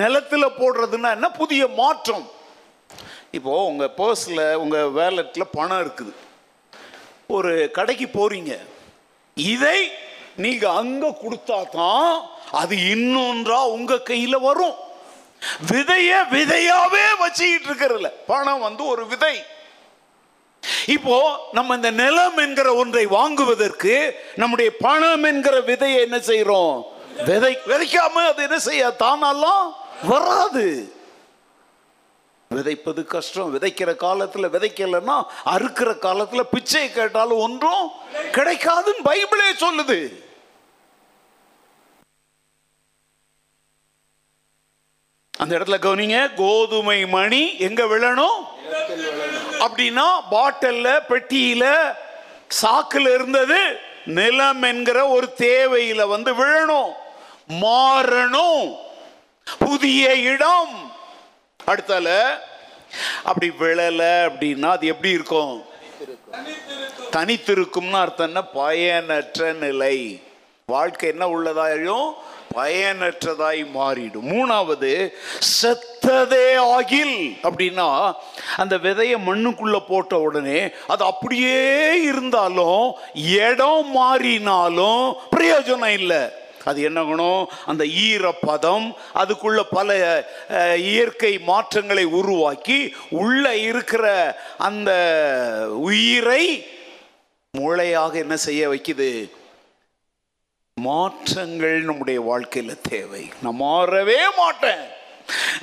நிலத்துல போடுறதுன்னா என்ன? புதிய மாற்றம். இப்போ உங்க பர்ஸ்ல, உங்க வேலட்ல பணம் இருக்குது. ஒரு கடைக்கு போறீங்க, இதை நீங்க அங்க கொடுத்தா தான் அது இன்னொன்றா உங்க கையில வரும். விதைய விதையாவே வச்சுக்கிட்டு இருக்கிறதுல பணம் வந்து ஒரு விதை. இப்போ நம்ம இந்த நிலம் என்கிற ஒன்றை வாங்குவதற்கு நம்முடைய பணம் என்கிற விதையை என்ன செய்யறோம்? விதை விதைக்காம அது என்ன செய்ய தானாலாம் வராது. விதைப்பது கஷ்டம். விதைக்கிற காலத்துல விதைக்கலன்னா அறுக்கிற காலத்துல பிச்சை கேட்டாலும் ஒன்றும் கிடைக்காதுன்னு பைபிளே சொல்லுது. அந்த இடத்துல கவனிங்க, கோதுமை மணி எங்க விழணும் அப்படின்னா பாட்டில்ல, பெட்டியில, சாக்குல இருந்தது நிலம் என்கிற ஒரு தேவையில வந்து விழணும், மாறணும், புதிய இடம். அடுத்தால அப்படி விழல அப்படின்னா அது எப்படி இருக்கும்? தனித்திருக்கும்னு அர்த்தம் என்ன? பயனற்ற நிலை. வாழ்க்கை என்ன உள்ளதாயும் பயனற்றதாய் மாறிடும். மூணாவது, செத்ததே ஆகில் அப்படின்னா அந்த விதைய மண்ணுக்குள்ள போட்ட உடனே அது அப்படியே இருந்தாலும் இடம் மாறினாலும் பிரயோஜனம் இல்லை. அது என்னகணும்? அந்த ஈரப்பதம் அதுக்குள்ள பல இயற்கை மாற்றங்களை உருவாக்கி உள்ள இருக்கிற அந்த உயிரை மூளையாக என்ன செய்ய வைக்குது? மாற்றங்கள் நம்முடைய வாழ்க்கையில தேவை. நான் மாறவே மாட்டேன்,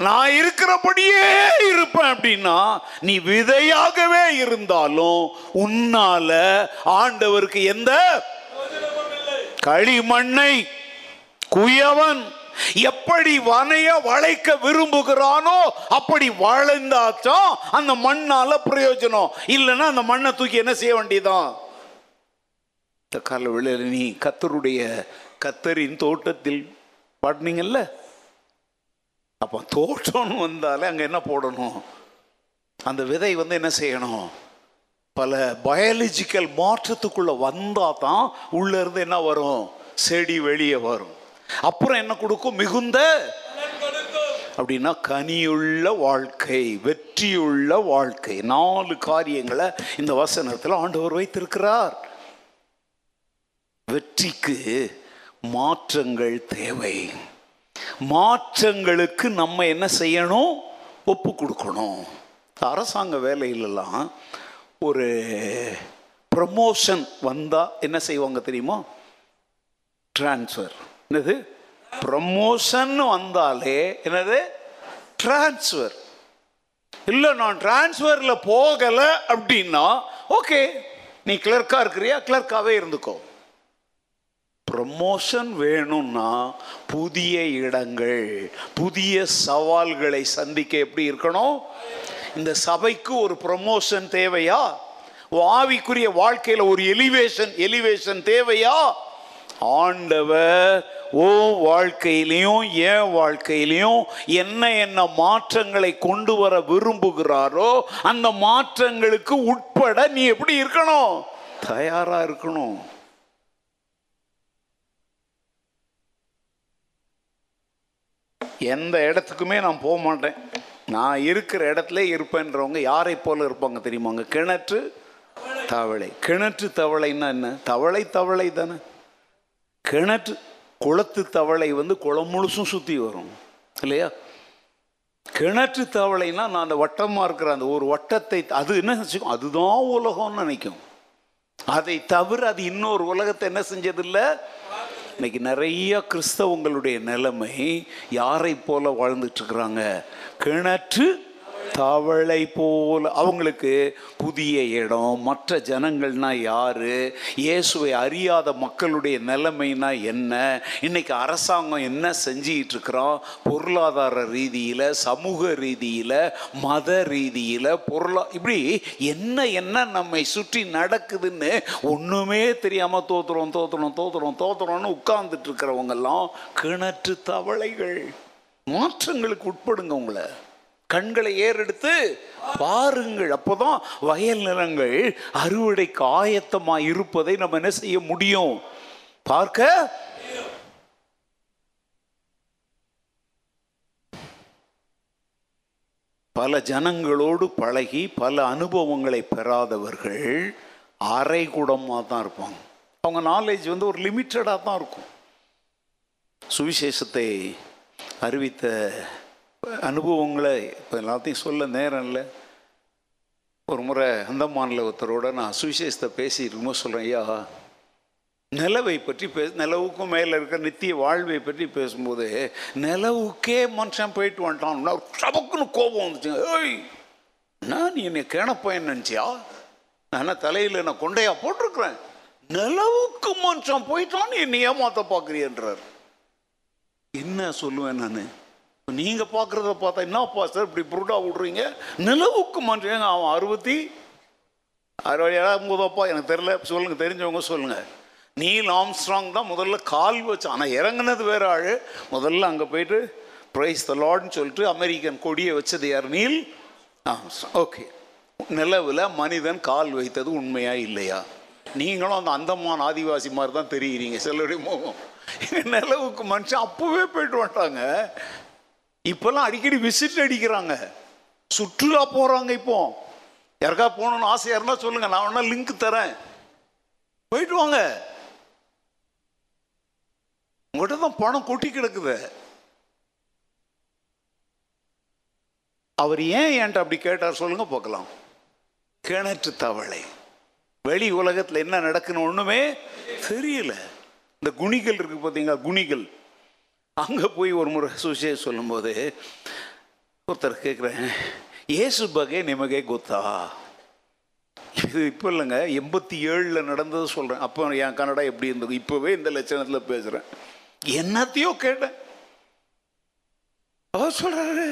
நான் இருக்கிறபடியே இருப்பேன் அப்படின்னா நீ விதையாகவே இருந்தாலும் உன்னால ஆண்டவருக்கு எந்த களிமண்ணை குயவன் எப்படி வனைய வளைக்க விரும்புகிறானோ அப்படி வளைந்தாச்சும் அந்த மண்ணால பிரயோஜனம் இல்லைன்னா அந்த மண்ணை தூக்கி என்ன செய்ய வேண்டியதான்? இந்த கால விளையில நீ கத்தருடைய கத்தரின் தோட்டத்தில் பாடினீங்கல்ல, அப்போ தோட்டம்னு வந்தாலே அங்கே என்ன போடணும்? அந்த விதை வந்து என்ன செய்யணும்? பல பயாலஜிக்கல் மாற்றத்துக்குள்ளே வந்தால் தான் உள்ளேருந்து என்ன வரும்? செடி வெளியே வரும். அப்புறம் என்ன கொடுக்கும்? மிகுந்த அப்படின்னா கனியுள்ள வாழ்க்கை, வெற்றியுள்ள வாழ்க்கை. நாலு காரியங்களை இந்த வசனத்தில் ஆண்டவர் வைத்திருக்கிறார். வெற்றிக்கு மாற்றங்கள் தேவை. மாற்றங்களுக்கு நம்ம என்ன செய்யணும்? ஒப்பு கொடுக்கணும். அரசாங்க வேலையிலலாம் ஒரு ப்ரமோஷன் வந்தால் என்ன செய்வாங்க தெரியுமா? ட்ரான்ஸ்ஃபர். என்னது? ப்ரமோஷன் வந்தாலே என்னது? ட்ரான்ஸ்ஃபர். இல்லை, நான் ட்ரான்ஸ்ஃபரில் போகலை அப்படின்னா ஓகே, நீ கிளர்க்காக இருக்கிறியா, கிளர்க்காகவே இருந்துக்கோ. ப்ரமோஷன் வேணும்னா புதிய இடங்கள், புதிய சவால்களை சந்திக்க எப்படி இருக்கணும்? இந்த சபைக்கு ஒரு ப்ரமோஷன் தேவையா? ஆவிக்குரிய வாழ்க்கையில் ஒரு எலிவேஷன் எலிவேஷன் தேவையா? ஆண்டவர் ஓ வாழ்க்கையிலையும் என் வாழ்க்கையிலையும் என்ன என்ன மாற்றங்களை கொண்டு வர விரும்புகிறாரோ அந்த மாற்றங்களுக்கு உட்பட நீ எப்படி இருக்கணும்? தயாரா இருக்கணும். எந்த இடத்துக்குமே நான் போக மாட்டேன், நான் இருக்கிற இடத்துல இருப்பேன்றவங்க யாரை போல இருப்பாங்க தெரியுமாங்க? கிணற்று தவளை. கிணற்று தவளைன்னா என்ன? தவளை தவளை தானே. கிணற்று குளத்து தவளை வந்து குளம் முழுசும் சுற்றி வரும் இல்லையா? கிணற்று தவளைன்னா நான் அந்த வட்டமாக இருக்கிற அந்த ஒரு வட்டத்தை அது என்ன செஞ்சுக்கும், அதுதான் உலகம்னு நினைக்கும். அதை தவிர அது இன்னொரு உலகத்தை என்ன செஞ்சதில்லை. இன்னைக்கு நிறைய கிறிஸ்தவங்களுடைய நிலைமை யாரை போல வாழ்ந்துட்டு இருக்கிறாங்க? கிணற்று தவளை போல. அவங்களுக்கு புதிய இடம், மற்ற ஜனங்கள்னா யாரு, இயேசுவை அறியாத மக்களுடைய நிலைமைனா என்ன, இன்னைக்கு அரசாங்கம் என்ன செஞ்சிட்டு இருக்கிறோம், பொருளாதார ரீதியில், சமூக ரீதியில், மத ரீதியில், பொருளா இப்படி என்ன என்ன நம்மை சுற்றி நடக்குதுன்னு ஒன்றுமே தெரியாமல் தோத்துறோம் தோத்துறோம் தோத்துறோம் தோத்துறோம்னு உட்கார்ந்துட்டு இருக்கிறவங்கெல்லாம் கிணற்று தவளைகள். மாற்றங்களுக்கு உட்படுங்க, உங்களை கண்களை ஏறெடுத்து பாருங்கள். அப்போதான் வயல் நிலங்கள் அறுவடைக்கு ஆயத்தமாக இருப்பதை நம்ம என்ன செய்ய முடியும், பார்க்க. பல ஜனங்களோடு பழகி பல அனுபவங்களை பெறாதவர்கள் அரைகுடமாக தான் இருப்பாங்க. அவங்க நாலேஜ் வந்து ஒரு லிமிட்டடாக தான் இருக்கும். சுவிசேஷத்தை அறிவித்த அனுபவங்களை இப்போ எல்லாத்தையும் சொல்ல நேரம் இல்லை. ஒரு முறை அந்தமானில் ஒருத்தரோடு நான் சுவிசேஷத்தை பேசிட்டு இருக்கும்போது சொல்கிறேன், ஐயா நிலவை பற்றி பே நிலவுக்கும் மேலே இருக்க நித்திய வாழ்வை பற்றி பேசும்போது நிலவுக்கே மனுஷன் போயிட்டு வந்துட்டான்னா சபக்குன்னு கோபம் வந்துச்சுங்க. ஏய், நான் நீ என்னை கேணப்பையன் நினச்சியா? நான் என்ன தலையில் நான் கொண்டையா போட்டிருக்கிறேன்? நிலவுக்கு மனுஷன் போயிட்டான்னு என்னை ஏமாற்ற பார்க்குறியன்றார். என்ன சொல்லுவேன் நான்? நீங்க பாக்குறத பார்த்தா என்ன பாஸ்டர் இப்படி புருடா விடுறீங்க, நிலவுக்கு மனுஷன் அவன் அறுபத்தி அறுபதாப்பா எனக்கு தெரியல, சொல்லுங்க தெரிஞ்சவங்க சொல்லுங்க. நீல் ஆம்ஸ்ட்ராங் தான் முதல்ல கால் வச்சு, ஆனால் இறங்குனது வேற ஆள். முதல்ல அங்கே போயிட்டு பிரைஸ் தி லார்ட்னு சொல்லிட்டு அமெரிக்கன் கொடியை வச்சது யார்? Neil Armstrong. ஓகே, நிலவில் மனிதன் கால் வைத்தது உண்மையா இல்லையா? நீங்களும் அந்த அந்தமான் ஆதிவாசி மாதிரி தான் தெரியுறீங்க சிலருடைய முகம். நிலவுக்கு மனுஷன் அப்பவே போயிட்டு வந்துட்டாங்க. இப்பெல்லாம் அடிக்கடி விசிட் அடிக்கிறாங்க, சுற்றுலா போறாங்க. இப்போ யாருக்கா போகணும்னு ஆசையா இருந்தா சொல்லுங்க, நான் வேணா லிங்க் தரேன், போயிட்டு வாங்க. உங்கள்கிட்ட தான் பணம் கொட்டி கிடக்குது. அவர் ஏன் என்கிட்ட அப்படி கேட்டார் சொல்லுங்க பார்க்கலாம். கிணற்று தவளை, வெளி உலகத்தில் என்ன நடக்குன்னு ஒண்ணுமே தெரியல. இந்த குணிகள் இருக்கு பார்த்தீங்களா, குணிகள். அங்கே போய் ஒரு முறை சுவிசேஷம் சொல்லும்போது ஒருத்தர் கேட்குறேன், ஏசு பகே நிமகே கொத்தா. இது இப்போ இல்லைங்க, எண்பத்தி ஏழில் நடந்தது சொல்கிறேன். அப்போ என் கன்னடா எப்படி இருந்தது, இப்போவே இந்த லட்சணத்தில் பேசுகிறேன். என்னத்தையோ கேட்டேன். அவர் சொல்கிறாரு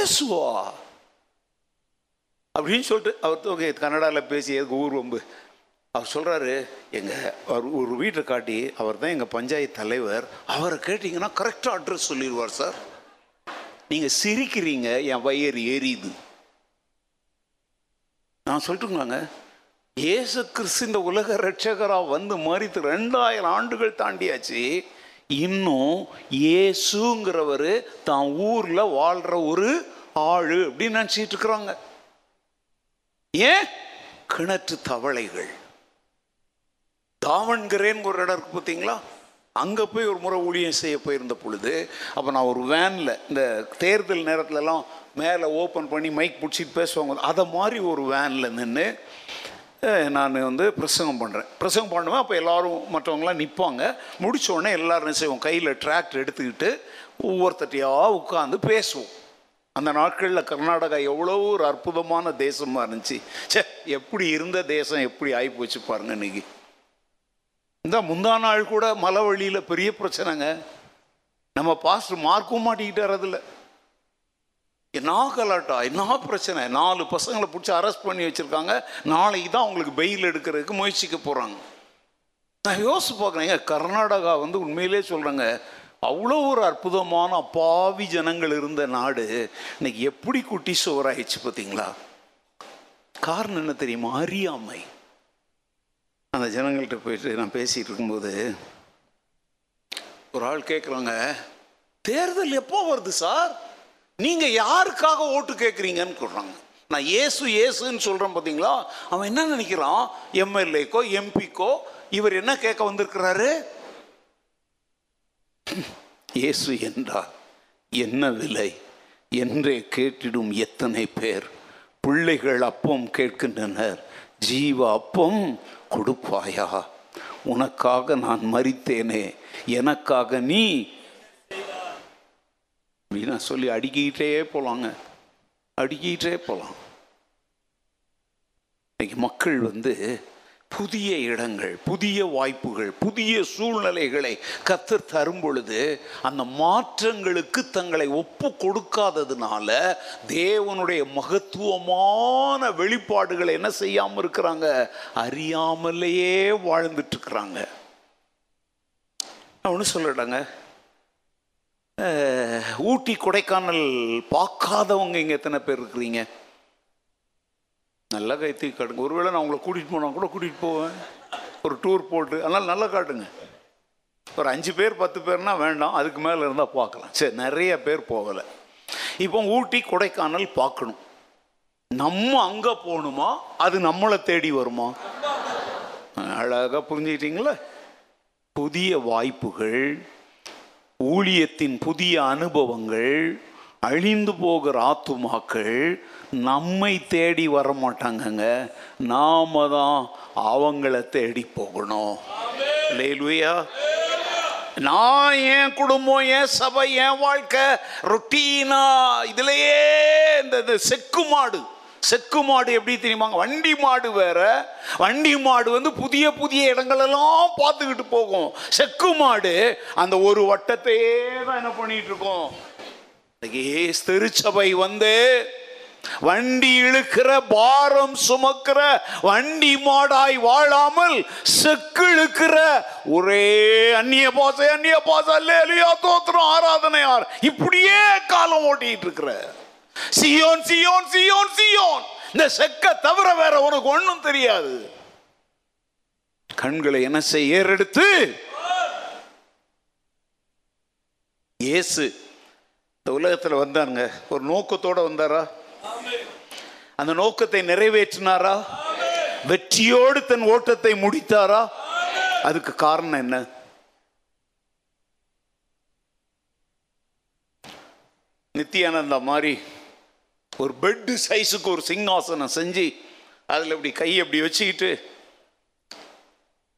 ஏசுவா அப்படின்னு சொல்லிட்டு அவர் கன்னடாவில் பேசி ஊர் வம்பு. அவர் சொல்கிறாரு, எங்கள் அவர் ஒரு வீட்டை காட்டி அவர் தான் எங்கள் பஞ்சாயத்து தலைவர், அவரை கேட்டிங்கன்னா கரெக்டாக அட்ரஸ் சொல்லிடுவார் சார். நீங்கள் சிரிக்கிறீங்க, என் வயிறு எரியுது. நான் சொல்லிட்டுங்களாங்க, இயேசு கிறிஸ்து இந்த உலக ரட்சகராக வந்து மரித்து ரெண்டாயிரம் ஆண்டுகள் தாண்டியாச்சு. இன்னும் இயேசுங்கிறவர் தான் ஊரில் வாழ்கிற ஒரு ஆள் அப்படின்னு நினச்சிட்டு இருக்கிறாங்க. ஏன் கிணற்று தவளைகள்? தாவண்கிறேன் ஒரு இடம் இருக்கு பார்த்தீங்களா, அங்கே போய் ஒரு முறை ஊழியம் செய்ய போயிருந்த பொழுது அப்போ நான் ஒரு வேனில், இந்த தேர்தல் நேரத்துலலாம் மேலே ஓப்பன் பண்ணி மைக் பிடிச்சிட்டு பேசுவாங்க, அதை மாதிரி ஒரு வேனில் நின்று நான் வந்து பிரசங்கம் பண்ணுறேன். பிரசங்கம் பண்ணுவேன். அப்போ எல்லோரும் மற்றவங்களாம் நிற்பாங்க. முடித்தோடனே எல்லோரும் செய்வோம், கையில் டிராக்டர் எடுத்துக்கிட்டு ஒவ்வொருத்தட்டையாக உட்காந்து பேசுவோம். அந்த நாட்களில் கர்நாடகா எவ்வளோ ஒரு அற்புதமான தேசமாக இருந்துச்சு. சே, எப்படி இருந்த தேசம் எப்படி ஆகிப்போச்சு பாருங்க. இன்னைக்கு இந்த முந்தா நாள் கூட மலை வழியில் பெரிய பிரச்சனைங்க. நம்ம பாஸ்டர் மார்க்கும் மாட்டிக்கிட்டார். அதில் என்ன கலாட்டா, என்ன பிரச்சனை, நாலு பசங்களை பிடிச்சி அரெஸ்ட் பண்ணி வச்சுருக்காங்க. நாளைக்கு தான் அவங்களுக்கு பெயில் எடுக்கிறதுக்கு முயற்சிக்க போகிறாங்க. நான் யோசிச்சு பார்க்குறேன், ஏன் கர்நாடகா வந்து உண்மையிலே சொல்கிறேங்க அவ்வளோ ஒரு அற்புதமான அப்பாவி ஜனங்கள் இருந்த நாடு இன்னைக்கு எப்படி குட்டி சோறாயிடுச்சு பார்த்தீங்களா. காரணம் என்ன தெரியுமா? அறியாமை. அந்த ஜனங்கள்கிட்ட போயிட்டு நான் பேசிகிட்டு இருக்கும்போது ஒரு ஆள் கேட்குறாங்க, தேர்தல் எப்போ வருது சார், நீங்கள் யாருக்காக ஓட்டு கேட்குறீங்கன்னு சொல்கிறாங்க. நான் ஏசு ஏசுன்னு சொல்கிறேன் பார்த்தீங்களா. அவன் என்ன நினைக்கிறான், எம்எல்ஏக்கோ எம்பிக்கோ இவர் என்ன கேட்க வந்திருக்கிறாரு, ஏசு என்றால் என்ன விலை என்றே கேட்டிடும் எத்தனை பேர். பிள்ளைகள் அப்பம் கேட்கின்றனர், ஜீவ அப்பம் கொடுப்பாயா, உனக்காக நான் மரித்தேனே எனக்காக நீ அப்படின்னா சொல்லி அடிக்கிட்டே போலாங்க, அடிக்கிட்டே போலாம். இன்னைக்கு மக்கள் வந்து புதிய இடங்கள், புதிய வாய்ப்புகள், புதிய சூழ்நிலைகளை கர்த்தர் தரும் பொழுது அந்த மாற்றங்களுக்கு தங்களை ஒப்பு கொடுக்காததுனால தேவனுடைய மகத்துவமான வெளிப்பாடுகளை என்ன செய்யாமல் இருக்கிறாங்க, அறியாமலேயே வாழ்ந்துட்டு இருக்கிறாங்க. நான் ஒன்று சொல்லிட்டாங்க, ஊட்டி கொடைக்கானல் பார்க்காதவங்க இங்கே எத்தனை பேர் இருக்கிறீங்க? நல்லா கை தூக்கி காட்டுங்க. ஒருவேளை நான் உங்களை கூட்டிகிட்டு போனால் கூட கூட்டிகிட்டு போவேன், ஒரு டூர் போட்டு. அதனால் நல்லா காட்டுங்க. ஒரு அஞ்சு பேர் பத்து பேர்னா வேண்டாம், அதுக்கு மேலே இருந்தால் பார்க்கலாம். சரி, நிறைய பேர் போகலை. இப்போ ஊட்டி கொடைக்கானல் பார்க்கணும், நம்ம அங்கே போகணுமா அது நம்மளை தேடி வருமா? அழகாக புரிஞ்சுக்கிட்டீங்களா? புதிய வாய்ப்புகள், ஊழியத்தின் புதிய அனுபவங்கள், அழிந்து போகிற ஆத்துமாக்கள் நம்மை தேடி வர மாட்டாங்கங்க, நாம தான் அவங்கள தேடி போகணும். அல்லேலூயா. நான் என் குடும்பம், என் சபை, என் வாழ்க்கை ரொட்டீனா இதுலையே இந்த செக்கு மாடு. செக்கு மாடு எப்படி தெரியுமாங்க, வண்டி மாடு வேற. வண்டி மாடு வந்து புதிய புதிய இடங்களெல்லாம் பார்த்துக்கிட்டு போகும். செக்கு மாடு அந்த ஒரு வட்டத்தையே தான் என்ன பண்ணிட்டு இருக்கோம். திருச்சபை வந்து வண்டி இழுக்கிற, பாரம் சுமக்கிற வண்டி மாடாய் வாழாமல் செக்கு இழுக்கிற ஒரே அந்நிய பாசை, அந்நிய பாசையா தோத்திரம் ஆராதனையார் இப்படியே காலம் ஓட்டிட்டு இருக்கிற. சியோன் சியோன் சியோன் சியோன், இந்த செக்க தவிர வேற உனக்கு ஒன்றும் தெரியாது. கண்களை என்ன செய்ய ஏறெடுத்து இயேசு உலகத்தில் வந்தாருங்க. ஒரு நோக்கத்தோட வந்தாரா? அந்த நோக்கத்தை நிறைவேற்றினாரா? வெற்றியோடு தன் ஓட்டத்தை முடித்தாரா? அதுக்கு காரணம் என்ன? நித்தியானந்தா மாதிரி ஒரு பெட் சைஸுக்கு ஒரு சிங்காசனம் செஞ்சு அதில் இப்படி கை அப்படி வச்சுக்கிட்டு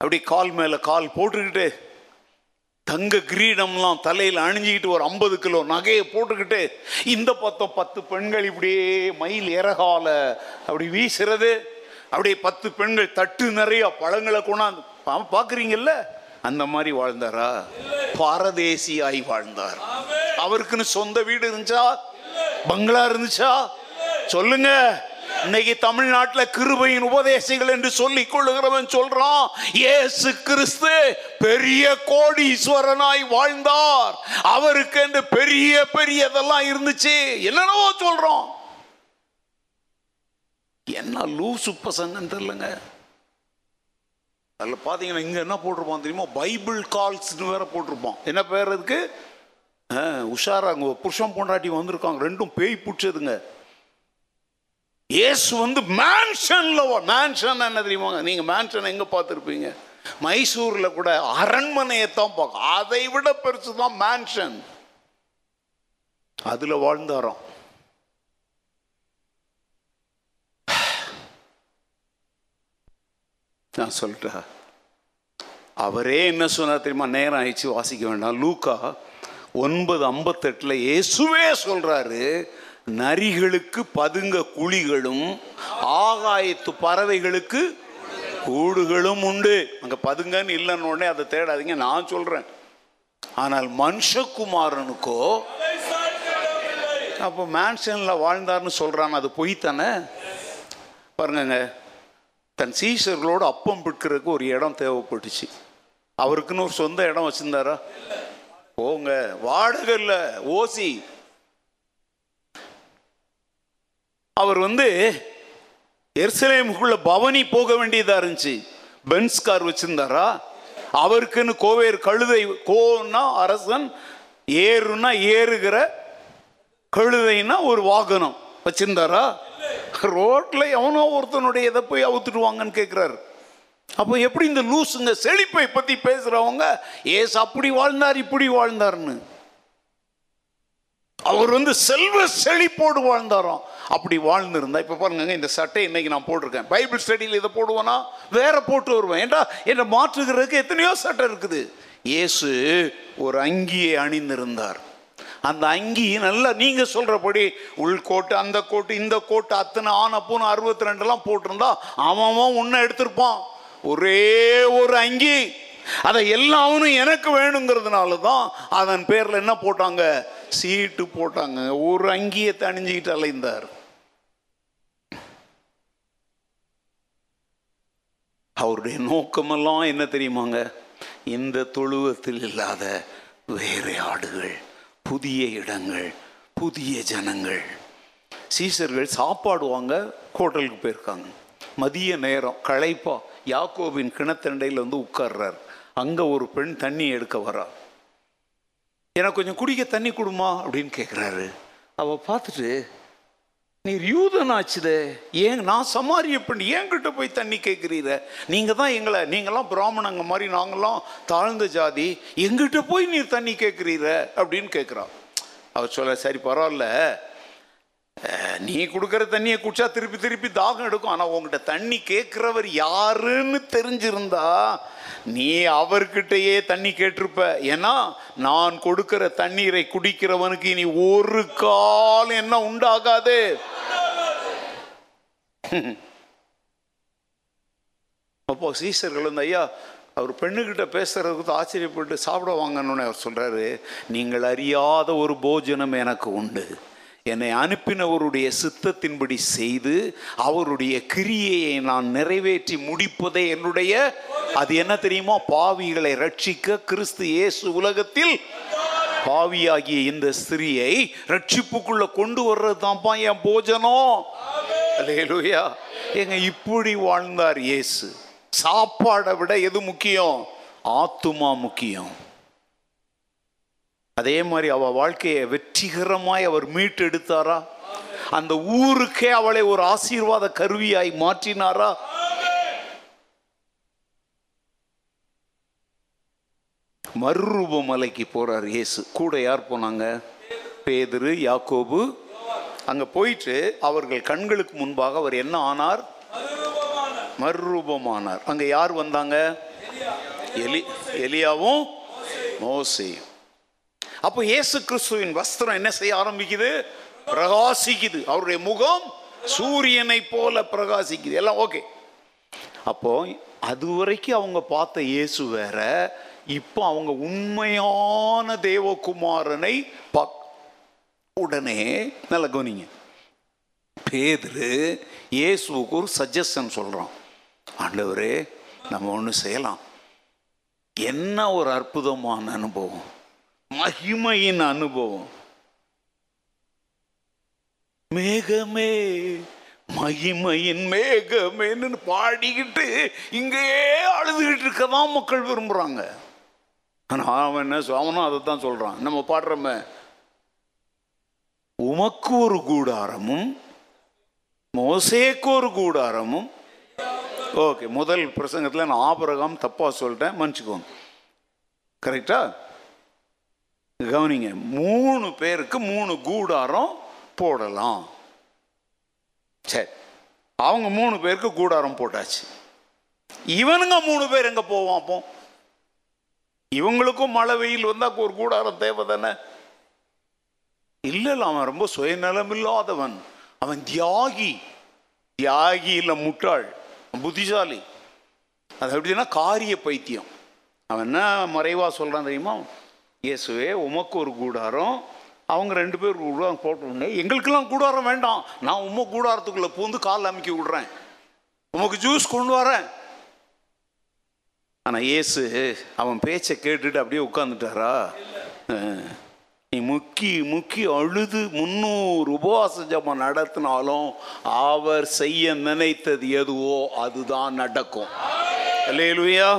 அப்படி கால் மேலே கால் போட்டுக்கிட்டு தங்க கிரீடம்லாம் தலையில் அணிஞ்சிக்கிட்டு ஒரு ஐம்பது கிலோ நகையை போட்டுக்கிட்டு இந்த பக்கம் பத்து பெண்கள் இப்படியே மயில் இறகால அப்படி வீசுறது, அப்படியே பத்து பெண்கள் தட்டு நிறைய பழங்களை கொண்டாந்து பார்க்குறீங்கல்ல, அந்த மாதிரி வாழ்ந்தாரா? பாரதேசியாய் வாழ்ந்தார். அவருக்குன்னு சொந்த வீடு இருந்துச்சா? பங்களா இருந்துச்சா? சொல்லுங்க. இன்னைக்கு தமிழ்நாட்டில் கிருபையின் உபதேசிகள் என்று சொல்லிக் கொள்ளுகிறவன் சொல்றான், இயேசு கிறிஸ்து பெரிய கோடீஸ்வரனாய் வாழ்ந்தார், அவருக்கு என்று பெரிய பெரியதெல்லாம் இருந்துச்சு என்னென்னவோ சொல்றோம். என்ன லூசு பசங்கன்னு தெரியலங்க. அதில் பார்த்தீங்கன்னா இங்கே என்ன போட்டிருப்பான் தெரியுமா, பைபிள் கால்ஸ்ன்னு வேற போட்டிருப்பான். என்ன பேர் அதுக்கு? உஷாராங்க. புருஷன் பொண்டாட்டி வந்திருக்காங்க, ரெண்டும் பேய் பிடிச்சதுங்க. இயேசு வந்து மேன்ஷன்ல, மேன்ஷன் என்ன தெரியுமாங்க, நீங்கள் மேன்ஷன் எங்கே பார்த்துருப்பீங்க, மைசூரில் கூட அரண்மனையை தான் பார்க்க, அதை விட பெருசு தான் மேன்ஷன், அதில் வாழ்ந்தாராம். நான் சொல்லிட்டேன். அவரே என்ன சொன்னார் தெரியுமா? நேரம் ஆயிடுச்சு, வாசிக்க வேண்டாம். லூக்கா ஒன்பது ஐம்பத்தெட்டில் இயேசுவே சொல்கிறாரு, நரிகளுக்கு பதுங்க குழிகளும் ஆகாயத்து பறவைகளுக்கு கூடுகளும் உண்டு. அங்கே பதுங்கன்னு இல்லைன்னு உடனே அதை தேடாதீங்க, நான் சொல்கிறேன். ஆனால் மனுஷகுமாரனுக்கோ அப்போ மேன்ஷனில் வாழ்ந்தார்னு சொல்கிறான், அது பொய் தானே? பாருங்கங்க, தன் சீஷர்களோடு அப்பம் பிடிக்கிறதுக்கு ஒரு இடம் தேவைப்பட்டுச்சு. அவருக்குன்னு ஒரு சொந்த இடம் வச்சுருந்தாரா? போங்க, வாடகை இல்லை, ஓசி. அவர் வந்து எருசலேமுக்குள்ள பவனி போக வேண்டியதா இருந்துச்சு. பென்ஸ் கார் வச்சிருந்தாரா? அவருக்குன்னு கோவேர் கழுதை, கோன்னா அரசன், ஏறுனா ஏறுகிற, கழுதைன்னா ஒரு வாகனம் வச்சிருந்தாரா? ரோட்ல எவனோ ஒருத்தனுடைய எதை போய் அவுத்துடுவாங்கன்னு கேட்கிறாரு. அப்போ எப்படி இந்த லூசுங்க செழிப்பை பத்தி பேசுறவங்க ஏசு அப்படி வாழ்ந்தார் இப்படி வாழ்ந்தார்னு, அவர் வந்து செல்வ செழிப்போடு வாழ்ந்தாராம். அப்படி வாழ்ந்துருந்தா இப்போ பாருங்க, இந்த சட்டை இன்னைக்கு நான் போட்டிருக்கேன். பைபிள் ஸ்டடியில் இதை போடுவேனா வேற போட்டு வருவேன். ஏண்டா என்னை மாற்றுகிறதுக்கு எத்தனையோ சட்டை இருக்குது. இயேசு ஒரு அங்கியை அணிந்திருந்தார். அந்த அங்கி நல்லா நீங்க சொல்றபடி உள்கோட்டு, அந்த கோட்டு, இந்த கோட்டு, அத்தனை ஆனப்பூன்னு அறுபத்தி ரெண்டுலாம் போட்டிருந்தா அவன் உன்னை எடுத்திருப்பான். ஒரே ஒரு அங்கி, அதை எல்லாவனும் எனக்கு வேணுங்கிறதுனால தான் அதன் பேரில் என்ன போட்டாங்க, சீட்டு போட்டாங்க. ஒரு அங்கியை தணிஞ்சுக்கிட்டு அலைந்தார். அவருடைய நோக்கமெல்லாம் என்ன தெரியுமாங்க? இந்த தொழுவத்தில் இல்லாத வேறு ஆடுகள், புதிய இடங்கள், புதிய ஜனங்கள். சீசர்கள் சாப்பாடு வாங்க ஹோட்டலுக்கு போயிருக்காங்க. மதிய நேரம் களைப்பா யாக்கோபின் கிணத்தண்டையில் வந்து உட்கார்றார். அங்கே ஒரு பெண் தண்ணி எடுக்க வரா. எனக்கு கொஞ்சம் குடிக்க தண்ணி கொடுமா அப்படின்னு கேட்குறாரு. அவள் பார்த்துட்டு, நீர் யூதனாச்சுதே, ஏன் நான் சமாரிய பெண், ஏங்கிட்ட போய் தண்ணி கேட்குறீர? நீங்கள் தான் எங்களை, நீங்களாம் பிராமணங்க மாதிரி, நாங்களாம் தாழ்ந்த ஜாதி, எங்கிட்ட போய் நீர் தண்ணி கேட்குறீர அப்படின்னு கேட்குறான். அவர் சொல்ல, சரி பரவாயில்ல, நீ கொடுக்குற தண்ணியை குடிச்சா திருப்பி திருப்பி தாகம் எடுக்கும். ஆனால் உங்ககிட்ட தண்ணி கேட்குறவர் யாருன்னு தெரிஞ்சிருந்தா நீ அவர்கிட்டயே தண்ணி கேட்டிருப்ப. ஏன்னா நான் கொடுக்குற தண்ணீரை குடிக்கிறவனுக்கு இனி ஒரு கால் என்ன உண்டாகாது. அப்போ சீசர்கள் வந்து, ஐயா அவர் பெண்ணுக்கிட்ட பேசுறதுக்கு ஆச்சரியப்பட்டு சாப்பிட வாங்கன்னு அவர் சொல்றாரு, நீங்கள் அறியாத ஒரு போஜனம் எனக்கு உண்டு, என்னை அனுப்பினவருடைய சித்தத்தின்படி செய்து அவருடைய கிரியையை நான் நிறைவேற்றி முடிப்பதே என்னுடைய, அது என்ன தெரியுமா, பாவிகளை ரட்சிக்க கிறிஸ்து இயேசு உலகத்தில் பாவியாகிய இந்த ஸ்திரியை ரட்சிப்புக்குள்ள கொண்டு வர்றது தான்ப்பா என் போஜனம். அல்லேலூயா. எங்க இப்படி வாழ்ந்தார் இயேசு. சாப்பாடை விட எது முக்கியம்? ஆத்துமா முக்கியம். அதே மாதிரி அவள் வாழ்க்கையை வெற்றிகரமாய் அவர் மீட்டெடுத்தாரா? அந்த ஊருக்கே அவளை ஒரு ஆசீர்வாத கருவியாய் மாற்றினாரா? மறுரூப மலைக்கு போறார் இயேசு. கூட யார் போனாங்க? பேதுரு, யாக்கோபு. அங்க போயிட்டு அவர்கள் கண்களுக்கு முன்பாக அவர் என்ன ஆனார்? மறுரூபமானார். அங்க யார் வந்தாங்க? எலி எலியாவும் மோசேயும். அப்போ இயேசு கிறிஸ்துவின் வஸ்திரம் என்ன செய்ய ஆரம்பிக்குது? பிரகாசிக்குது. அவருடைய முகம் சூரியனை போல பிரகாசிக்குது. எல்லாம் ஓகே. அப்போ அது வரைக்கும் அவங்க பார்த்த இயேசு வேற, இப்போ அவங்க உண்மையான தேவகுமாரனை பாக். உடனே நல்ல கவனிங்க, பேதுரு இயேசுக்கு ஒரு சஜஷன் சொல்றான். ஆண்டவரே, நம்ம ஒன்று செய்யலாம். என்ன ஒரு அற்புதமான அனுபவம், மகிமையின் அனுபவம். மேகமே மகிமையின் மேகமேன்னு பாடிக்கிட்டு இங்கேயே அழுதுகிட்டு இருக்கதான் மக்கள் விரும்புறாங்க. ஆனா அவன் என்ன அவனும் அதை தான் சொல்றான். நம்ம பாடுறோமே, உமக்கு ஒரு கூடாரமும் மோசேக்கு ஒரு கூடாரமும். ஓகே, முதல் பிரசங்கத்துல நான் ஆபிரகாம் தப்பா சொல்லிட்டேன், மன்னிச்சுக்கோங்க. கரெக்டா கவனிங்க, மூணு பேருக்கு மூணு கூடாரம் போடலாம். சரி, அவங்க மூணு பேருக்கு கூடாரம் போட்டாச்சு. இவனுங்க மூணு பேர் எங்க போவோம்? அப்போ இவங்களுக்கும் மழை வெயில் வந்தா ஒரு கூடாரம் தேவை தானே. இல்லை, அவன் ரொம்ப சுயநலமில்லாதவன், அவன் தியாகி. தியாகி இல்லை முட்டாள், புத்திசாலி. அது எப்படின்னா காரிய பைத்தியம். அவன் என்ன மறைவாக சொல்கிறான் தெரியுமா, இயேசுவே உமக்கு ஒரு கூடாரம், அவங்க ரெண்டு பேர் கூடாரம் போட்டோன்னே எங்களுக்கெல்லாம் கூடாரம் வேண்டாம், நான் உம கூடாரத்துக்குள்ளே பூந்து கால் அமுக்கி விடுறேன், உமக்கு ஜூஸ் கொண்டு வரேன். ஆனால் இயேசு அவன் பேச்சை கேட்டுட்டு அப்படியே உட்காந்துட்டாரா? நீ முக்கி முக்கி அழுது முன்னூறு உபவாச ஜபம் நடத்தினாலும் அவர் செய்ய நினைத்தது எதுவோ அதுதான் நடக்கும். அல்லேலூயா.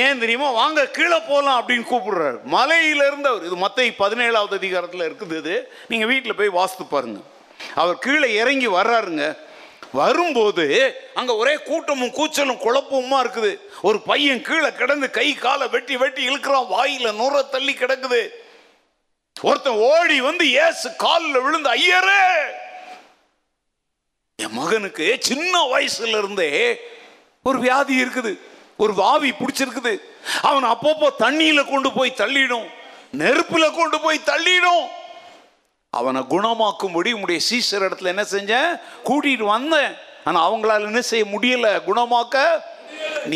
ஏன் தெரியுமா, வாங்க கீழே போகலாம் அப்படின்னு கூப்பிடுறாரு. மலையிலிருந்து அவர், இது மத்தேயு பதினேழாவது அதிகாரத்தில் இருக்குது, இது நீங்கள் வீட்டில் போய் வாசித்து பாருங்க. அவர் கீழே இறங்கி வர்றாருங்க. வரும்போது அங்கே ஒரே கூட்டமும் கூச்சலும் குழப்பமுமா இருக்குது. ஒரு பையன் கீழே கிடந்து கை காலை வெட்டி வெட்டி இழுக்கிறான், வாயில் நூற தள்ளி கிடக்குது. ஒருத்தன் ஓடி வந்து இயேசு காலில் விழுந்து, ஐயரே என் மகனுக்கு சின்ன வயசுல இருந்தே ஒரு வியாதி இருக்குது, ஒரு வாவி பிடிச்சிருக்குது, அவன் அப்பப்போ தண்ணியில கொண்டு போய் தள்ளிடும், நெருப்புல கொண்டு போய் தள்ளிடும், அவனை குணமாக்கும்படி உங்களுடைய சீசர் இடத்துல என்ன செஞ்சேன், கூட்டிட்டு வந்தேன், ஆனா அவங்களால என்ன செய்ய முடியல, குணமாக்க.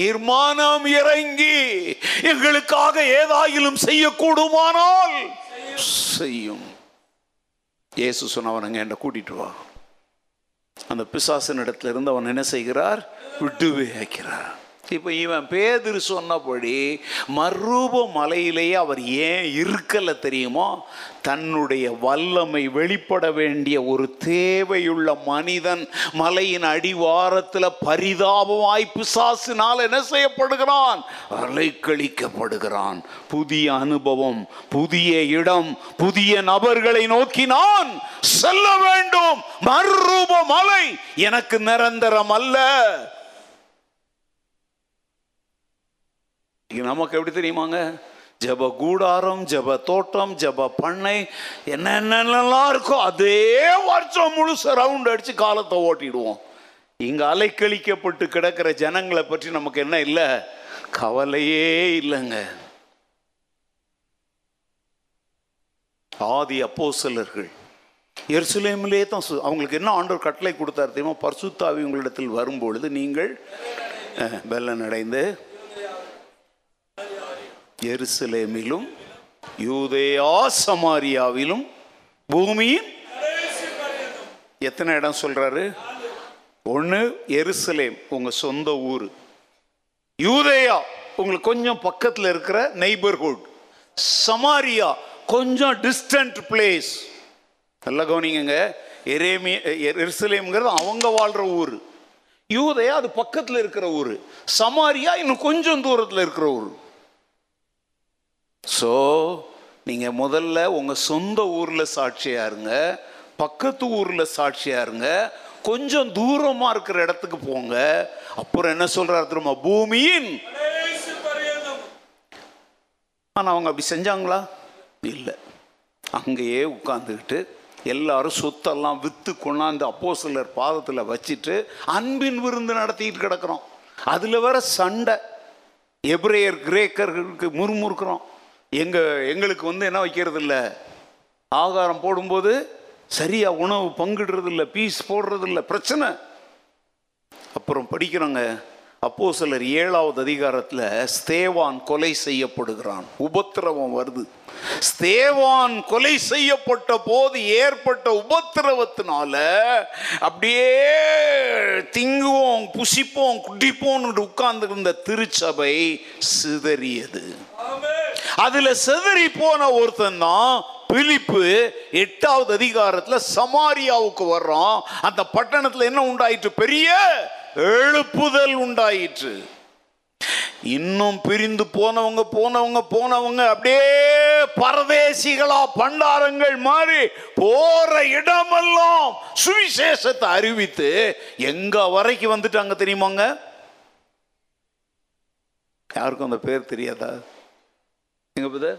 நிர்மாணம் இறங்கி எங்களுக்காக ஏதாயிலும் செய்யக்கூடுமானால் செய்யும். இயேசு சொன்னவனங்க என்ன கூட்டிட்டு வா. அந்த பிசாசின் இடத்துல இருந்து அவன் என்ன செய்கிறார், விடுவே வைக்கிறார். இப்போ இவன் பேதுரு சொன்னபடி மறுரூப மலையிலேயே அவர் ஏன் இருக்கலை தெரியுமோ, தன்னுடைய வல்லமை வெளிப்பட வேண்டிய ஒரு தேவையுள்ள மனிதன் மலையின் அடிவாரத்தில் பரிதாபமாய் பிசாசினால் என்ன செய்யப்படுகிறான், அலைக்கழிக்கப்படுகிறான். புதிய அனுபவம், புதிய இடம், புதிய நபர்களை நோக்கி நான் செல்ல வேண்டும். மறுரூப மலை எனக்கு நிரந்தரம் அல்ல. நமக்கு எப்படி தெரியுமாங்க, ஜப கூடாரம், ஜப தோட்டம், ஜப பண்ணை, என்னென்னலாம் இருக்கோ அதே வருஷம் முழுச ரவுண்ட் அடிச்சு காலத்தை ஓட்டிடுவோம். இங்க அலைக்கழிக்கப்பட்டு கிடக்கிற ஜனங்களை பற்றி நமக்கு என்ன இல்லை, கவலையே இல்லைங்க. ஆதி அப்போஸ்தலர்கள் எருசலேமிலே தான் அவங்களுக்கு என்ன ஆண்டவர் கட்டளை கொடுத்தார் தெரியுமா, பரிசுத்த ஆவி உங்களிடத்தில் வரும்பொழுது நீங்கள் பெலன் அடைந்து எருசலேமிலும் யூதேயா சமாரியாவிலும் பூமியின் எத்தனை இடம் சொல்றாரு, ஒன்று எருசலேம் உங்க சொந்த ஊர், யூதேயா உங்களுக்கு கொஞ்சம் பக்கத்தில் இருக்கிற நெய்பர்ஹுட், சமாரியா கொஞ்சம் டிஸ்டன்ட் பிளேஸ். நல்லா கவனிங்க, எரேமியா எருசலேம்ங்கிறது அவங்க வாழ்ற ஊர், யூதேயா அது பக்கத்தில் இருக்கிற ஊர், சமாரியா இன்னும் கொஞ்சம் தூரத்தில் இருக்கிற ஊர். ஸோ நீங்கள் முதல்ல உங்கள் சொந்த ஊரில் சாட்சியாக இருங்க, பக்கத்து ஊரில் சாட்சியாக இருங்க, கொஞ்சம் தூரமாக இருக்கிற இடத்துக்கு போங்க. அப்புறம் என்ன சொல்கிறார் தெரியுமா, பூமியின். ஆனால் அவங்க அப்படி செஞ்சாங்களா? இல்லை. அங்கேயே உட்காந்துக்கிட்டு எல்லாரும் சொத்தெல்லாம் விற்று கொண்டாந்து அப்போஸ்தலர் பாதத்தில் வச்சுட்டு அன்பின் விருந்து நடத்திக்கிட்டு கிடக்கிறோம். அதில் வேற சண்டை, எபிரேயர் கிரேக்கர்களுக்கு முறுமுறுக்கிறோம், எங்க எங்களுக்கு வந்து என்ன வைக்கிறது இல்லை, ஆகாரம் போடும்போது சரியா உணவு பங்கிடுறது இல்லை, பீஸ் போடுறது இல்லை, பிரச்சனை. அப்புறம் படிக்கிறாங்க அப்போஸ்தலர் ஏழாவது அதிகாரத்தில் ஸ்தேவான் கொலை செய்யப்படுகிறான், உபத்திரவம் வருது. ஸ்தேவான் கொலை செய்யப்பட்ட போது ஏற்பட்ட உபத்திரவத்தினால அப்படியே திங்குவோம் புசிப்போம் குடிப்போம்னு உட்கார்ந்து இருந்த திருச்சபை சிதறியது. அதுல சிதறி போன ஒருத்தன் தான் பிலிப்பு, எட்டாவது அதிகாரத்தில் சமாரியாவுக்கு வர்றோம். அந்த பட்டணத்தில் என்ன உண்டாயிற்று, பெரிய எழுப்புதல் உண்டாயிற்று. இன்னும் பிரிந்து போனவங்க போனவங்க போனவங்க அப்படியே பரதேசிகளா பண்டாரங்கள் மாறி போற இடமெல்லாம் சுவிசேஷத்தை அறிவித்து எங்க வரைக்கும் வந்துட்டாங்க தெரியுமாங்க. யாருக்கும் அந்த பேர் தெரியாதா, எங்க போது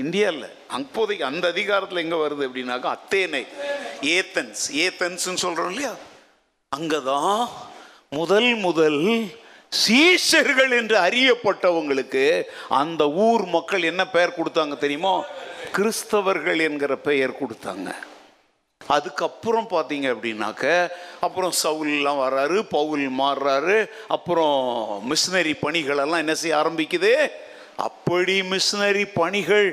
இந்தியாவில் அப்போதைக்கு அந்த அதிகாரத்தில் எங்கே வருது அப்படின்னாக்கா, அத்தேனை, ஏத்தன்ஸ், ஏத்தன்ஸ்ன்னு சொல்கிறோம் இல்லையா, அங்கே தான் முதல் முதல் சீஷர்கள் என்று அறியப்பட்டவங்களுக்கு அந்த ஊர் மக்கள் என்ன பெயர் கொடுத்தாங்க தெரியுமோ, கிறிஸ்தவர்கள் என்கிற பெயர் கொடுத்தாங்க. அதுக்கப்புறம் பார்த்தீங்க அப்படின்னாக்க அப்புறம் சவுல்லாம் வர்றாரு, பவுல் மாறுறாரு, அப்புறம் மிஷினரி பணிகளெல்லாம் என்ன செய்ய ஆரம்பிக்குது. அப்படி மிஷினரி பணிகள்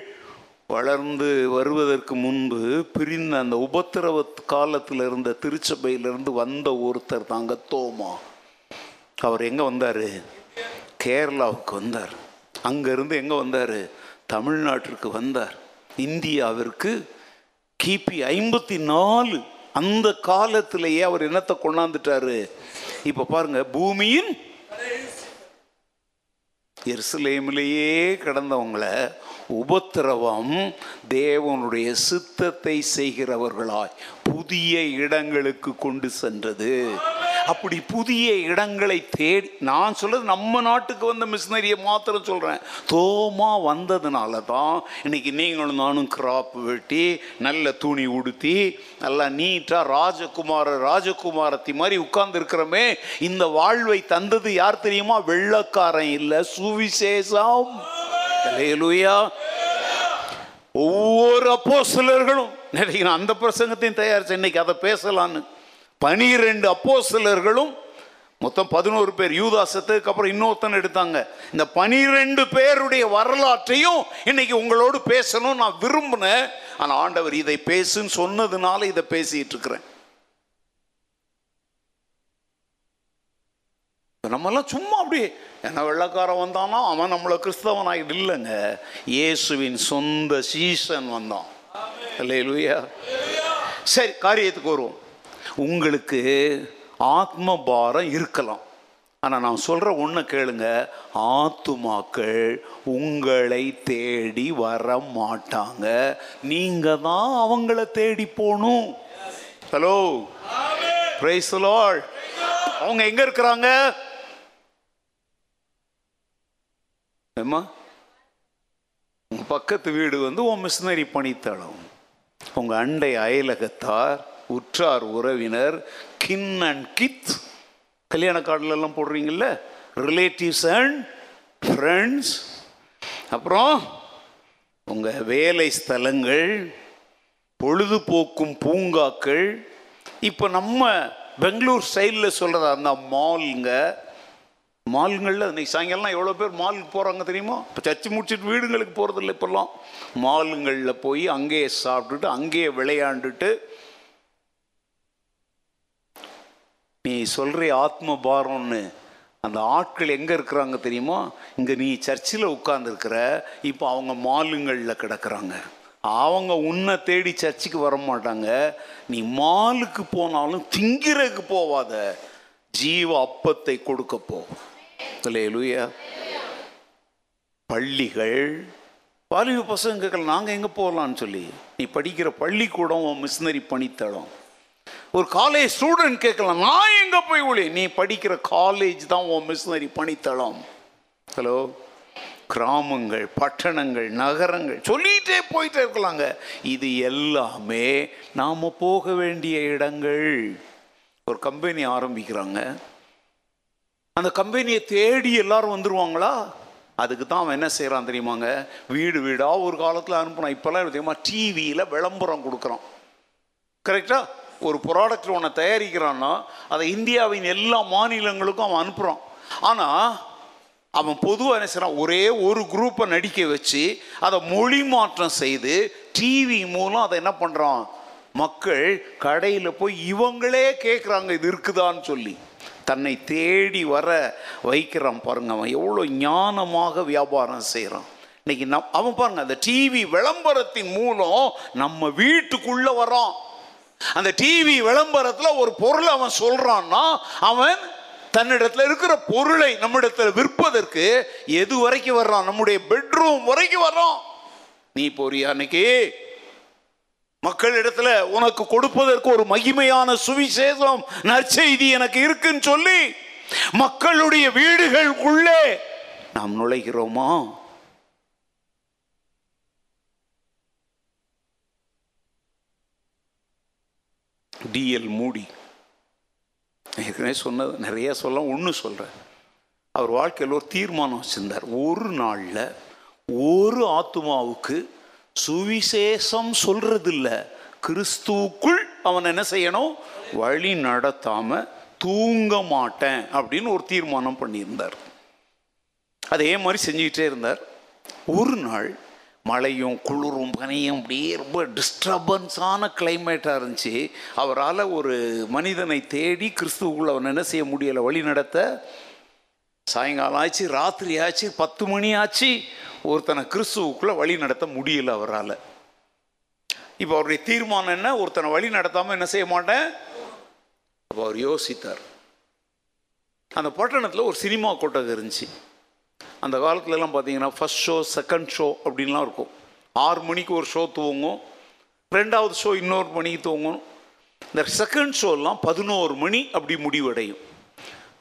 வளர்ந்து வருவதற்கு முன்பு பிரிந்த அந்த உபத்திரவ காலத்தில் இருந்த திருச்சபையிலிருந்து வந்த ஒருத்தர் தாங்க தோமா. அவர் எங்கே வந்தார்? கேரளாவுக்கு வந்தார். அங்கேருந்து எங்கே வந்தார்? தமிழ்நாட்டிற்கு வந்தார். இந்தியாவிற்கு கிபி ஐம்பத்தி நாலு அந்த காலத்திலேயே அவர் என்னத்தை கொண்டாந்துட்டாரு. இப்போ பாருங்க, பூமியின் எருசலேமிலேயே கடந்தவங்களை உபத்திரவம் தேவனுடைய சித்தத்தை செய்கிறவர்களாய் புதிய இடங்களுக்கு கொண்டு சென்றது. அப்படி புதிய இடங்களை தேடி, நான் சொல்றது நம்ம நாட்டுக்கு வந்த மிஷினரியை மாத்திரம் சொல்கிறேன், தோமா வந்ததுனால தான் இன்னைக்கு நீங்களும் நானும் கிராப் வெட்டி நல்ல துணி உடுத்தி நல்லா நீட்டாக ராஜகுமார ராஜகுமாரத்தி மாதிரி உட்கார்ந்துருக்கிறோமே. இந்த வாழ்வை தந்தது யார் தெரியுமா? வெள்ளக்காரன் இல்லை, சுவிசேஷம். ஒவ்வொரு அப்போஸ்தலர்களும் இன்னைக்கு நான் அந்த பிரசங்கத்தையும் தயாரிச்சேன், இன்னைக்கு அதை பேசலான்னு. பனிரெண்டு அப்போஸ்தலர்களும் மொத்தம் பதினோரு பேர், யூதாசத்துக்கு அப்புறம் இன்னொருத்தன் எடுத்தாங்க. இந்த பனிரெண்டு பேருடைய வரலாற்றையும் இன்னைக்கு உங்களோடு பேசணும் நான் விரும்பினேன். ஆனால் ஆண்டவர் இதை பேசுன்னு சொன்னதுனால இதை பேசிட்டு இருக்கிறேன். நம்மெல்லாம் சும்மா அப்படியே என்ன வெள்ளக்காரன் வந்தானா அவன் நம்மளை கிறிஸ்தவன் ஆகிட்டு இல்லைங்க, இயேசுவின் சொந்த சீசன் வந்தான். அல்லேலூயா. சரி, காரியத்துக்கு வருவோம். உங்களுக்கு ஆத்ம பாரம் இருக்கலாம், ஆனால் நான் சொல்கிற ஒன்று கேளுங்க, ஆத்துமாக்கள் உங்களை தேடி வர மாட்டாங்க, நீங்கள் தான் அவங்கள தேடி போகணும். Hello, praise the Lord. அவங்க எங்கே இருக்கிறாங்க? ஏம்மா, உங்கள் பக்கத்து வீடு வந்து உன் மிஷினரி பணித்தளம், உங்கள் அண்டை அயலகத்தார், உற்றார் உறவினர், கின் அண்ட் கித், கல்யாண கார்டுலாம் போடுறீங்கல்ல, ரிலேட்டிவ்ஸ் அண்ட் ஃப்ரெண்ட்ஸ், அப்புறம் உங்கள் வேலை ஸ்தலங்கள், பொழுதுபோக்கும் பூங்காக்கள், இப்போ நம்ம பெங்களூர் சைடில் சொல்கிறதா இருந்தால் மாலுங்க. மால்களில் இன்னைக்கு சாயங்காலம்னா எவ்வளோ பேர் மாலுக்கு போகிறாங்க தெரியுமா? இப்போ சர்ச்சி முடிச்சுட்டு வீடுங்களுக்கு போகிறதில்ல இப்போல்லாம். மாலுங்களில் போய் அங்கேயே சாப்பிட்டுட்டு அங்கேயே விளையாண்டுட்டு நீ சொல்கிற ஆத்ம பாரம்னு அந்த ஆட்கள் எங்கே இருக்கிறாங்க தெரியுமா? இங்கே நீ சர்ச்சில் உட்கார்ந்துருக்கிற, இப்போ அவங்க மாலுங்களில் கிடக்கிறாங்க. அவங்க உன்னை தேடி சர்ச்சுக்கு வர மாட்டாங்க. நீ மாலுக்கு போனாலும் திங்கிறதுக்கு போவாத, ஜீவ அப்பத்தை கொடுக்க போலேலூயா. பள்ளிகள், வாலிப பசங்க நாங்கள் எங்கே போகலான்னு சொல்லி நீ படிக்கிற பள்ளிக்கூடம் மிஷினரி பணித்தளம். ஒரு காலேஜ் ஸ்டூடெண்ட் கேட்கலாம், நான் எங்கே போய் ஒளி? நீ படிக்கிற காலேஜ் தான் உன் மிஷினரி பணித்தளம். ஹலோ, கிராமங்கள், பட்டணங்கள், நகரங்கள் சொல்லிகிட்டே போயிட்டே இருக்கலாங்க. இது எல்லாமே நாம் போக வேண்டிய இடங்கள். ஒரு கம்பெனி ஆரம்பிக்கிறாங்க, அந்த கம்பெனியை தேடி எல்லாரும் வந்துடுவாங்களா? அதுக்கு தான் அவன் என்ன செய்கிறான் தெரியுமாங்க, வீடு வீடாக ஒரு காலத்தில் அனுப்புனான். இப்போல்லாம் தெரியுமா, டிவியில் விளம்பரம் கொடுக்குறான். கரெக்டா? ஒரு ப்ராடக்ட் ஒன்று தயாரிக்கிறான்னா அதை இந்தியாவின் எல்லா மாநிலங்களுக்கும் அவன் அனுப்புகிறான். ஆனால் அவன் பொதுவாக என்ன செய்கிறான், ஒரே ஒரு குரூப்பை நடிக்க வச்சு அதை மொழி மாற்றம் செய்து டிவி மூலம் அதை என்ன பண்ணுறான், மக்கள் கடையில் போய் இவங்களே கேட்குறாங்க இது இருக்குதான்னு சொல்லி. தன்னை தேடி வர வைக்கிறான். பாருங்க, அவன் எவ்வளோ ஞானமாக வியாபாரம் செய்கிறான். இன்னைக்கு நம் அவன் பாருங்க, அந்த டிவி விளம்பரத்தின் மூலம் நம்ம வீட்டுக்குள்ளே வரான். அந்த டிவி விளம்பரத்தில் ஒரு பொருளை அவன் சொல்றான்னா அவன் தன்னிடத்தில் இருக்கிற பொருளை நம்மிடத்தில் விற்பதற்கு எது வரைக்கும் வர்றான், நம்முடைய பெட்ரூம் வரைக்கும் வர்றான். நீ போறியா அன்னைக்கு மக்களிடத்துல உனக்கு கொடுப்பதற்கு ஒரு மகிமையான சுவிசேஷம் நற்செய்தி எனக்கு இருக்குன்னு சொல்லி மக்களுடைய வீடுகளுக்குள்ளே நாம் நுழைகிறோமா? டிஎல் மூடி ஏற்கனவே சொன்னது நிறையா சொல்ல ஒன்று சொல்கிறேன். அவர் வாழ்க்கையில் ஒரு தீர்மானம் வச்சுருந்தார், ஒரு நாளில் ஒரு ஆத்துமாவுக்கு சுவிசேஷம் சொல்றது இல்லை, கிறிஸ்துவுக்குள் அவன் என்ன செய்யணும், வழி நடத்தாம தூங்க மாட்டேன் அப்படின்னு ஒரு தீர்மானம் பண்ணியிருந்தார். அதே மாதிரி செஞ்சுக்கிட்டே இருந்தார். ஒரு நாள் மழையும் குளிரும் பனியும் அப்படியே ரொம்ப டிஸ்டர்பன்ஸான கிளைமேட்டாக இருந்துச்சு. அவரால் ஒரு மனிதனை தேடி கிறிஸ்துவுக்குள்ள அவன் என்ன செய்ய முடியலை, வழி நடத்த. சாயங்காலம் ஆச்சு, ராத்திரி ஆச்சு, பத்து மணி ஆச்சு, ஒருத்தனை கிறிஸ்துவுக்குள்ளே வழி நடத்த முடியலை அவரால். இப்போ அவருடைய தீர்மானம் என்ன, ஒருத்தனை வழி நடத்தாமல் என்ன செய்ய மாட்டேன். அப்போ அவர் யோசித்தார். அந்த பட்டணத்தில் ஒரு சினிமா கொட்டகை இருந்துச்சு. அந்த காலத்துலலாம் பார்த்தீங்கன்னா ஃபஸ்ட் ஷோ செகண்ட் ஷோ அப்படின்லாம் இருக்கும். ஆறு மணிக்கு ஒரு ஷோ துவங்கும், ரெண்டாவது ஷோ இன்னொரு மணிக்கு துவங்கணும். இந்த செகண்ட் ஷோலாம் பதினோரு மணி அப்படி முடிவடையும்.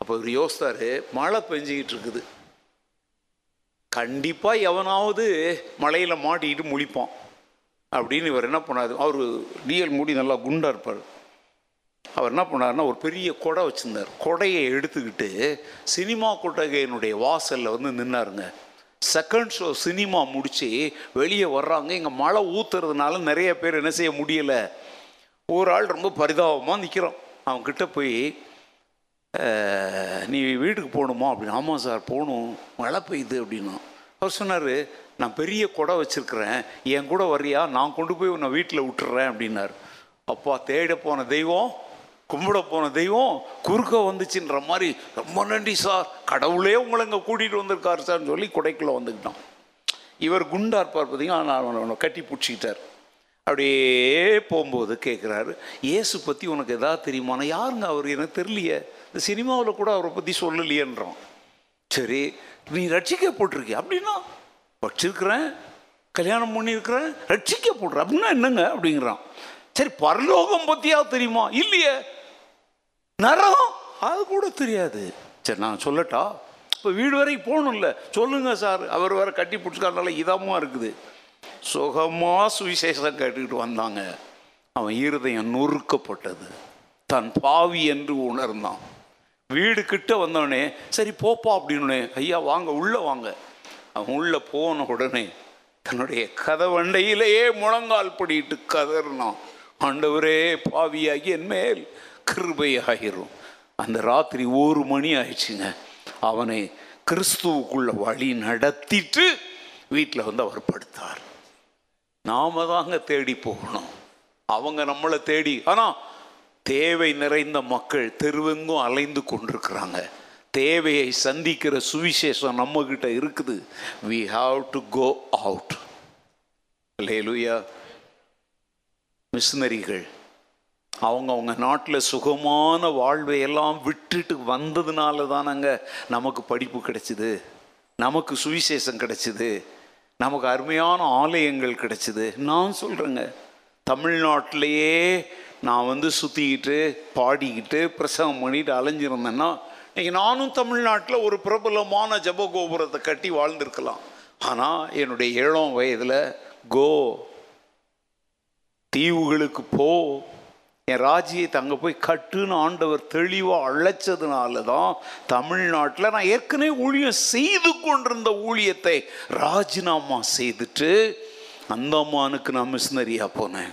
அப்போ இவர் யோசித்தார், மழை பெஞ்சிக்கிட்டு இருக்குது, கண்டிப்பாக எவனாவது மழையில் மாட்டிக்கிட்டு முழிப்பான் அப்படின்னு இவர் என்ன பண்ணார். அவர் டிஎல் மூடி நல்லா குண்டாக இருப்பார். அவர் என்ன பண்ணார்னா ஒரு பெரிய கொடை வச்சுருந்தார். கொடையை எடுத்துக்கிட்டு சினிமா கொட்டகையினுடைய வாசலில் வந்து நின்னாருங்க. செகண்ட் ஷோ சினிமா முடித்து வெளியே வர்றாங்க. இங்கே மழை ஊற்றுறதுனால நிறைய பேர் என்ன செய்ய முடியலை. ஒரு ஆள் ரொம்ப பரிதாபமாக நிற்கிறோம். அவன்கிட்ட போய், நீ வீட்டுக்கு போகணுமா அப்படின்னு. ஆமாம் சார் போகணும், மழை பெய்யுது அப்படின்னா. அவர் சொன்னார், நான் பெரிய கொடை வச்சுருக்கிறேன், என் கூட வரியா, நான் கொண்டு போய் உன்னை வீட்டில் விட்டுறேன் அப்படின்னார். அப்பா, தேட போன தெய்வம் கும்பிட போன தெய்வம் குறுக்க வந்துச்சுன்ற மாதிரி, ரொம்ப நன்றி சார், கடவுளே உங்களை இங்கே கூட்டிகிட்டு வந்திருக்காரு சார்ன்னு சொல்லி குடைக்குள்ளே வந்துக்கிட்டான். இவர் குண்டா இருப்பார் பார்த்தீங்கன்னா, நான் அவனை கட்டி பிடிச்சிக்கிட்டார். அப்படியே போகும்போது கேட்குறாரு, இயேசு பற்றி உனக்கு எதாவது தெரியுமானா. யாருங்க அவர், எனக்கு தெரியலையே, இந்த சினிமாவில் கூட அவரை பற்றி சொல்லலையேன்றான். சரி, நீ ரட்சிக்கப்பட்டிருக்கிய அப்படின்னா, படிச்சிருக்கிறேன், கல்யாணம் பண்ணியிருக்கிறேன், ரட்சிக்கப்படுற அப்படின்னா என்னங்க அப்படிங்கிறான். சரி, பரலோகம் பற்றியா தெரியுமா. இல்லையே. நரகம் அது கூட தெரியாது. சரி, நான் சொல்லட்டா, இப்போ வீடு வரைக்கும் போகணும்ல, சொல்லுங்க சார். அவர் வேற கட்டி பிடிச்சிக்கிறதுனால இதமாக இருக்குது. சுகமாக சுவிசேஷம் கேட்டுக்கிட்டு வந்தாங்க. அவன் இருதயம் நொறுக்கப்பட்டது, தன் பாவி என்று உணர்ந்தான். வீடு கிட்ட வந்தோடனே, சரி போப்பா அப்படின்னு, ஐயா வாங்க உள்ள வாங்க. அவன் உள்ள போன உடனே தன்னுடைய கதவண்டையிலேயே முழங்கால் படிட்டு கதறினான், ஆண்டவரே பாவியாகி என் மேல் கிருபையாயிரும். அந்த ராத்திரி ஒரு மணி ஆயிடுச்சுங்க. அவனை கிறிஸ்துவுக்குள்ள வழி நடத்திட்டு வீட்டில் வந்து அவர் படுத்தார். நாம தாங்க தேடி போகணும், அவங்க நம்மளை தேடி. ஆனால் தேவை நிறைந்த மக்கள் தெருவெங்கும் அலைந்து கொண்டிருக்கிறாங்க. தேவையை சந்திக்கிற சுவிசேஷம் நம்மகிட்ட இருக்குது. we have to go out. ஹல்லேலூயா. மிஷினரிகள் அவங்கவுங்க நாட்டில் சுகமான வாழ்வை எல்லாம் விட்டுட்டு வந்ததுனால தானங்க நமக்கு படிப்பு கிடைச்சிது, நமக்கு சுவிசேஷம் கிடைச்சிது, நமக்கு அருமையான ஆலயங்கள் கிடைச்சிது. நான் சொல்கிறேங்க, தமிழ்நாட்டிலையே நான் வந்து சுற்றிக்கிட்டு பாடிக்கிட்டு பிரசங்கம் பண்ணிட்டு அலைஞ்சிருந்தேன்னா இன்றைக்கி நானும் தமிழ்நாட்டில் ஒரு பிரபலமான ஜபகோபுரத்தை கட்டி வாழ்ந்திருக்கலாம். ஆனால் என்னுடைய ஏழாம் வயதில் கோ தீவுகளுக்கு போ, என் ராஜ்யத்தை அங்கே போய் கட்டுன்னு ஆண்டவர் தெளிவாக அழைச்சதுனால தான் தமிழ்நாட்டில் நான் ஏற்கனவே ஊழியம் செய்து கொண்டிருந்த ஊழியத்தை ராஜினாமா செய்துட்டு அந்தமானுக்கு நான் மிஷினரியாக போனேன்.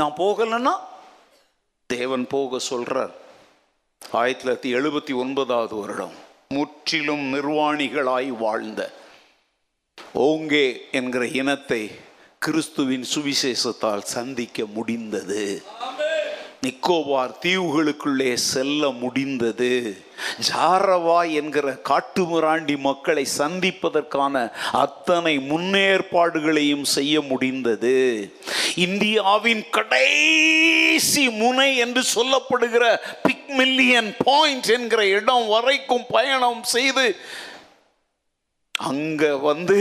நான் போகலைன்னா தேவன் போக சொல்கிறார். ஆயிரத்தி தொள்ளாயிரத்தி எழுபத்தி ஒன்பதாவது வருடம் முற்றிலும் நிர்வாணிகளாய் வாழ்ந்த ஓங்கே என்கிற இனத்தை கிறிஸ்துவின் சுவிசேஷத்தால் சந்திக்க முடிந்தது. நிக்கோபார் தீவுகளுக்குள்ளே செல்ல முடிந்தது. ஜாரவா என்கிற காட்டுமிராண்டி மக்களை சந்திப்பதற்கான அத்தனை முன்னேற்பாடுகளையும் செய்ய முடிந்தது. இந்தியாவின் கடைசி முனை என்று சொல்லப்படுகிற பிக் மில்லியன் பாயிண்ட் என்கிற இடம் வரைக்கும் பயணம் செய்து அங்க வந்து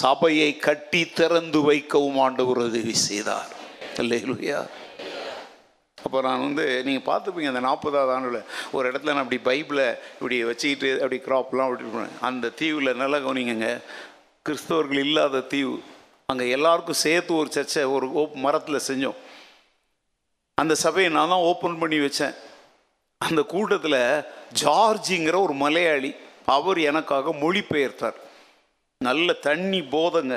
சபையை கட்டி திறந்து வைக்கவும் ஆண்டவர் உதவி செய்தார். அல்லேலூயா. அப்போ நான் வந்து நீங்கள் பார்த்துப்பீங்க, அந்த நாற்பதாவது ஆண்டில் ஒரு இடத்துல நான் அப்படி பைபிளை இப்படி வச்சுக்கிட்டு அப்படி கிராப்லாம் அப்படி பண்ணுவேன். அந்த தீவில் நல்லா கவனிங்க, கிறிஸ்தவர்கள் இல்லாத தீவு. அங்கே எல்லாருக்கும் சேர்த்து ஒரு சர்ச்சை ஒரு ஓப் மரத்தில் செஞ்சோம். அந்த சபையை நான் தான் ஓப்பன் பண்ணி வச்சேன். அந்த கூட்டத்தில் ஜார்ஜிங்கிற ஒரு மலையாளி, அவர் எனக்காக மொழிபெயர்த்தார். நல்ல தண்ணி போதங்க.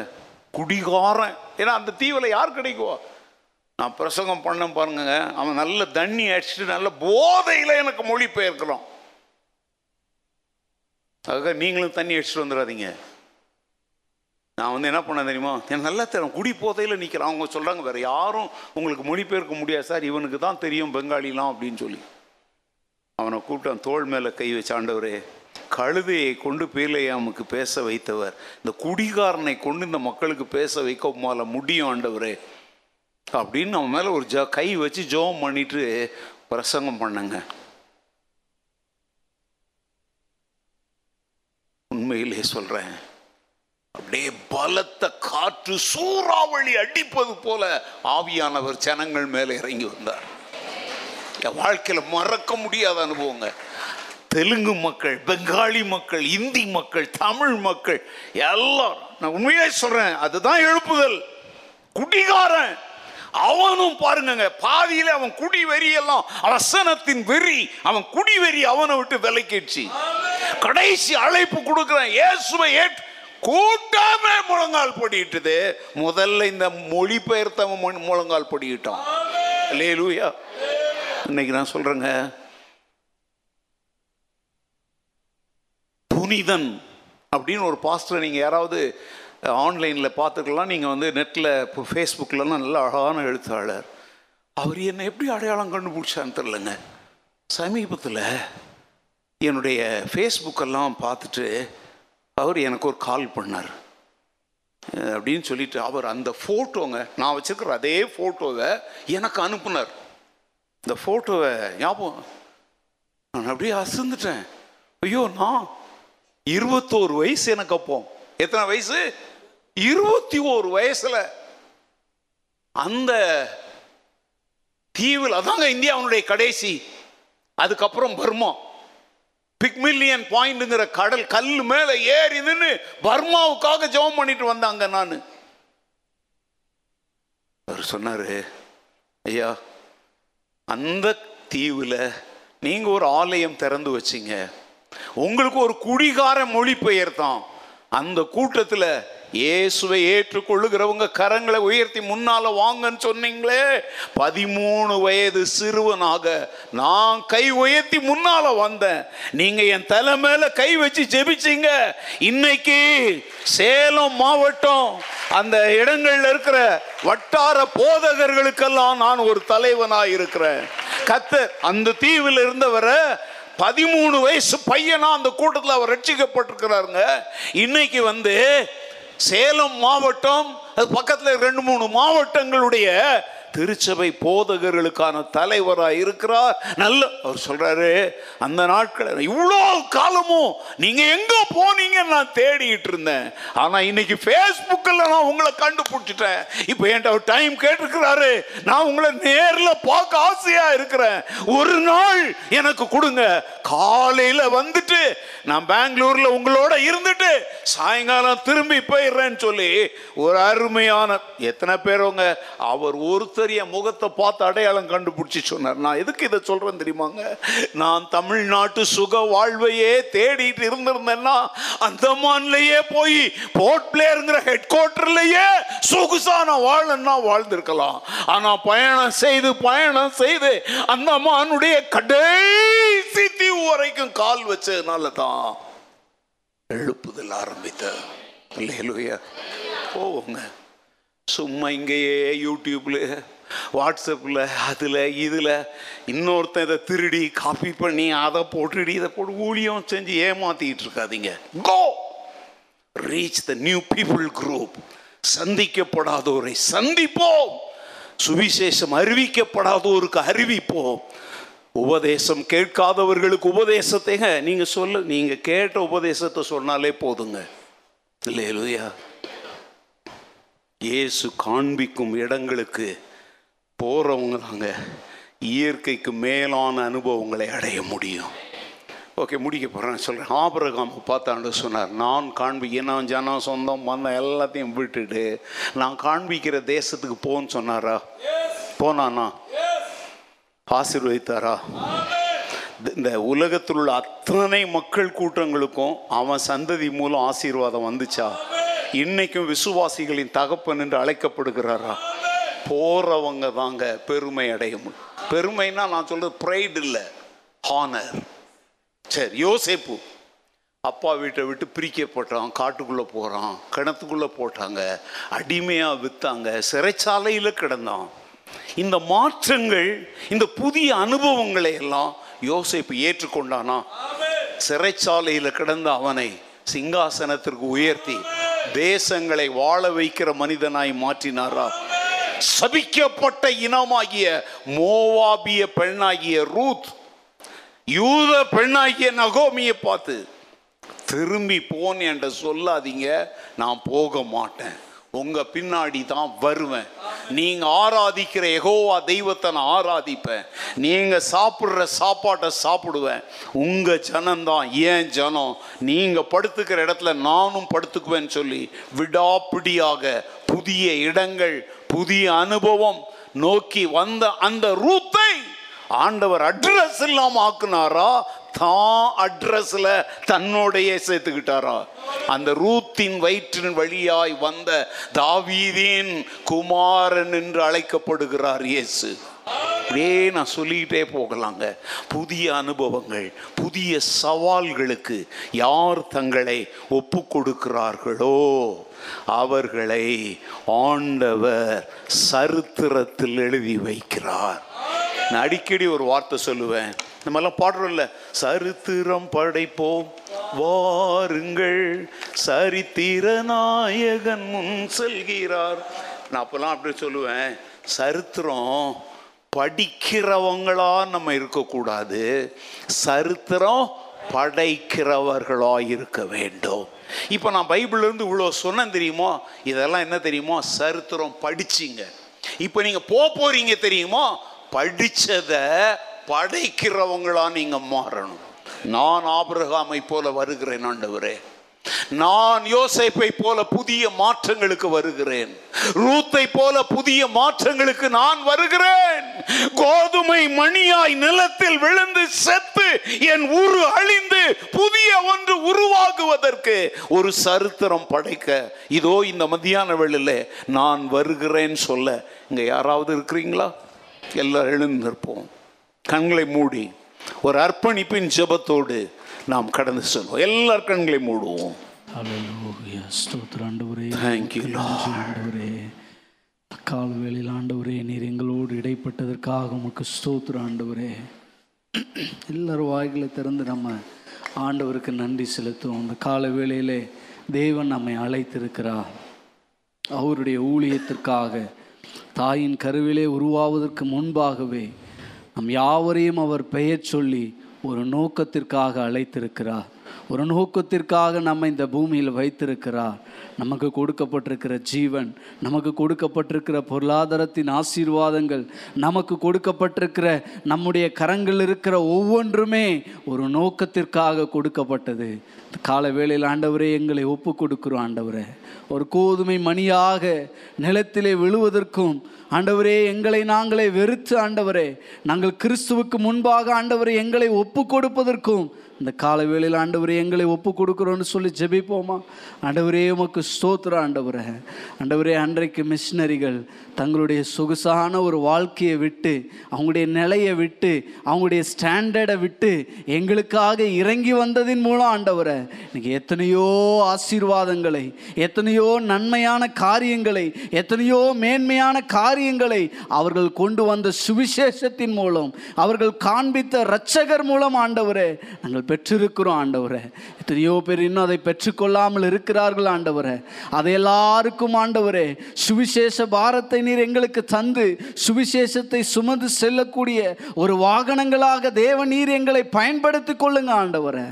குடிகாரன். ஏன்னா அந்த தீவில் யார் கிடைக்குவோ? நான் பிரசங்கம் பண்ண பாருங்க, அவன் நல்ல தண்ணி அடிச்சுட்டு நல்ல போதையில் எனக்கு மொழி பெயர்க்கலாம். அதுக்காக நீங்களும் தண்ணி அடிச்சுட்டு வந்துடாதீங்க. நான் வந்து என்ன பண்ண தெரியுமா, எனக்கு நல்லா தெரியும், குடி போதையில் நிற்கிறேன். அவங்க சொல்கிறாங்க, வேறு யாரும் உங்களுக்கு மொழிபெயர்க்க முடியாது சார், இவனுக்கு தான் தெரியும் பெங்காலிலாம் அப்படின்னு சொல்லி அவனை கூப்பிட்டான். தோள் மேலே கை வச்சாண்டவரே, கழுதையை கொண்டு பேலையாமுக்கு பேச வைத்தவர் இந்த குடிகாரனை கொண்டு இந்த மக்களுக்கு பேச வைக்க மேலே முடியும் ஆண்டவரே அப்படின்னு நம்ம மேலே ஒரு ஜ கை வச்சு ஜோம் பண்ணிட்டு பிரசங்கம் பண்ணுங்க. உண்மையிலே சொல்கிறேன், அப்படியே பலத்த காற்று சூறாவளி அடிப்பது போல ஆவியானவர் ஜனங்கள் மேலே இறங்கி வந்தார். என் வாழ்க்கையில் மறக்க முடியாத அனுபவங்க. தெலுங்கு மக்கள், பெங்காலி மக்கள், இந்தி மக்கள், தமிழ் மக்கள் எல்லாரும், நான் உண்மையாக சொல்கிறேன், அதுதான் எழுப்புதல். குடிகாரன் அவனும் பாருங்க, பாதியில் அவன் குடி வெறி எல்லாம், அவசனத்தின் வெறி, அவன் குடி வெறி அவனை விட்டு விலக்கிடுச்சு. கடைசி அழைப்பு கொடுக்குறான், இயேசுவை ஏற்று. கூட்டமே முழங்கால் படிக்கிட்டது. முதல்ல இந்த மொழிபெயர்த்தவன் முழங்கால் படிக்கிட்டான். அல்லேலூயா. இன்னைக்கு நான் சொல்றேங்க, புனிதன் அப்படின்னு ஒரு பாஸ்டர் நீங்க யாராவது ஆன்லைன்ல பார்த்துக்கலாம், நீங்க வந்து நெட்ல ஃபேஸ்புக்லாம், நல்ல அழகான எழுத்தாளர். அவர் என்னை எப்படி அடையாளம் கண்டுபிடிச்சான்னு தெரியலங்க. சமீபத்தில் என்னுடைய ஃபேஸ்புக்கெல்லாம் பார்த்துட்டு அவர் எனக்கு ஒரு கால் பண்ணார் அப்படின்னு சொல்லிட்டு, அவர் அந்த ஃபோட்டோங்க நான் வச்சுருக்கிற அதே ஃபோட்டோவை எனக்கு அனுப்புனார். இந்த ஃபோட்டோவை ஞாபகம், நான் அப்படியே அசந்துட்டேன். ஐயோ, நான் இருபத்தோரு வயசு எனக்கு அப்போ. எத்தனை வயசு? இருபத்தி ஓரு வயசில் அந்த தீவில். அதாங்க இந்தியாவுடைய கடைசி, அதுக்கப்புறம் பர்மா. பிக்மில்லியன் பாயிண்ட்ங்கிற கடல் கல் மேலே ஏறி நின்று பர்மாவுக்காக ஜெபம் பண்ணிட்டு வந்தாங்க. நான் அவர் சொன்னார், ஐயா, அந்த தீவில் நீங்கள் ஒரு ஆலயம் திறந்து வச்சிங்க, உங்களுக்கு ஒரு குடிகார மொழிபெயர் தான். அந்த கூட்டத்தில் இயேசுவை ஏற்றுக்கொள்ளுகிறவங்க கரங்களை உயர்த்தி முன்னால வாங்கன்னு சொன்னீங்களே, பதிமூணு வயது சிறுவனாக நான் கை உயர்த்தி முன்னால வந்தேன். நீங்க என் தலை மேல கை வச்சு ஜெபிச்சிங்க. இன்னைக்கு சேலம் மாவட்டம் அந்த இடங்கள்ல இருக்கிற வட்டார போதகர்களுக்கெல்லாம் நான் ஒரு தலைவனாக இருக்கிறேன். கர்த்தர் அந்த தீவில் இருந்தவரை பதிமூணு வயசு பையனா அந்த கூட்டத்தில் அவர் ரட்சிக்கப்பட்டிருக்கிறாருங்க. இன்னைக்கு வந்து சேலம் மாவட்டம், அது பக்கத்தில் ரெண்டு மூணு மாவட்டங்களுடைய திருச்சபை போதகர்களுக்கான தலைவராக இருக்கிறார். நல்ல அவர் சொல்றாரு, அந்த நாட்கள் இவ்வளோ காலமும் நீங்க எங்க போனீங்கன்னு நான் தேடிட்டு இருந்தேன், ஆனா இன்னைக்கு ஃபேஸ்புக்கில் நான் உங்களை கண்டுபிடிச்சிட்டேன். இப்போ என்கிட்ட ஒரு டைம் கேட்டிருக்கிறாரு, நான் உங்களை நேரில் பார்க்க ஆசையா இருக்கிறேன், ஒரு நாள் எனக்கு கொடுங்க. காலையில் வந்துட்டு நான் பெங்களூர்ல உங்களோட இருந்துட்டு சாயங்காலம் திரும்பி போயிடுறேன்னு சொல்லி ஒரு அருமையான, எத்தனை பேருங்க, அவர் ஒருத்தர் முகத்தை பார்த்து அடையாளம் கண்டுபிடிச்சி சொன்னார். நான் எதுக்கு இதை சொல்றேன் தெரியுமாங்க, நான் தமிழ்நாட்டு சுக வாழ்வையே தேடிட்டு இருந்திருந்தேன்னா அந்தமான்லயே போய் போர்ட் பிளேயர்ங்கிற ஹெட் குவார்டர்லயே சொகுசான வாழ்ன்னா வாழ்ந்திருக்கலாம். ஆனா பயணம் செய்து பயணம் செய்து அந்தமானுடைய கடைசி தீவு வரைக்கும் கால் வச்சதுனால தான் எழுப்புதல் ஆரம்பித்தது. அல்லேலூயா. போவோங்க, சும்மா இங்கேயே யூடியூப்பில், வாட்ஸ்அப்பில், அதில் இதில் இன்னொருத்தன் இதை திருடி காப்பி பண்ணி அதை போட்டுடி இதை போட்டு ஊழியம் செஞ்சு ஏமாத்திக்கிட்டு இருக்காதீங்க. Go reach the new people group. சந்திக்கப்படாதோரை சந்திப்போம், சுவிசேஷம் அறிவிக்கப்படாதோருக்கு அறிவிப்போம், உபதேசம் கேட்காதவர்களுக்கு உபதேசத்தை நீங்கள் சொல்ல, நீங்கள் கேட்ட உபதேசத்தை சொன்னாலே போதுங்க. இல்லையா? இயேசு காண்பிக்கும் இடங்களுக்கு போகிறவங்க தாங்க இயற்கைக்கு மேலான அனுபவங்களை அடைய முடியும். ஓகே, முடிக்க போகிறேன் சொல்கிறேன். ஆபிரகாம் பார்த்தாண்டு சொன்னார், நான் காண்பிக்க, நான் ஜனம் சொந்தம் பந்தம் எல்லாத்தையும் விட்டுட்டு நான் காண்பிக்கிற தேசத்துக்கு போன்னு சொன்னாரா? போனானா? ஆசீர்வதித்தாரா? இந்த உலகத்தில் உள்ள அத்தனை மக்கள் கூட்டங்களுக்கும் அவன் சந்ததி மூலம் ஆசீர்வாதம் வந்துச்சா? இன்னைக்கும் விசுவாசிகளின் தகப்பன் என்று அழைக்கப்படுகிறாரா? போறவங்க தாங்க பெருமை அடைய முடியும். பெருமைன்னா நான் சொல்றது பிரைட் இல்லை, ஹானர். சரி, யோசேப்பு அப்பா வீட்டை விட்டு பிரிக்கப்பட்டான், காட்டுக்குள்ளே போகிறான், கிணத்துக்குள்ளே போட்டாங்க, அடிமையாக விற்றாங்க, சிறைச்சாலையில் கிடந்தான். இந்த மாற்றங்கள், இந்த புதிய அனுபவங்களை எல்லாம் யோசேப்பு ஏற்றுக்கொண்டானா? சிறைச்சாலையில் கிடந்த அவனை சிங்காசனத்திற்கு உயர்த்தி தேசங்களை வாழ வைக்கிற மனிதனாய் மாற்றினாரா? சபிக்கப்பட்ட இனமாகிய மோவாபிய பெண்ணாகிய ரூத் யூத பெண்ணாகிய நகோமியை பார்த்து திரும்பி போன் என்ற சொல்லாதீங்க, நான் போக மாட்டேன், உங்க பின்னாடி தான் வருவேன், நீங்க ஆராதிக்கிற யெகோவா தெய்வத்தை நான் ஆராதிப்பேன், நீங்க சாப்பிட்ற சாப்பாட்டை சாப்பிடுவேன், உங்க ஜனம்தான் ஏன் ஜனம், நீங்க படுத்துக்கிற இடத்துல நானும் படுத்துக்குவேன்னு சொல்லி விடாப்பிடியாக புதிய இடங்கள் புதிய அனுபவம் நோக்கி வந்த அந்த ரூத்தை ஆண்டவர் அட்ரஸ் இல்லாம ஆக்குனாரா? தான் அட்ரஸ்ல தன்னோடைய சேர்த்துக்கிட்டாரா? அந்த ரூத்தின் வயிற்றின் வழியாய் வந்த தாவீதின் குமாரன் என்று அழைக்கப்படுகிறார் இயேசு. அப்படியே நான் சொல்லிக்கிட்டே போகலாங்க. புதிய அனுபவங்கள், புதிய சவால்களுக்கு யார் தங்களை ஒப்பு கொடுக்கிறார்களோ அவர்களை ஆண்டவர் சரித்திரத்தில் எழுதி வைக்கிறார். நான் அடிக்கடி ஒரு வார்த்தை சொல்லுவேன், நம்மெல்லாம் பாடுறோம் இல்லை, சரித்திரம் படைப்போம் வாருங்கள் சரித்திர நாயகன் முன் செல்கிறார். நான் அப்போல்லாம் அப்படி சொல்லுவேன், சரித்திரம் படிக்கிறவங்களா நம்ம இருக்கக்கூடாது, சரித்திரம் படைக்கிறவர்களாக இருக்க வேண்டும். இப்போ நான் பைபிள்லேருந்து இவ்வளோ சொன்னேன் தெரியுமோ, இதெல்லாம் என்ன தெரியுமோ, சரித்திரம் படிச்சிங்க. இப்போ நீங்கள் போக போகிறீங்க தெரியுமோ, படித்ததை படைக்கிறவங்களா நீங்க மாறணும். நான் ஆபிரகாமை போல வருகிறேன் ஆண்டவரே, நான் யோசேப்பை போல புதிய மாற்றங்களுக்கு வருகிறேன், ரூத்தை போல புதிய மாற்றங்களுக்கு நான் வருகிறேன். கோதுமை மணியாய் நிலத்தில் விழுந்து செத்து என் உரு அழிந்து புதிய ஒன்று உருவாகுவதற்கு ஒரு சரித்திரம் படைக்க இதோ இந்த மத்தியான வேளையில நான் வருகிறேன் சொல்ல இங்க யாராவது இருக்கிறீங்களா? எல்லாரும் எழுந்து நிற்போம், கண்களை மூடி ஒரு அர்ப்பணிப்பின் ஜெபத்தோடு நாம் கடந்து செல்வோம். எல்லார் கண்களை மூடுவோம். ஹல்லேலூயா, ஸ்தோத்திரம் ஆண்டவரே, thank you Lord. ஆண்டவரே கால் வேளையில் ஆண்டவரே நீர் எங்களோடு இடைப்பட்டதற்காக உமக்கு ஸ்தோத்திரம் ஆண்டவரே. எல்லாரும் வாய்களை திறந்து நம்ம ஆண்டவருக்கு நன்றி செலுத்துவோம். இந்த கால வேளையிலே தேவன் நம்மை அழைத்திருக்கிறார். அவருடைய ஊழியத்திற்காக தாயின் கருவிலே உருவாவதற்கு முன்பாகவே நம் யாவரையும் அவர் பெயர் சொல்லி ஒரு நோக்கத்திற்காக அழைத்திருக்கிறார். ஒரு நோக்கத்திற்காக நம்ம இந்த பூமியில் வைத்திருக்கிறார். நமக்கு கொடுக்கப்பட்டிருக்கிற ஜீவன், நமக்கு கொடுக்கப்பட்டிருக்கிற பொருளாதாரத்தின் ஆசீர்வாதங்கள், நமக்கு கொடுக்கப்பட்டிருக்கிற நம்முடைய கரங்கள் இருக்கிற ஒவ்வொன்றுமே ஒரு நோக்கத்திற்காக கொடுக்கப்பட்டது. கால வேளையில் ஆண்டவரே எங்களை ஒப்பு கொடுக்கிறோம் ஆண்டவரே. ஒரு கோதுமை மணியாக நிலத்திலே விழுவதற்கும் ஆண்டவரே எங்களை நாங்களே வெறுத்து ஆண்டவரே நாங்கள் கிறிஸ்துவுக்கு முன்பாக ஆண்டவரே எங்களை ஒப்பு கொடுப்பதற்கும் இந்த கால வேளையில் ஆண்டவரே எங்களை ஒப்பு கொடுக்குறோன்னு சொல்லி ஜெபிப்போமா? ஆண்டவரே உமக்கு ஸ்தோத்திரம் ஆண்டவரே. ஆண்டவரே அன்றைக்கு மிஷினரிகள் தங்களுடைய சொகுசான ஒரு வாழ்க்கையை விட்டு, அவங்களுடைய நிலையை விட்டு, அவங்களுடைய ஸ்டாண்டர்டை விட்டு எங்களுக்காக இறங்கி வந்ததின் மூலம் ஆண்டவரே இன்னைக்கு எத்தனையோ ஆசீர்வாதங்களை, எத்தனையோ நன்மையான காரியங்களை, எத்தனையோ மேன்மையான காரியங்களை அவர்கள் கொண்டு வந்த சுவிசேஷத்தின் மூலம், அவர்கள் காண்பித்த இரட்சகர் மூலம் ஆண்டவரே நாங்கள் பெற்றிருக்கிறோம் ஆண்டவரே. எத்தனையோ பேர் இன்னும் அதை பெற்றுக்கொள்ளாமல் இருக்கிறார்கள் ஆண்டவரே. அதை எல்லாருக்கும் ஆண்டவரே சுவிசேஷ பாரத்தை நீர் எங்களுக்கு தந்து சுவிசேஷத்தை சுமந்து செல்லக்கூடிய ஒரு வாகனங்களாக தேவன் நீர் எங்களை பயன்படுத்தி கொள்ளுங்க ஆண்டவரே.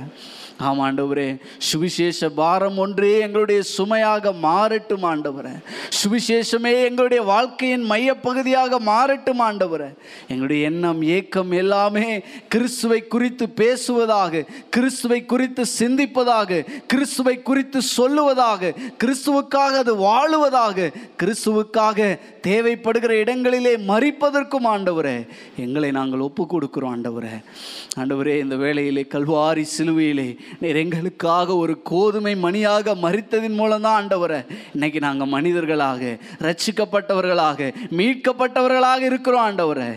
ஆமாம் ஆண்டவரே, சுவிசேஷ பாரம் ஒன்றே எங்களுடைய சுமையாக மாறட்டும் ஆண்டவரே. சுவிசேஷமே எங்களுடைய வாழ்க்கையின் மையப்பகுதியாக மாறட்டும் ஆண்டவரே. எங்களுடைய எண்ணம் ஏக்கம் எல்லாமே கிறிஸ்துவை குறித்து பேசுவதாக, கிறிஸ்துவை குறித்து சிந்திப்பதாக, கிறிஸ்துவை குறித்து சொல்லுவதாக, கிறிஸ்துவுக்காக அது வாழுவதாக, கிறிஸ்துவுக்காக தேவைப்படுகிற இடங்களிலே மறிப்பதற்கும் ஆண்டவரே எங்களை நாங்கள் ஒப்பு கொடுக்கிறோம் ஆண்டவரே. ஆண்டவரே இந்த வேளையிலே கல்வாரி சிலுவையிலே நீர் எங்களுக்காக ஒரு கோதுமை மணியாக மரித்ததின் மூலம்தான் ஆண்டவரே இன்னைக்கு நாங்கள் மனிதர்களாக ரட்சிக்கப்பட்டவர்களாக மீட்கப்பட்டவர்களாக இருக்கிறோம். ஆண்டவரே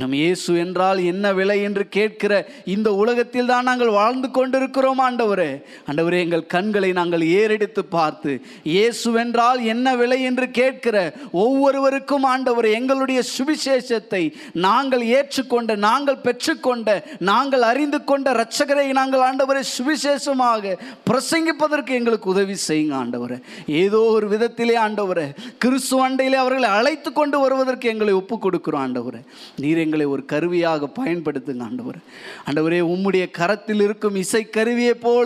நம் இயேசு என்றால் என்ன விலை என்று கேட்கிற இந்த உலகத்தில் தான் நாங்கள் வாழ்ந்து கொண்டிருக்கிறோம். ஆண்டவரே ஆண்டவரே எங்கள் கண்களை நாங்கள் ஏறெடுத்து பார்த்து இயேசு என்றால் என்ன விலை என்று கேட்கிற ஒவ்வொருவருக்கும் ஆண்டவரே எங்களுடைய சுவிசேஷத்தை நாங்கள் ஏற்றுக்கொண்ட நாங்கள் பெற்றுக்கொண்ட நாங்கள் அறிந்து கொண்ட இரட்சகரை நாங்கள் ஆண்டவரை சுவிசேஷமாக பிரசங்கிப்பதற்கு எங்களுக்கு உதவி செய்யுங்க. ஆண்டவரை ஏதோ ஒரு விதத்திலே ஆண்டவரை கிறிஸ்துவ அண்டையிலே அவர்களை அழைத்து கொண்டு வருவதற்கு எங்களை ஒப்புக் கொடுக்கிறோம். ஆண்டவரை நீர் எங்களை ஒரு கருவியாக பயன்படுத்துங்க. ஆண்டவரை ஆண்டவரே உம்முடைய கரத்தில் இருக்கும் இசை கருவியை போல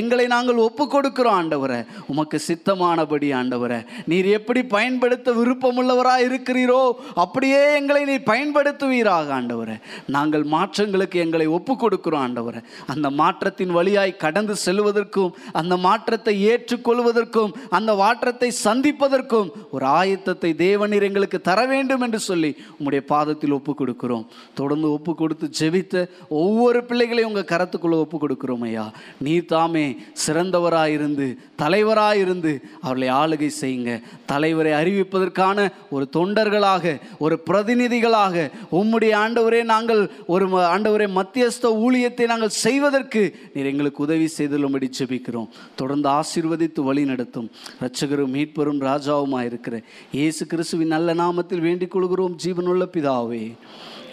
எங்களை நாங்கள் ஒப்புக் கொடுக்கிறோம். ஆண்டவரை உமக்கு சித்தமானபடி ஆண்டவரை நீர் எப்படி பயன்படுத்த விருப்பமுள்ளவராக இருக்கிறீரோ அப்படியே எங்களை நீர் பயன்படுத்துவீராக. ஆண்டவரை நாங்கள் மாற்றங்களுக்கு எங்களை ஒப்புக் கொடுக்கிறோம். ஆண்டவரை அந்த மாற்றத்தின் வழியாய் கடந்து செல்வதற்கும் அந்த மாற்றத்தை ஏற்றுக்கொள்வதற்கும் அந்த மாற்றத்தை சந்திப்பதற்கும் ஒரு ஆயத்தத்தை தேவனீர் எங்களுக்கு தர வேண்டும் என்று சொல்லி உம்முடைய பாதத்தில் ஒப்புக் கொடுக்கிறோம். தொடர்ந்து ஒப்புக் கொடுத்து ஜெபித்த ஒவ்வொரு பிள்ளைகளையும் உங்கள் கரத்துக்குள்ளே ஒப்புக் கொடுக்கிறோம். ஐயா நீர் தாமே சிறந்தவராயிருந்து தலைவராயிருந்து அவர்களை ஆளுகை செய்யுங்க. தலைவரை அறிவிப்பதற்கான ஒரு தொண்டர்களாக ஒரு பிரதிநிதிகளாக உம்முடைய ஆண்டவரே நாங்கள் ஒரு ஆண்டவரே மத்தியஸ்த ஊழியத்தை நாங்கள் செய்வதற்கு நீர் எங்களுக்கு உதவி செய்துள்ளபடி ஜெபிக்கிறோம். தொடர்ந்து ஆசீர்வதித்து வழி நடத்தும் இரட்சகரும் மீட்பரும் ராஜாவுமாயிருக்கிற இயேசு கிறிஸ்துவின் நல்ல நாமத்தில் வேண்டிக் கொள்கிறோம் ஜீவனுள்ள பிதாவே.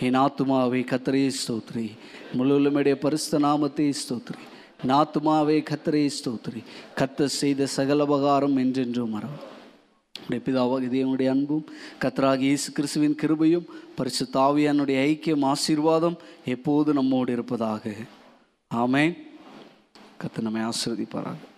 என் ஆத்துமாவே கர்த்தரே ஸ்தோத்ரி, முழுவலுடைய பரிசுத்த நாமத்தை ஸ்தோத்ரி. நாத்துமாவே கர்த்தரே ஸ்தோத்ரி, கர்த்தர் செய்த சகல உபகாரம் என்றென்றும் மறவாதே. உடைய பிதாவாகிய தேவனுடைய அன்பும் கர்த்தராகிய இயேசு கிறிஸ்துவின் கிருபையும் பரிசுத்த ஆவியானுடைய ஐக்கியம் ஆசீர்வாதம் எப்போது நம்மோடு இருப்பதாக. ஆமென். கர்த்தர் நம்மை ஆசீர்வதிப்பாராக.